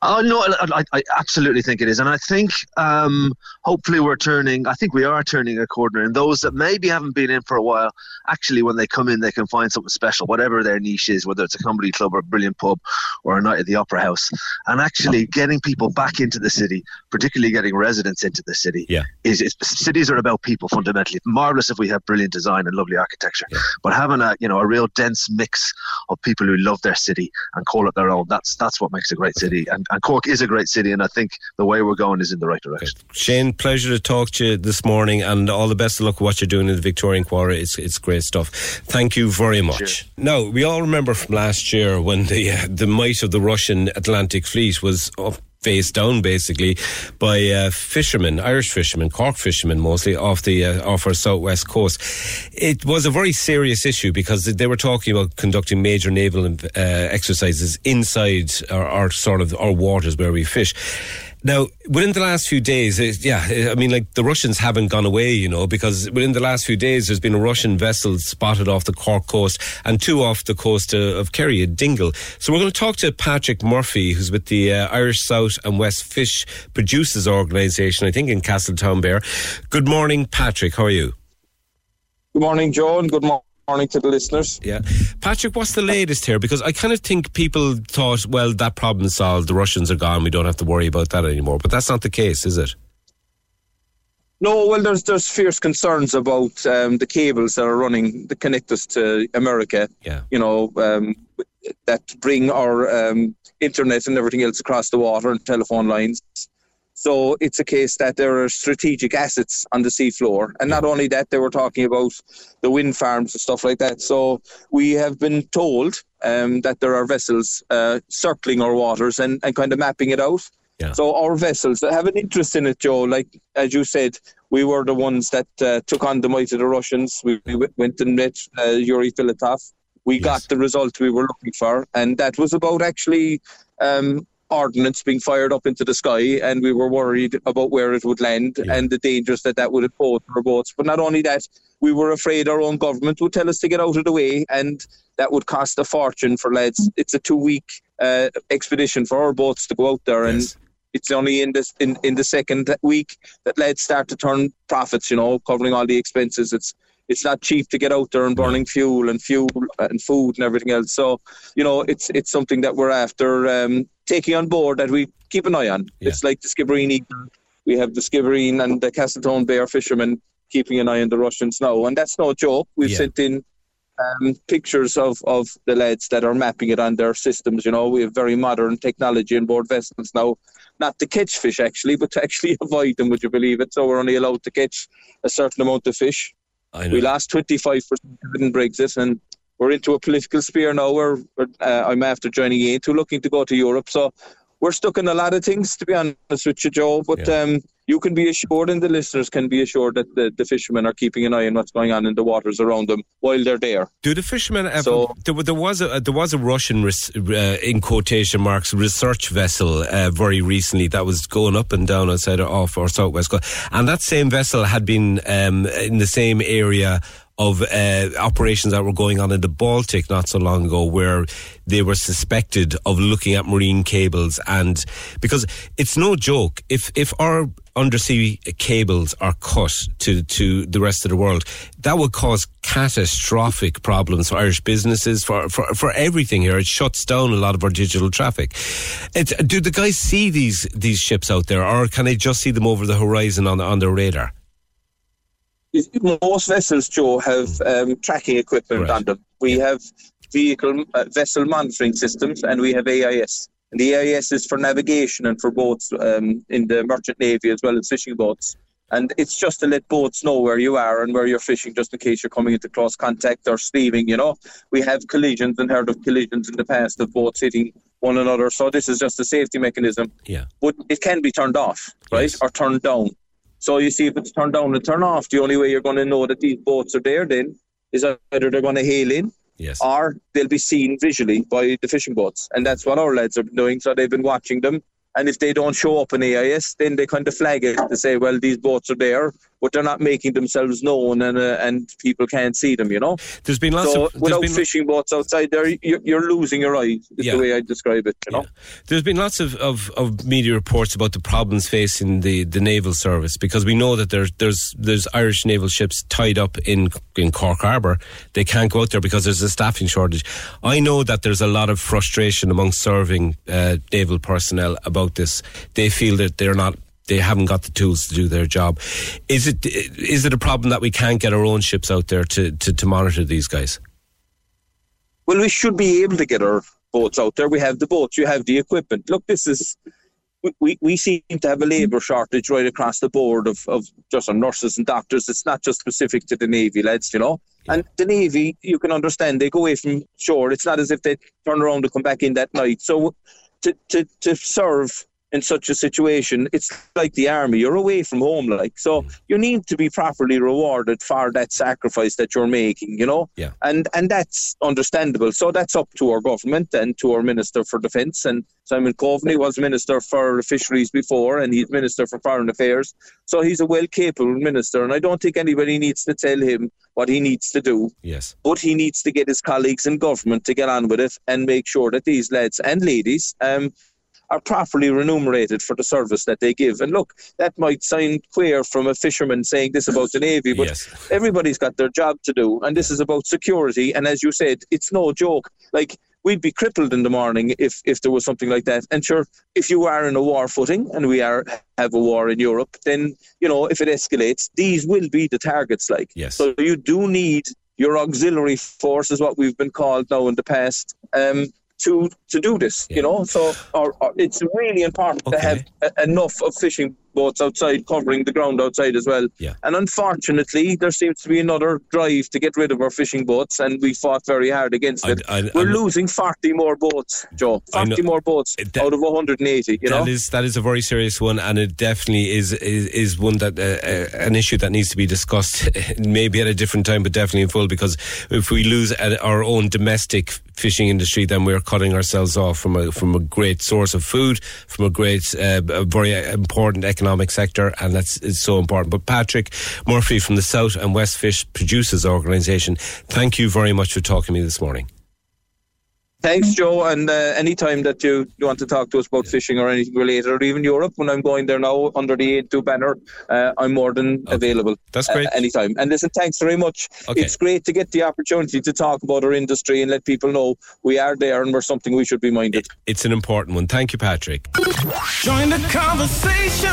Oh no, I, I absolutely think it is, and I think um, hopefully we're turning. I think we are turning a corner, and those that maybe haven't been in for a while, actually, when they come in, they can find something special, whatever their niche is, whether it's a comedy club or a brilliant pub or a night at the Opera House. And actually, getting people back into the city, particularly getting residents into the city, yeah. is, is cities are about people fundamentally. It's marvelous if we have brilliant design and lovely architecture, yeah. but having a you know a real dense mix of people who love their city and call it their own, that's that's what makes a great city. And And Cork is a great city, and I think the way we're going is in the right direction. Okay. Shane, pleasure to talk to you this morning, and all the best of luck with what you're doing in the Victorian Quarter. It's it's great stuff. Thank you very much. Cheers. Now, we all remember from last year when the uh, the might of the Russian Atlantic Fleet was up face down, basically, by uh, fishermen, Irish fishermen, Cork fishermen mostly, off the uh, off our southwest coast. It was a very serious issue because they were talking about conducting major naval uh, exercises inside our, our sort of our waters where we fish. Now, within the last few days, it, yeah, I mean, like, the Russians haven't gone away, you know, because within the last few days, there's been a Russian vessel spotted off the Cork coast and two off the coast uh, of Kerry at Dingle. So we're going to talk to Patrick Murphy, who's with the uh, Irish South and West Fish Producers Organisation, I think, in Castletownbere. Good morning, Patrick. How are you? Good morning, John. Good morning. Morning to the listeners. Yeah. Patrick, what's the latest here? Because I kind of think people thought, well, that problem's solved, the Russians are gone, we don't have to worry about that anymore. But that's not the case, is it? No, well, there's there's fierce concerns about um, the cables that are running, that connect us to America, yeah. you know, um, that bring our um, internet and everything else across the water and telephone lines. So it's a case that there are strategic assets on the seafloor. And not only that, they were talking about the wind farms and stuff like that. So we have been told um, that there are vessels uh, circling our waters and, and kind of mapping it out. Yeah. So our vessels that have an interest in it, Joe, like as you said, we were the ones that uh, took on the might of the Russians. We, we went and met uh, Yuri Filatov. We yes. got the result we were looking for, and that was about actually um, ordnance being fired up into the sky, and we were worried about where it would land yeah. and the dangers that that would impose for our boats. But not only that, we were afraid our own government would tell us to get out of the way, and that would cost a fortune for lads. It's a two-week uh, expedition for our boats to go out there, yes. and it's only in, this, in, in the second week that lads start to turn profits, you know, covering all the expenses. It's It's not cheap to get out there and burning fuel and fuel and food and everything else. So, you know, it's it's something that we're after um, taking on board that we keep an eye on. Yeah. It's like the Skibbereen Eagle. We have the Skibbereen and the Castletone Bay fishermen keeping an eye on the Russians now. And that's no joke. We've yeah. sent in um, pictures of, of the lads that are mapping it on their systems. You know, we have very modern technology on board vessels now. Not to catch fish, actually, but to actually avoid them, would you believe it? So we're only allowed to catch a certain amount of fish. We lost twenty-five percent in Brexit, and we're into a political sphere now where uh, I'm after joining E A N too, looking to go to Europe. So we're stuck in a lot of things, to be honest with you, Joe. But yeah. um, you can be assured, and the listeners can be assured, that the, the fishermen are keeping an eye on what's going on in the waters around them while they're there. Do the fishermen ever... So, there, there, was a, there was a Russian, res, uh, in quotation marks, research vessel uh, very recently that was going up and down outside of off or southwest coast. And that same vessel had been um, in the same area of uh, operations that were going on in the Baltic not so long ago, where they were suspected of looking at marine cables. And because it's no joke, if if our undersea cables are cut to, to the rest of the world, that would cause catastrophic problems for Irish businesses, for, for, for everything here. It shuts down a lot of our digital traffic. It's, do the guys see these these ships out there, or can they just see them over the horizon on on their radar? Most vessels, Joe, have um, tracking equipment right. on them. We yeah. have vehicle uh, vessel monitoring systems, and we have A I S. And the A I S is for navigation and for boats um, in the merchant navy as well as fishing boats. And it's just to let boats know where you are and where you're fishing, just in case you're coming into close contact or steaming, you know. We have collisions and heard of collisions in the past of boats hitting one another. So this is just a safety mechanism. Yeah. But it can be turned off, right, yes. or turned down. So you see, if it's turned down and turned off, the only way you're going to know that these boats are there then is either they're going to hail in yes. or they'll be seen visually by the fishing boats. And that's what our lads have been doing. So they've been watching them. And if they don't show up in A I S, then they kind of flag it to say, well, these boats are there, but they're not making themselves known, and uh, and people can't see them, you know? There's been lots so of... without been... fishing boats outside there, you're, you're losing your eye, is yeah. the way I describe it, you know? Yeah. There's been lots of, of, of media reports about the problems facing the, the naval service, because we know that there's there's there's Irish naval ships tied up in, in Cork Harbour. They can't go out there because there's a staffing shortage. I know that there's a lot of frustration among serving uh, naval personnel about this. They feel that they're not... they haven't got the tools to do their job. Is it is it a problem that we can't get our own ships out there to, to, to monitor these guys? Well, we should be able to get our boats out there. We have the boats, you have the equipment. Look, this is... We, we seem to have a labour shortage right across the board of, of just on nurses and doctors. It's not just specific to the Navy, lads, you know. Yeah. And the Navy, you can understand, they go away from shore. It's not as if they turn around and come back in that night. So to, to, to serve... in such a situation, it's like the army. You're away from home, like, so you need to be properly rewarded for that sacrifice that you're making, you know. Yeah. And and that's understandable. So that's up to our government and to our Minister for Defence. And Simon Coveney was Minister for Fisheries before, and he's Minister for Foreign Affairs. So he's a well capable minister, and I don't think anybody needs to tell him what he needs to do. Yes. But he needs to get his colleagues in government to get on with it and make sure that these lads and ladies um. are properly remunerated for the service that they give. And look, that might sound queer from a fisherman saying this about the Navy, but yes. everybody's got their job to do, and this is about security. And as you said, it's no joke. Like, we'd be crippled in the morning if, if there was something like that. And sure, if you are in a war footing, and we are have a war in Europe, then, you know, if it escalates, these will be the targets, like. Yes. So you do need your auxiliary force, is what we've been called now in the past, um, to to do this, yeah. you know. So or, or it's really important okay. to have a, enough of fishing boats outside covering the ground outside as well. Yeah. And unfortunately, there seems to be another drive to get rid of our fishing boats, and we fought very hard against I, it. I, We're I'm, losing forty more boats, Joe. forty more boats that, out of one hundred eighty. You that know? Is that is a very serious one, and it definitely is is, is one that uh, uh, an issue that needs to be discussed, maybe at a different time, but definitely in full. Because if we lose our own domestic fishing industry, then we're cutting ourselves off from a from a great source of food, from a great, uh, a very important economic sector, and that's it's so important. But Patrick Murphy from the South and West Fish Producers Organisation, thank you very much for talking to me this morning. Thanks, Joe, and uh, any time that you, you want to talk to us about yeah. fishing or anything related, or even Europe, when I'm going there now under the A two banner, uh, I'm more than okay. available. That's great. Uh, anytime. And listen, thanks very much. Okay. It's great to get the opportunity to talk about our industry and let people know we are there and we're something we should be minded. It, it's an important one. Thank you, Patrick. Join the conversation.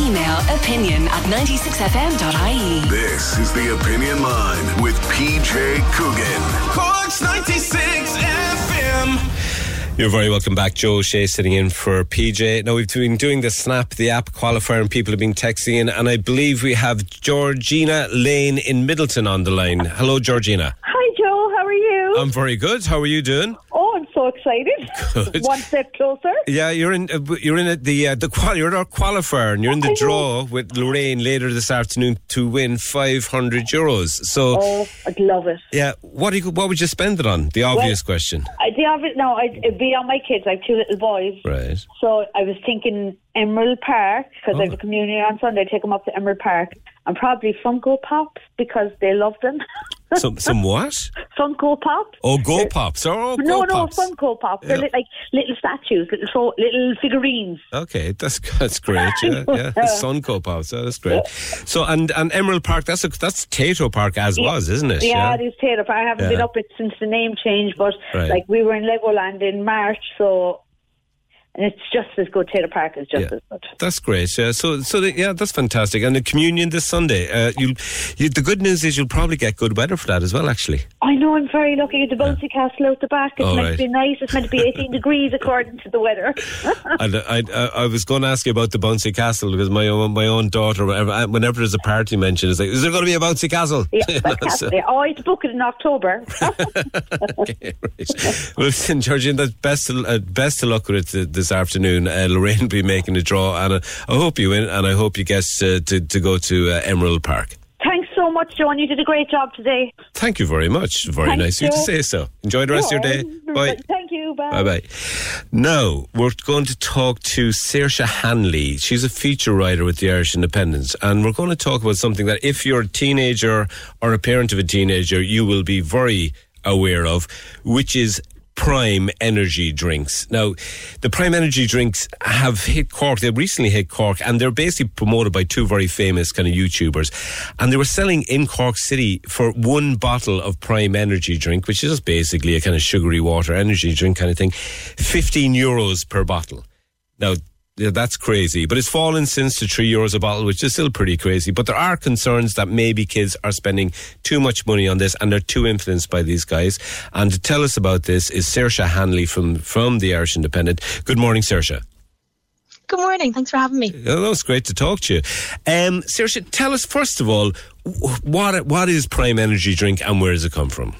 Email opinion at ninety-six f m dot i e. This is the Opinion Line with P J Coogan. Cork's ninety-six f m. You're very welcome back. Joe Shea sitting in for P J. Now, we've been doing the Snap, the app qualifier, and people have been texting in, and I believe we have Georgina Lane in Middleton on the line. Hello, Georgina. Hi, Joe. How are you? I'm very good. How are you doing? Oh, I'm so excited. Good. One step closer. Yeah, you're in You're in the uh, the qual- you're in our qualifier, and you're in the I draw know. with Lorraine later this afternoon to win five hundred euros. So, oh, I'd love it. Yeah. What, do you, what would you spend it on? The obvious well, question. I, the obvious, no, I'd, it'd be on my kids. I have two little boys. Right. So I was thinking Emerald Park, because oh. I have a communion on Sunday. I take them up to Emerald Park. And probably Funko Pops, because they love them. Some some what? Funko Pops. Oh, Go Pops. Oh, Go no, Pops. No, Funko Pops. They're yeah. like little statues, little so, little figurines. Okay, that's that's great. Yeah, yeah. Sunco Pops. Oh, that's great. So, and, and Emerald Park, that's a, that's Tato Park as yeah. was, isn't it? Yeah, yeah. it is Tato Park. I haven't yeah. been up it since the name change, but right. like we were in Legoland in March, so... And it's just as good. Taylor Park is just yeah, as good. That's great. Yeah, so, so the, yeah, that's fantastic. And the communion this Sunday. Uh, you, you, the good news is you'll probably get good weather for that as well, actually. I know, I'm very lucky. The bouncy yeah. castle out the back. It's oh, meant right. to be nice. It's meant to be eighteen degrees according to the weather. And I, I, I was going to ask you about the bouncy castle because my own, my own daughter, whenever, whenever there's a party mentioned, is like, is there going to be a bouncy castle? Yeah, you know, castle. So. Oh, I'd book it in October. Okay, right. Well, listen, Georgina, that's best, uh, best to luck with it this afternoon. Uh, Lorraine will be making a draw, and uh, I hope you win, and I hope you get uh, to, to go to uh, Emerald Park. Thanks so much, Joan. You did a great job today. Thank you very much. Very Thank nice you. of you to say so. Enjoy the rest You're of your day. Right. Bye. Thank you. Bye. Bye-bye. Now, we're going to talk to Saoirse Hanley. She's a feature writer with the Irish Independent, and we're going to talk about something that if you're a teenager or a parent of a teenager, you will be very aware of, which is Prime energy drinks. Now, the Prime energy drinks have hit Cork. They recently hit Cork, and they're basically promoted by two very famous kind of YouTubers. And they were selling in Cork City for one bottle of Prime energy drink, which is just basically a kind of sugary water energy drink kind of thing, fifteen euros per bottle. Now, yeah, that's crazy, but it's fallen since to three euros a bottle, which is still pretty crazy. But there are concerns that maybe kids are spending too much money on this, and they're too influenced by these guys. And to tell us about this is Saoirse Hanley from from the Irish Independent. Good morning, Saoirse. Good morning. Thanks for having me. Well, it's great to talk to you, um, Saoirse. Tell us first of all, what what is Prime energy drink and where does it come from?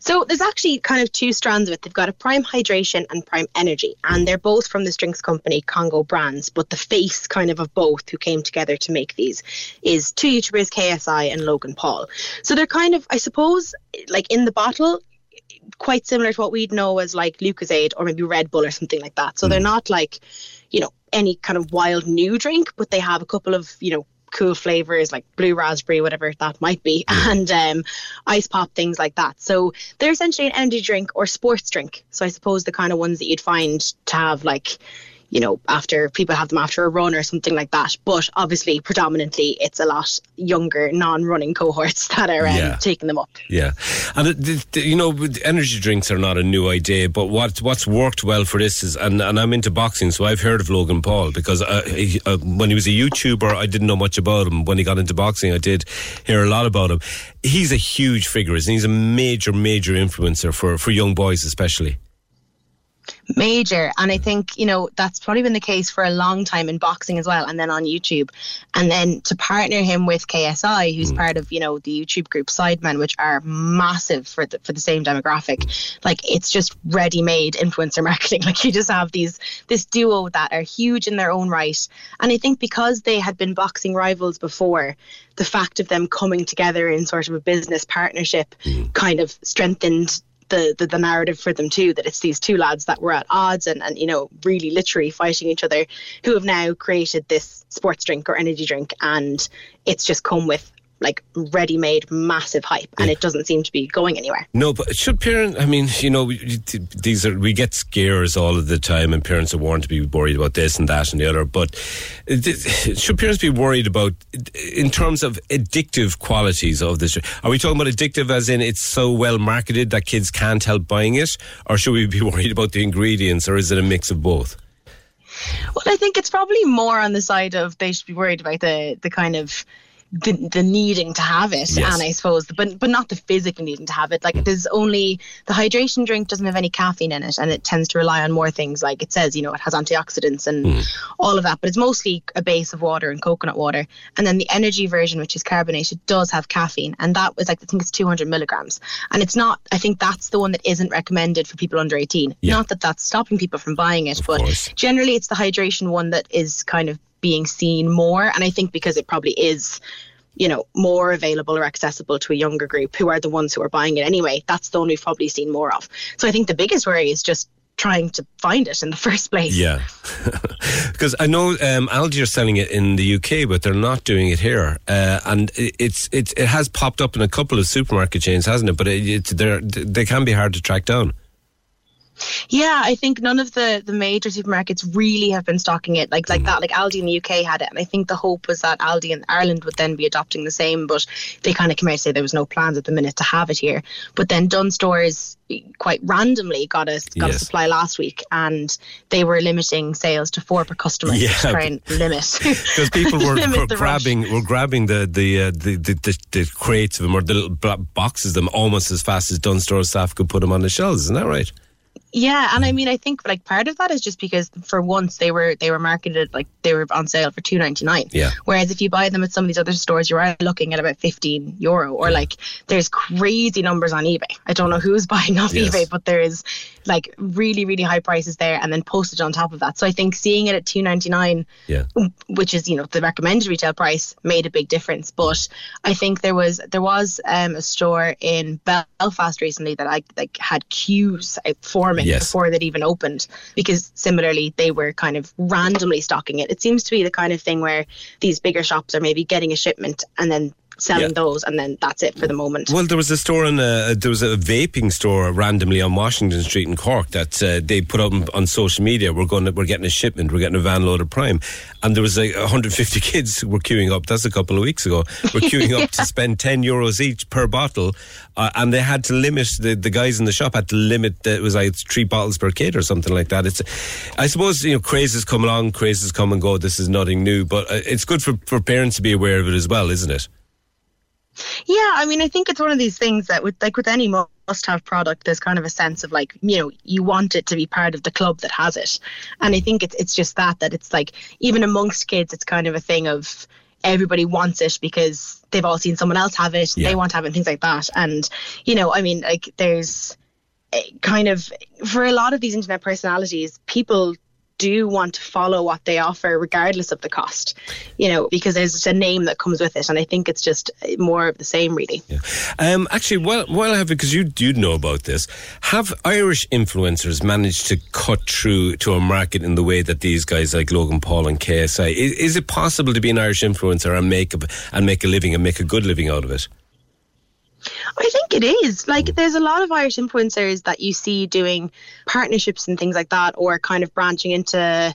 So there's actually kind of two strands of it. They've got a Prime Hydration and Prime Energy, and they're both from this drinks company, Congo Brands, but the face kind of of both who came together to make these is two YouTubers, K S I and Logan Paul. So they're kind of, I suppose, like in the bottle, quite similar to what we'd know as like Lucozade or maybe Red Bull or something like that. So mm. they're not like, you know, any kind of wild new drink, but they have a couple of, you know, cool flavors like blue raspberry, whatever that might be, and um, ice pop, things like that. So they're essentially an energy drink or sports drink. So I suppose the kind of ones that you'd find to have like, you know, after people have them after a run or something like that. But obviously, predominantly, it's a lot younger, non-running cohorts that are um, yeah. taking them up. Yeah. And, the, the, you know, energy drinks are not a new idea, but what what's worked well for this is, and, and I'm into boxing, so I've heard of Logan Paul, because uh, he, uh, when he was a YouTuber, I didn't know much about him. When he got into boxing, I did hear a lot about him. He's a huge figure, isn't he? He's a major, major influencer for, for young boys especially. major. And I think, you know, that's probably been the case for a long time in boxing as well, and then on YouTube. And then to partner him with K S I, who's mm. part of, you know, the YouTube group Sidemen, which are massive for the, for the same demographic, like it's just ready-made influencer marketing. Like you just have these this duo that are huge in their own right. And I think because they had been boxing rivals before, the fact of them coming together in sort of a business partnership mm. kind of strengthened The, the the narrative for them too, that it's these two lads that were at odds and, and you know really literally fighting each other, who have now created this sports drink or energy drink, and it's just come with like ready-made massive hype, and it doesn't seem to be going anywhere. No, but should parents, I mean, you know, we, these are, we get scares all of the time, and parents are warned to be worried about this and that and the other, but should parents be worried about, in terms of addictive qualities of this? Are we talking about addictive as in it's so well marketed that kids can't help buying it, or should we be worried about the ingredients, or is it a mix of both? Well, I think it's probably more on the side of they should be worried about the, the kind of The, the needing to have it, yes. And I suppose, but but not the physically needing to have it. Like there's only the hydration drink doesn't have any caffeine in it, and it tends to rely on more things. Like it says, you know, it has antioxidants and mm. all of that, but it's mostly a base of water and coconut water. And then the energy version, which is carbonated, does have caffeine, and that was like I think it's two hundred milligrams, and it's not. I think that's the one that isn't recommended for people under eighteen. Yeah. Not that that's stopping people from buying it, of but course. Generally it's the hydration one that is kind of being seen more, and I think because it probably is, you know, more available or accessible to a younger group who are the ones who are buying it anyway. That's the one we've probably seen more of. So I think the biggest worry is just trying to find it in the first place. Yeah, because I know um, Aldi are selling it in the U K, but they're not doing it here. Uh, and it's it it has popped up in a couple of supermarket chains, hasn't it? But it, it's they're they can be hard to track down. Yeah, I think none of the, the major supermarkets really have been stocking it like like mm. that. Like Aldi in the U K had it, and I think the hope was that Aldi in Ireland would then be adopting the same, but they kind of came out and say there was no plans at the minute to have it here. But then Dun Stores quite randomly got a got yes. a supply last week, and they were limiting sales to four per customer yeah. to try and limit because people were gr- grabbing rush. were grabbing the the, uh, the, the, the the crates of them or the little boxes of them almost as fast as Dun Stores staff could put them on the shelves. Isn't that right? Yeah, and I mean, I think like part of that is just because for once they were they were marketed like they were on sale for two ninety-nine. Yeah. Whereas if you buy them at some of these other stores, you're looking at about fifteen euro, or yeah. like there's crazy numbers on eBay. I don't know who's buying off yes. eBay, but there is like really really high prices there, and then postage on top of that. So I think seeing it at two ninety-nine, yeah, which is you know the recommended retail price, made a big difference. But I think there was there was um, a store in Belfast recently that I like had queues forming. Yes. Before that even opened, because similarly they were kind of randomly stocking it. It seems to be the kind of thing where these bigger shops are maybe getting a shipment and then selling yeah. those, and then that's it for the moment. Well, there was a store in a, there was a vaping store randomly on Washington Street in Cork that uh, they put up on, on social media. We're going, to, we're getting a shipment. We're getting a van load of Prime, and there was like one hundred fifty kids who were queuing up. That's a couple of weeks ago. Were queuing yeah. up to spend ten euros each per bottle, uh, and they had to limit the, the guys in the shop had to limit. The, it was like three bottles per kid or something like that. It's, I suppose you know, crazes come along, crazes come and go. This is nothing new, but it's good for, for parents to be aware of it as well, isn't it? Yeah, I mean, I think it's one of these things that with like with any must-have product, there's kind of a sense of like, you know, you want it to be part of the club that has it. And I think it's it's just that, that it's like even amongst kids, it's kind of a thing of everybody wants it because they've all seen someone else have it. Yeah. They want to have it and things like that. And, you know, I mean, like there's kind of for a lot of these internet personalities, people do want to follow what they offer regardless of the cost, you know, because there's a name that comes with it, and I think it's just more of the same really. Yeah. Um, actually, while, while I have it, because you, you'd know about this, have Irish influencers managed to cut through to a market in the way that these guys like Logan Paul and K S I? Is, is it possible to be an Irish influencer and make, a, and make a living and make a good living out of it? I think it is. Like, there's a lot of Irish influencers that you see doing partnerships and things like that, or kind of branching into,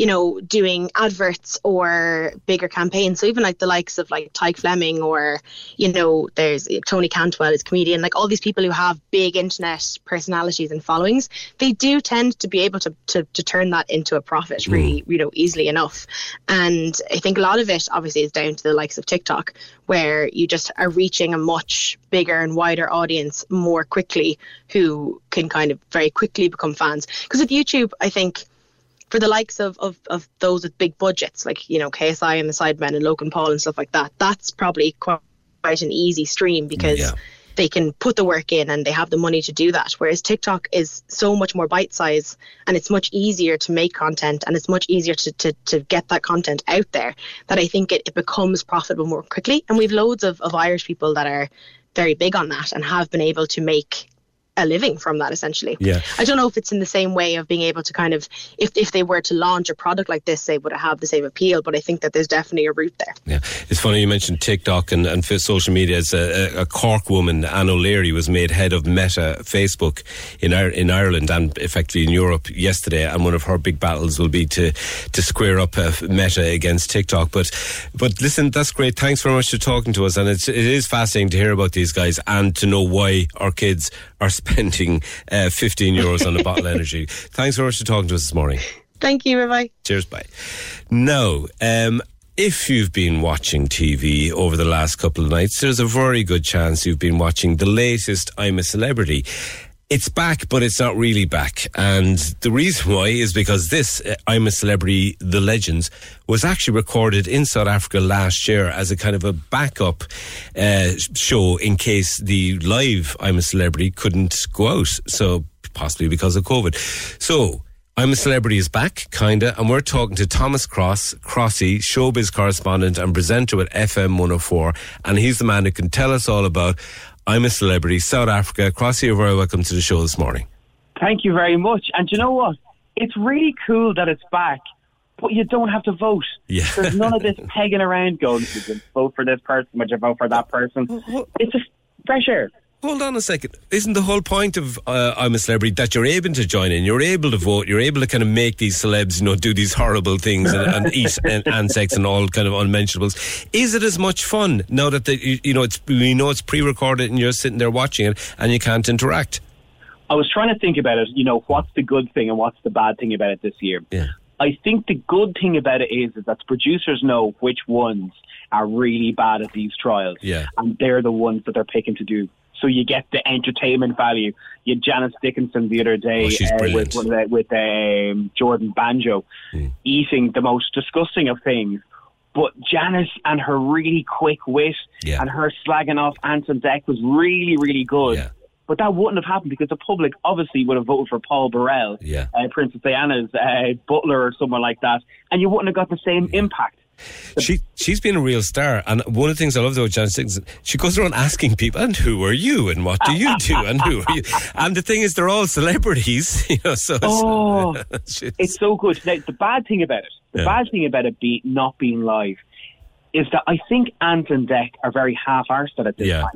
you know, doing adverts or bigger campaigns. So even like the likes of like Tyke Fleming, or, you know, there's Tony Cantwell is a comedian, like all these people who have big internet personalities and followings, they do tend to be able to to, to turn that into a profit really, mm. you know, easily enough. And I think a lot of it obviously is down to the likes of TikTok, where you just are reaching a much bigger and wider audience more quickly, who can kind of very quickly become fans. Because with YouTube, I think for the likes of, of, of those with big budgets, like, you know, K S I and the Sidemen and Logan Paul and stuff like that, that's probably quite an easy stream, because yeah. they can put the work in and they have the money to do that. Whereas TikTok is so much more bite size, and it's much easier to make content, and it's much easier to, to, to get that content out there, that I think it, it becomes profitable more quickly. And we've loads of, of Irish people that are very big on that and have been able to make a living from that, essentially. Yeah. I don't know if it's in the same way of being able to kind of, if if they were to launch a product like this, they would have the same appeal, but I think that there's definitely a route there. Yeah, it's funny you mentioned TikTok and, and social media. As a, a Cork woman, Anne O'Leary, was made head of Meta Facebook in in Ireland and effectively in Europe yesterday, and one of her big battles will be to to square up uh, Meta against TikTok. But but listen, that's great. Thanks very much for talking to us, and it's, it is fascinating to hear about these guys and to know why our kids are spending uh, fifteen euros on a bottle of energy. Thanks very much for talking to us this morning. Thank you. Bye-bye. Cheers. Bye. Now, um, if you've been watching T V over the last couple of nights, there's a very good chance you've been watching the latest I'm a Celebrity. It's back, but it's not really back. And the reason why is because this uh, I'm a Celebrity, The Legends, was actually recorded in South Africa last year as a kind of a backup uh, show in case the live I'm a Celebrity couldn't go out, so possibly because of COVID. So I'm a Celebrity is back, kinda, and we're talking to Thomas Cross, Crossy, showbiz correspondent and presenter at F M one oh four, and he's the man who can tell us all about I'm a Celebrity, South Africa. Crossy, you're very welcome to the show this morning. Thank you very much. And do you know what? It's really cool that it's back, but you don't have to vote. Yeah. There's none of this pegging around going, would you vote for this person, would you vote for that person? It's just fresh air. Hold on a second. Isn't the whole point of uh, I'm a Celebrity that you're able to join in, you're able to vote, you're able to kind of make these celebs, you know, do these horrible things and, and eat and, and sex and all kind of unmentionables? Is it as much fun now that the, you, you know it's we know it's pre-recorded and you're sitting there watching it and you can't interact? I was trying to think about it. You know, what's the good thing and what's the bad thing about it this year? Yeah. I think the good thing about it is, is that producers know which ones are really bad at these trials, yeah. and they're the ones that they're picking to do. So you get the entertainment value. You had Janice Dickinson the other day oh, uh, with, with, uh, with um, Jordan Banjo mm. eating the most disgusting of things. But Janice and her really quick wit yeah. and her slagging off Anton Deck was really, really good. Yeah. But that wouldn't have happened because the public obviously would have voted for Paul Burrell, yeah. uh, Princess Diana's uh, butler or someone like that, and you wouldn't have got the same yeah. impact. She, she's been a real star, and one of the things I love about Janice Dickinson, she goes around asking people, and who are you, and what do you do, and who are you? And the thing is, they're all celebrities, you know, so oh, it's, it's so good. Now, the bad thing about it, the yeah. bad thing about it be, not being live is that I think Ant and Dec are very half-arsed at this yeah. time.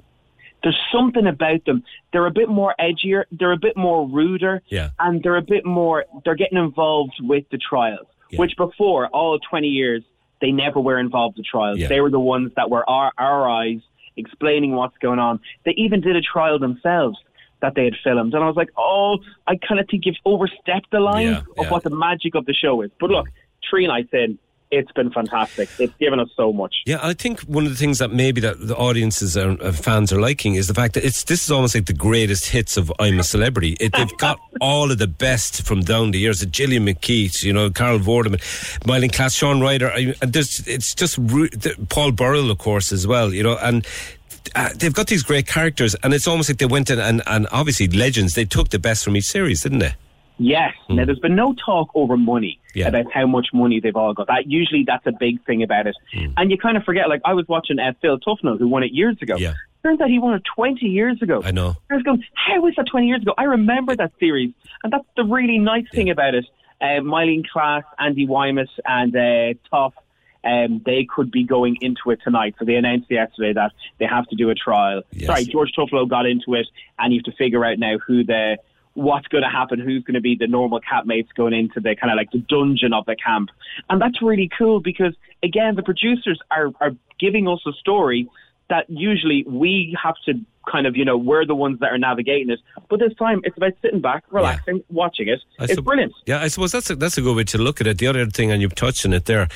There's something about them. They're a bit more edgier, they're a bit more ruder, yeah. and they're a bit more, they're getting involved with the trials, yeah. which before, all twenty years, they never were involved in trials. Yeah. They were the ones that were our, our eyes explaining what's going on. They even did a trial themselves that they had filmed. And I was like, oh, I kind of think you've overstepped the line yeah, of yeah. what the magic of the show is. But look, three nights in, it's been fantastic. It's given us so much. Yeah, I think one of the things that maybe that the audiences and fans are liking is the fact that it's this is almost like the greatest hits of I'm a Celebrity. It, they've got all of the best from down the years. Gillian McKeith, you know, Carol Vorderman, Mylene Klass, Sean Ryder. I, and there's, it's just re- Paul Burrell, of course, as well. You know, and uh, they've got these great characters, and it's almost like they went in and, and obviously legends. They took the best from each series, didn't they? Yes. Mm. Now, there's been no talk over money yeah. about how much money they've all got. That usually that's a big thing about it. Mm. And you kind of forget, like, I was watching uh, Phil Tufnell, who won it years ago. Yeah. Turns out he won it twenty years ago. I know. I was going, how was that twenty years ago? I remember that series. And that's the really nice yeah. thing about it. Uh, Mylene Klass, Andy Wymus, and uh, Toff, um, they could be going into it tonight. So they announced yesterday that they have to do a trial. Yes. Sorry, George Tufnell got into it, and you have to figure out now who the... what's going to happen, who's going to be the normal campmates going into the kind of like the dungeon of the camp. And that's really cool because, again, the producers are, are giving us a story that usually we have to kind of, you know, we're the ones that are navigating it. But this time, it's about sitting back, relaxing, yeah. watching it. I it's sub- brilliant. Yeah, I suppose that's a, that's a good way to look at it. The other thing, and you've touched on it there,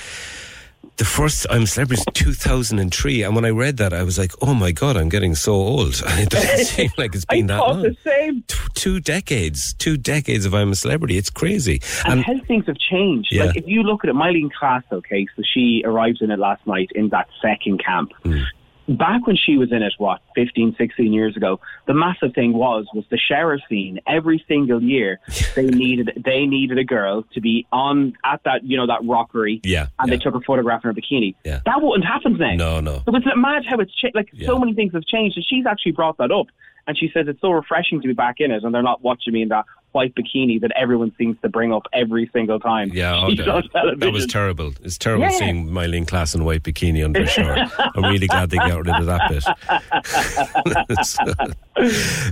the first I'm Celebrity two thousand three, and when I read that I was like, oh my god, I'm getting so old. It doesn't seem like it's been that long. The same. T- two decades two decades of I'm a Celebrity. It's crazy, and, and how things have changed. yeah. Like if you look at it, Mylene Class, okay, so she arrived in it last night in that second camp. mm. Back when she was in it, what, fifteen, sixteen years ago, the massive thing was was the shower scene. Every single year, they needed they needed a girl to be on at that, you know, that rockery. Yeah, and yeah. they took a photograph in her bikini. Yeah. That wouldn't happen now. No, no. So it's mad how it's changed. Like yeah. so many things have changed, and she's actually brought that up. And she says it's so refreshing to be back in it, and they're not watching me in that white bikini that everyone seems to bring up every single time. Yeah, oh, that, that was terrible. It's terrible yeah. seeing Mylene Class in white bikini under shore. I'm really glad they got rid of that bit.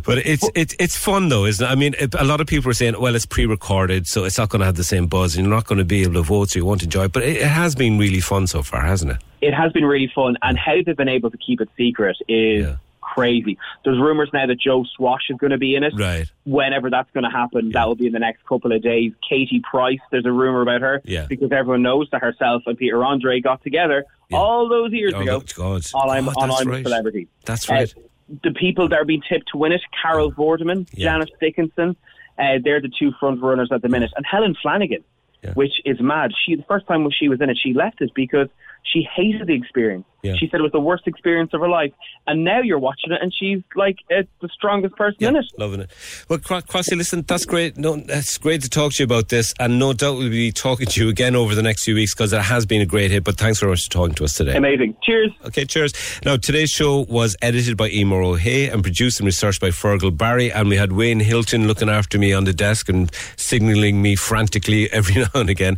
But it's it's it's fun though, isn't it? I mean, it, a lot of people are saying, well, it's pre-recorded, so it's not going to have the same buzz, and you're not going to be able to vote, so you won't enjoy it. But it, it has been really fun so far, hasn't it? It has been really fun, and how they've been able to keep it secret is. Yeah. Crazy. There's rumours now that Joe Swash is going to be in it. Right. Whenever that's going to happen, yeah. that will be in the next couple of days. Katie Price, there's a rumour about her. Yeah. Because everyone knows that herself and Peter Andre got together yeah. all those years oh, ago. God. On I'm, God, on I'm right. a Celebrity. That's right. Uh, the people that are being tipped to win it, Carol Vorderman, yeah. Janice Dickinson, uh, they're the two front runners at the minute. And Helen Flanagan, yeah. which is mad. She The first time when she was in it, she left it because she hated the experience. Yeah. She said it was the worst experience of her life. And now you're watching it, and she's like uh, the strongest person yeah, in it. Loving it. Well, Crossy, listen, that's great. No, it's great to talk to you about this, and no doubt we'll be talking to you again over the next few weeks because it has been a great hit. But thanks very much for talking to us today. Amazing. Cheers. Okay, cheers. Now, today's show was edited by Eamon O'Hay and produced and researched by Fergal Barry, and we had Wayne Hilton looking after me on the desk and signalling me frantically every now and again.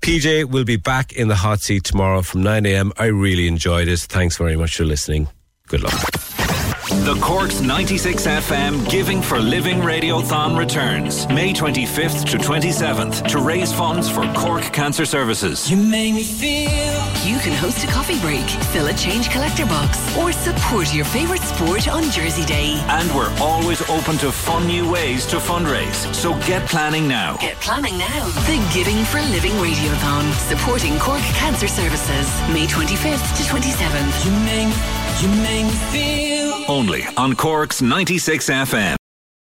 P J will be back in the hot seat tomorrow from nine a.m. I really enjoyed it. Thanks very much for listening. Good luck. The Cork's ninety-six F M Giving for Living Radiothon returns May twenty-fifth to twenty-seventh to raise funds for Cork Cancer Services. You made me feel. You can host a coffee break, fill a change collector box, or support your favourite sport on Jersey Day. And we're always open to fun new ways to fundraise. So get planning now. Get planning now. The Giving for Living Radiothon, supporting Cork Cancer Services, May twenty-fifth to twenty-seventh. You made, you made me feel. Only on Cork's ninety-six F M.